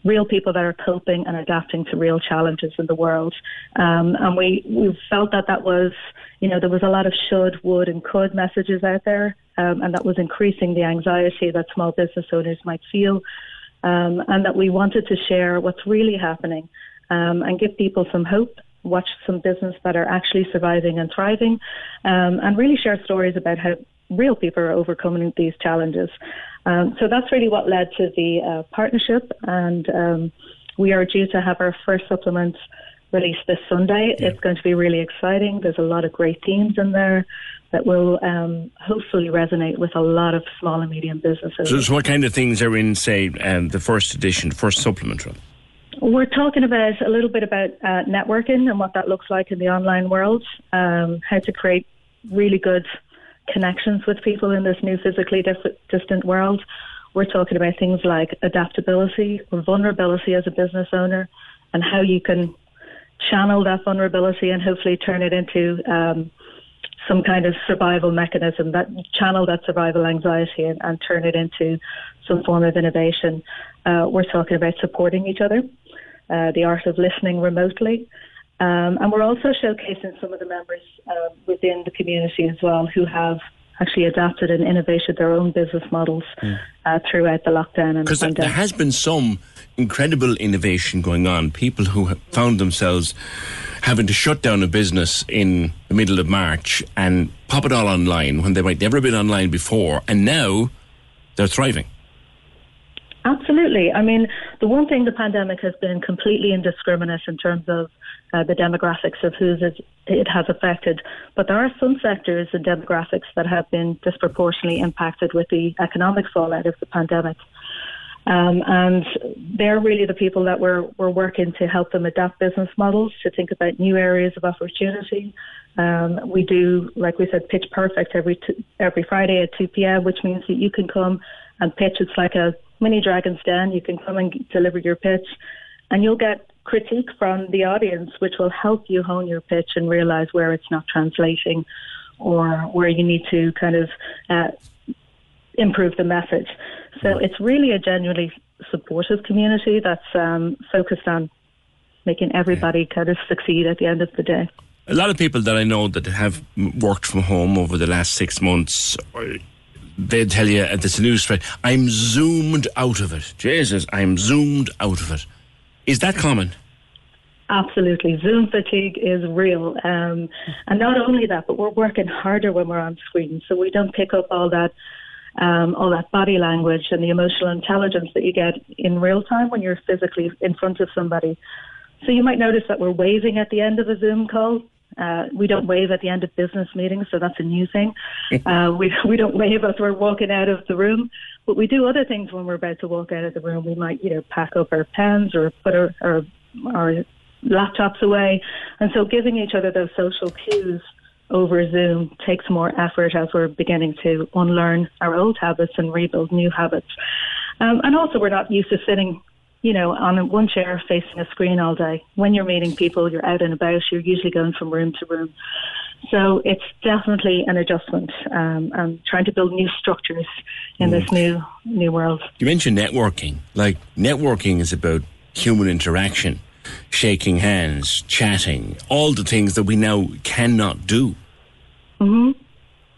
Real people that are coping and adapting to real challenges in the world. Um, and we, we felt that that was, you know, there was a lot of should, would and could messages out there, um, and that was increasing the anxiety that small business owners might feel, um, and that we wanted to share what's really happening um, and give people some hope, watch some business that are actually surviving and thriving, um, and really share stories about how real people are overcoming these challenges. Um, so that's really what led to the uh, partnership, and um, we are due to have our first supplement released this Sunday. Yeah. It's going to be really exciting. There's a lot of great themes in there that will um, hopefully resonate with a lot of small and medium businesses. So, so what kind of things are in, say, um, the first edition, first supplement run? We're talking about a little bit about uh, networking and what that looks like in the online world, um, how to create really good connections with people in this new physically diff- distant world. We're talking about things like adaptability or vulnerability as a business owner, and how you can channel that vulnerability and hopefully turn it into um, some kind of survival mechanism, that channel that survival anxiety and, and turn it into some form of innovation. Uh, we're talking about supporting each other, uh, the art of listening remotely. Um, and we're also showcasing some of the members uh, within the community as well who have actually adapted and innovated their own business models mm. uh, throughout the lockdown. Because the there has been some incredible innovation going on. People who have found themselves having to shut down a business in the middle of March and pop it all online when they might never have been online before, and now they're thriving. Absolutely. I mean, the one thing the pandemic has been completely indiscriminate in terms of Uh, the demographics of who it has affected. But there are some sectors and demographics that have been disproportionately impacted with the economic fallout of the pandemic. Um, and they're really the people that we're, we're working to help them adapt business models, to think about new areas of opportunity. Um, we do, like we said, Pitch Perfect every t- every Friday at two p.m., which means that you can come and pitch. It's like a mini Dragon's Den. You can come and deliver your pitch, and you'll get critique from the audience, which will help you hone your pitch and realize where it's not translating or where you need to kind of uh, improve the message. So it's really a genuinely supportive community that's um, focused on making everybody kind of succeed at the end of the day. A lot of people that I know that have worked from home over the last six months, they tell you at this news spread, I'm zoomed out of it. Jesus, I'm zoomed out of it. Is that common? Absolutely. Zoom fatigue is real. Um, and not only that, but we're working harder when we're on screen. So we don't pick up all that um, all that body language and the emotional intelligence that you get in real time when you're physically in front of somebody. So you might notice that we're waving at the end of a Zoom call. Uh, we don't wave at the end of business meetings, so that's a new thing. Uh, we we don't wave as we're walking out of the room, but we do other things when we're about to walk out of the room. We might, you know, pack up our pens or put our, our, our laptops away. And so giving each other those social cues over Zoom takes more effort as we're beginning to unlearn our old habits and rebuild new habits. Um, and also we're not used to sitting, you know, on one chair facing a screen all day. When you're meeting people, you're out and about, you're usually going from room to room. So it's definitely an adjustment, um, and trying to build new structures in mm. this new new world. You mentioned networking. Like, networking is about human interaction, shaking hands, chatting, all the things that we now cannot do. Mm-hmm.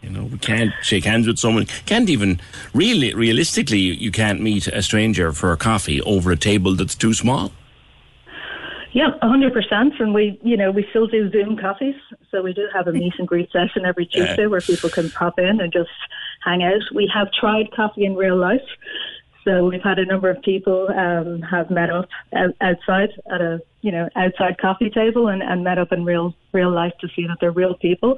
You know, we can't shake hands with someone. Can't even, really, realistically, you can't meet a stranger for a coffee over a table that's too small. Yeah, one hundred percent. And we, you know, we still do Zoom coffees. So we do have a meet and greet session every Tuesday yeah. where people can pop in and just hang out. We have tried coffee in real life. So we've had a number of people um, have met up outside at a, you know, outside coffee table and, and met up in real, real life to see that they're real people.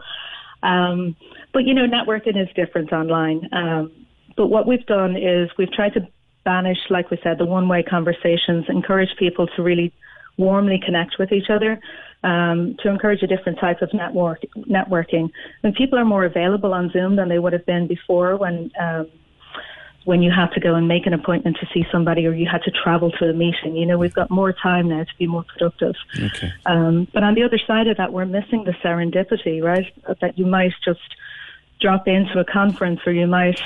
Um, but, you know, networking is different online. Um, but what we've done is we've tried to banish, like we said, the one-way conversations, encourage people to really warmly connect with each other, um, to encourage a different type of network networking. And people are more available on Zoom than they would have been before when um, when you had to go and make an appointment to see somebody or you had to travel to a meeting. You know, we've got more time now to be more productive. Okay. Um, but on the other side of that, we're missing the serendipity, right? That you might just drop into a conference or you might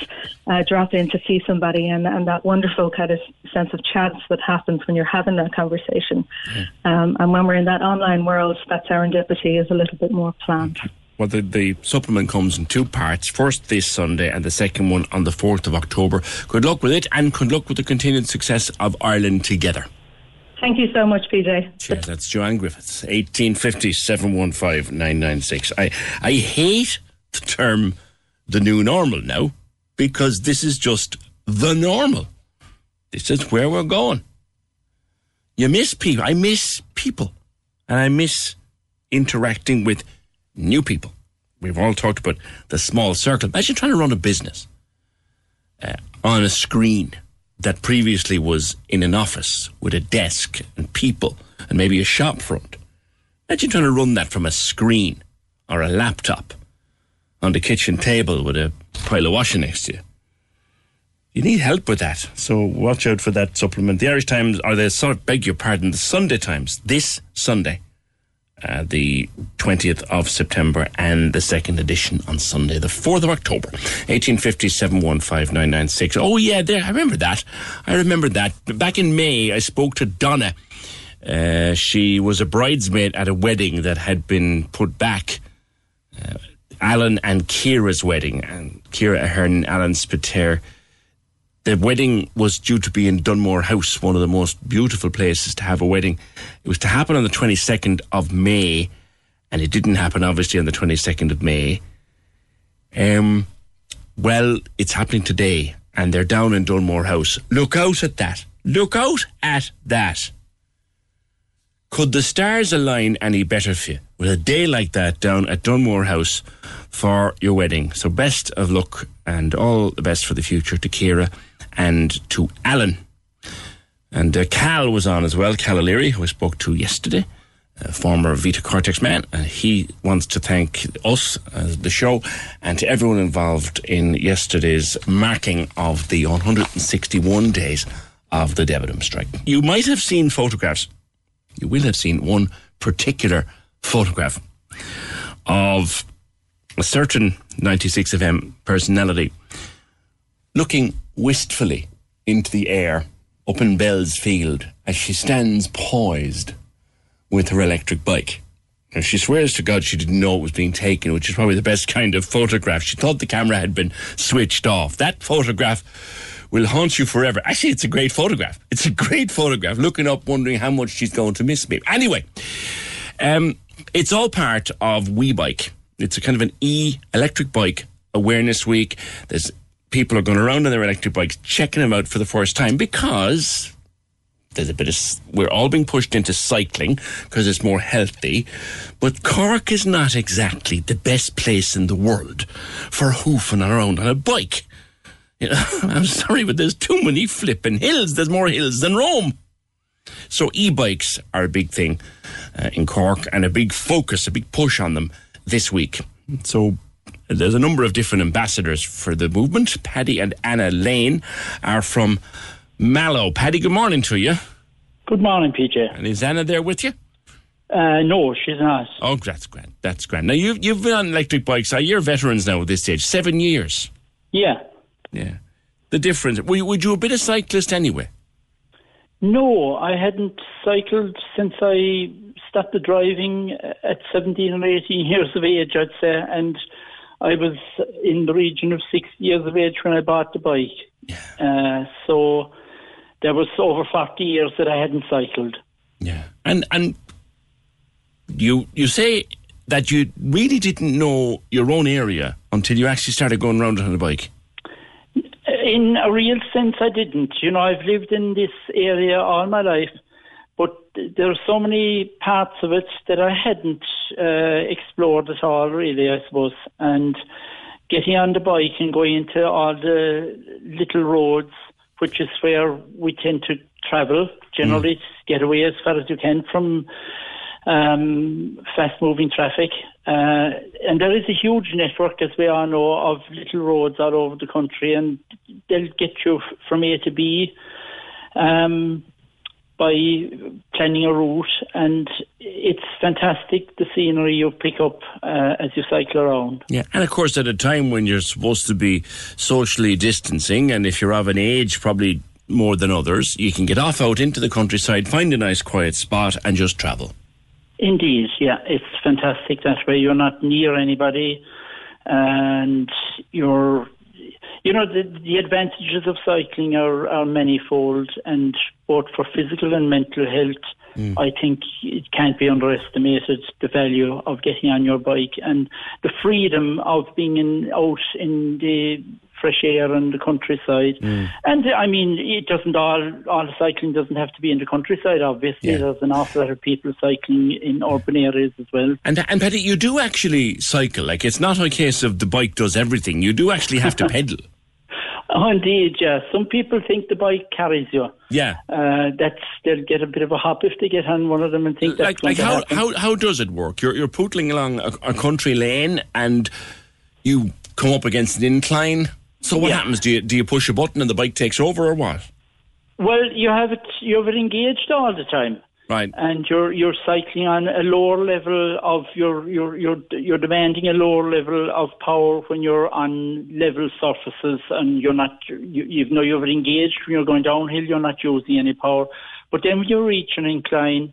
uh, drop in to see somebody and, and that wonderful kind of sense of chance that happens when you're having that conversation. Yeah. Um, and when we're in that online world, that serendipity is a little bit more planned. Okay. Well, the, the supplement comes in two parts. First this Sunday and the second one on the fourth of October. Good luck with it and good luck with the continued success of Ireland Together. Thank you so much, P J. Cheers. That's Joanne Griffiths, eighteen fifty, seven one five, nine nine six. I, I hate the term the new normal now because this is just the normal. This is where we're going. You miss people. I miss people. And I miss interacting with new people. We've all talked about the small circle. Imagine trying to run a business uh, on a screen that previously was in an office with a desk and people and maybe a shop front. Imagine trying to run that from a screen or a laptop on the kitchen table with a pile of washing next to you. You need help with that. So watch out for that supplement. The Irish Times, or the, sorry, beg your pardon, the Sunday Times, this Sunday, Uh, the twentieth of September and the second edition on Sunday, the fourth of October. eighteen fifty, seven one five, nine nine six. Oh, yeah, there, I remember that. I remember that. Back in May, I spoke to Donna. Uh, she was a bridesmaid at a wedding that had been put back. Uh, Alan and Kira's wedding. And Cura Ahern and Alan Spiteri. The wedding was due to be in Dunmore House, one of the most beautiful places to have a wedding. It was to happen on the twenty-second of May, and it didn't happen, obviously, on the twenty-second of May. Um, well, it's happening today, and they're down in Dunmore House. Look out at that. Look out at that. Could the stars align any better for you with a day like that down at Dunmore House for your wedding? So best of luck and all the best for the future to Ciara and to Alan. And uh, Cal was on as well, Cal O'Leary, who I spoke to yesterday, a former Vita Cortex man, and he wants to thank us, uh, the show, and to everyone involved in yesterday's marking of the one hundred sixty-one days of the Debenham strike. You might have seen photographs, you will have seen one particular photograph of a certain ninety-six F M personality looking wistfully into the air up in Bell's Field as she stands poised with her electric bike. Now, she swears to God she didn't know it was being taken, which is probably the best kind of photograph. She thought the camera had been switched off. That photograph will haunt you forever. Actually, it's a great photograph. It's a great photograph. Looking up, wondering how much she's going to miss me. Anyway, um, it's all part of We Bike. It's a kind of an e-electric bike awareness week. There's people are going around on their electric bikes, checking them out for the first time, because there's a bit of, we're all being pushed into cycling because it's more healthy. But Cork is not exactly the best place in the world for hoofing around on a bike. You know, I'm sorry, but there's too many flipping hills. There's more hills than Rome. So e-bikes are a big thing uh, in Cork, and a big focus, a big push on them this week. So there's a number of different ambassadors for the movement. Paddy and Anna Lane are from Mallow. Paddy, good morning to you. Good morning, P J. And is Anna there with you? Uh, no, she's not. Oh, that's grand. That's grand. Now, you've, you've been on electric bikes. You're veterans now at this stage. Seven years. Yeah. Yeah. The difference. Were you, were you a bit of cyclist anyway? No, I hadn't cycled since I started driving at seventeen or eighteen years of age, I'd say, and I was in the region of sixty years of age when I bought the bike. Yeah. Uh, so there was over forty years that I hadn't cycled. Yeah, and and you you say that you really didn't know your own area until you actually started going around on the bike. In a real sense, I didn't. You know, I've lived in this area all my life, but there are so many parts of it that I hadn't uh, explored at all, really, I suppose. And getting on the bike and going into all the little roads, which is where we tend to travel, generally, mm. to get away as far as you can from um, fast-moving traffic. Uh, and there is a huge network, as we all know, of little roads all over the country, and they'll get you f- from A to B um, by planning a route. And it's fantastic, the scenery you pick up uh, as you cycle around. Yeah, and of course at a time when you're supposed to be socially distancing, and if you're of an age probably more than others, you can get off out into the countryside, find a nice quiet spot and just travel. Indeed, yeah, it's fantastic that way. You're not near anybody, and you're, you know, the, the advantages of cycling are, are manifold, and both for physical and mental health, mm. I think it can't be underestimated, the value of getting on your bike and the freedom of being in, out in the fresh air and the countryside. Mm. And I mean, it doesn't all, all cycling doesn't have to be in the countryside, obviously. Yeah. There's an awful lot of people cycling in urban areas as well. And, and Patty, you do actually cycle. Like, it's not a case of the bike does everything. You do actually have to pedal. Oh, indeed, yeah. Some people think the bike carries you. Yeah. Uh, that's, they'll get a bit of a hop if they get on one of them and think that's like, going like to how, happen. How, how does it work? You're, you're pootling along a, a country lane and you come up against an incline. So what yeah. happens? Do you do you push a button and the bike takes over, or what? Well, you have it you have it engaged all the time, right? And you're you're cycling on a lower level of your your your you're demanding a lower level of power when you're on level surfaces, and you're not you, you know you're engaged when you're going downhill. You're not using any power, but then when you reach an incline,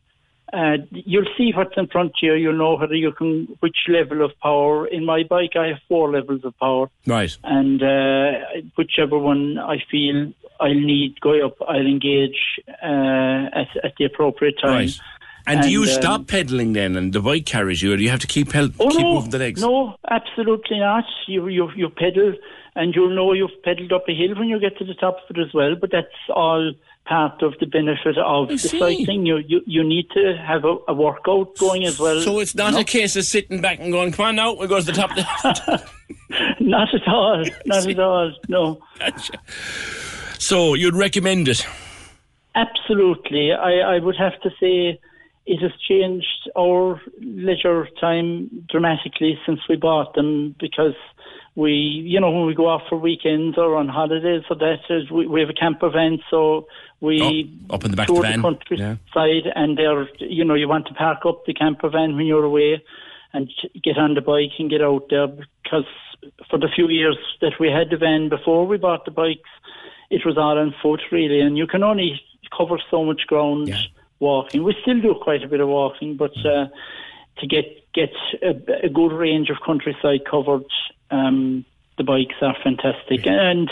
Uh, you'll see what's in front of you. You'll know whether you can, which level of power. In my bike, I have four levels of power. Right. And uh, whichever one I feel I'll need, go up, I'll engage uh, at, at the appropriate time. Right. And, and do you um, stop pedalling then, and the bike carries you, or do you have to keep pedal, oh, keep no, moving the legs? No, absolutely not. You you you pedal, and you'll know you've pedalled up a hill when you get to the top of it as well. But that's all part of the benefit of I the see. cycling. You, you you need to have a, a workout going as well. So it's not no. a case of sitting back and going, come on now, we'll go to the top. Not at all. Not at all, no. Gotcha. So you'd recommend it? Absolutely. I, I would have to say it has changed our leisure time dramatically since we bought them, because we, you know, when we go off for weekends or on holidays or that, we, we have a camper van, so we oh, up in the back tour of the, van. the countryside, yeah. And there, you know, you want to park up the camper van when you're away and get on the bike and get out there, because for the few years that we had the van before we bought the bikes, it was all on foot, really, and you can only cover so much ground yeah. walking. We still do quite a bit of walking, but uh, to get, get a, a good range of countryside covered, Um, the bikes are fantastic, and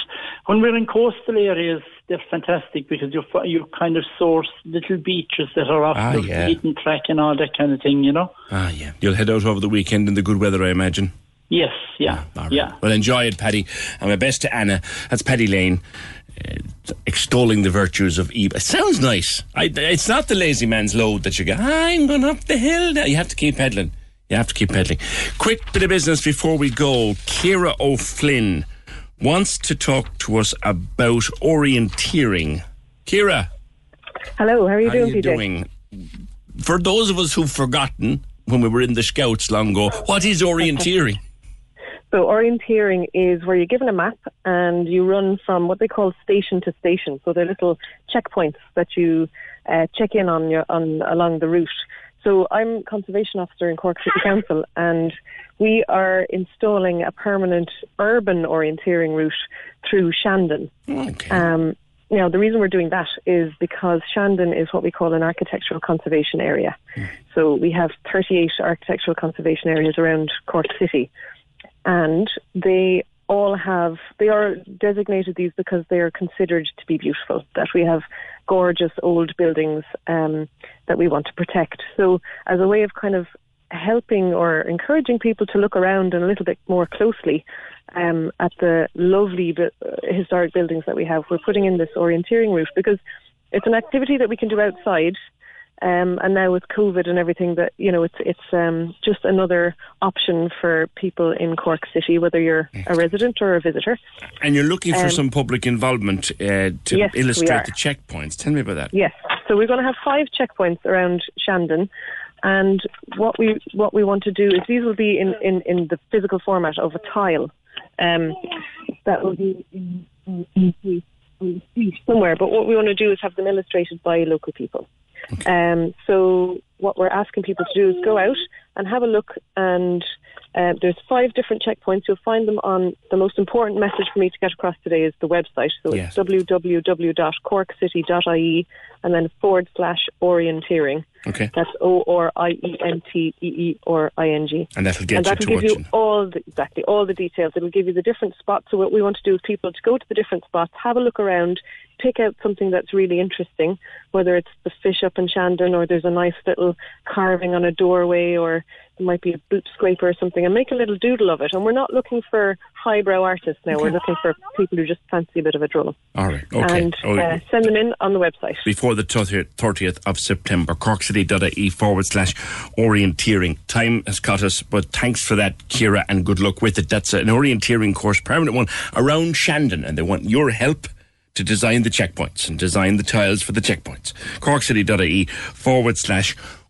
when we're in coastal areas, they're fantastic because you you kind of source little beaches that are off ah, the yeah. beaten track and all that kind of thing, you know. Ah, yeah. You'll head out over the weekend in the good weather, I imagine. Yes, yeah, yeah. Right. yeah. Well, enjoy it, Paddy. And my best to Anna. That's Paddy Lane. Uh, extolling the virtues of e-bike. It sounds nice. I, it's not the lazy man's load that you get. I'm going up the hill now. You have to keep peddling. You have to keep peddling. Quick bit of business before we go. Ciara O'Flynn wants to talk to us about orienteering. Ciara. Hello, how are you how doing, are you P J? Doing? For those of us who've forgotten, when we were in the Scouts long ago, what is orienteering? So orienteering is where you're given a map and you run from what they call station to station. So they're little checkpoints that you uh, check in on your on along the route. So I'm conservation officer in Cork City Council, and we are installing a permanent urban orienteering route through Shandon. Okay. Um, now, the reason we're doing that is because Shandon is what we call an architectural conservation area. Mm. So we have thirty-eight architectural conservation areas around Cork City. And they all have, they are designated these because they are considered to be beautiful, that we have gorgeous old buildings um, that we want to protect. So as a way of kind of helping or encouraging people to look around and a little bit more closely um, at the lovely bu- historic buildings that we have, we're putting in this orienteering route because it's an activity that we can do outside. Um, and now with COVID and everything, that you know, it's it's um, just another option for people in Cork City, whether you're a resident or a visitor. And you're looking for um, some public involvement uh, to yes, illustrate the checkpoints. Tell me about that. Yes, so we're going to have five checkpoints around Shandon, and what we what we want to do is these will be in, in, in the physical format of a tile um, that will be in, in, in somewhere. But what we want to do is have them illustrated by local people. Okay. Um, so what we're asking people to do is go out and have a look, and uh, there's five different checkpoints. You'll find them on, the most important message for me to get across today is the website, so yes. It's w w w dot cork city dot i e and then forward slash orienteering. Okay. That's O R I E N T E E R I N G. And that'll get and that'll you to give watching. You all the, exactly all the details. It'll give you the different spots. So what we want to do is people to go to the different spots, have a look around, pick out something that's really interesting, whether it's the fish up in Shandon or there's a nice little carving on a doorway or there might be a boot scraper or something, and make a little doodle of it. And we're not looking for highbrow artists now. Okay. We're looking for people who just fancy a bit of a draw. All right. Okay. And uh, okay. send them in on the website. Before the thirtieth of September, corkcity.ie forward slash orienteering. Time has caught us, but thanks for that, Ciara, and good luck with it. That's an orienteering course, permanent one, around Shandon, and they want your help to design the checkpoints and design the tiles for the checkpoints. corkcity.ie forward slash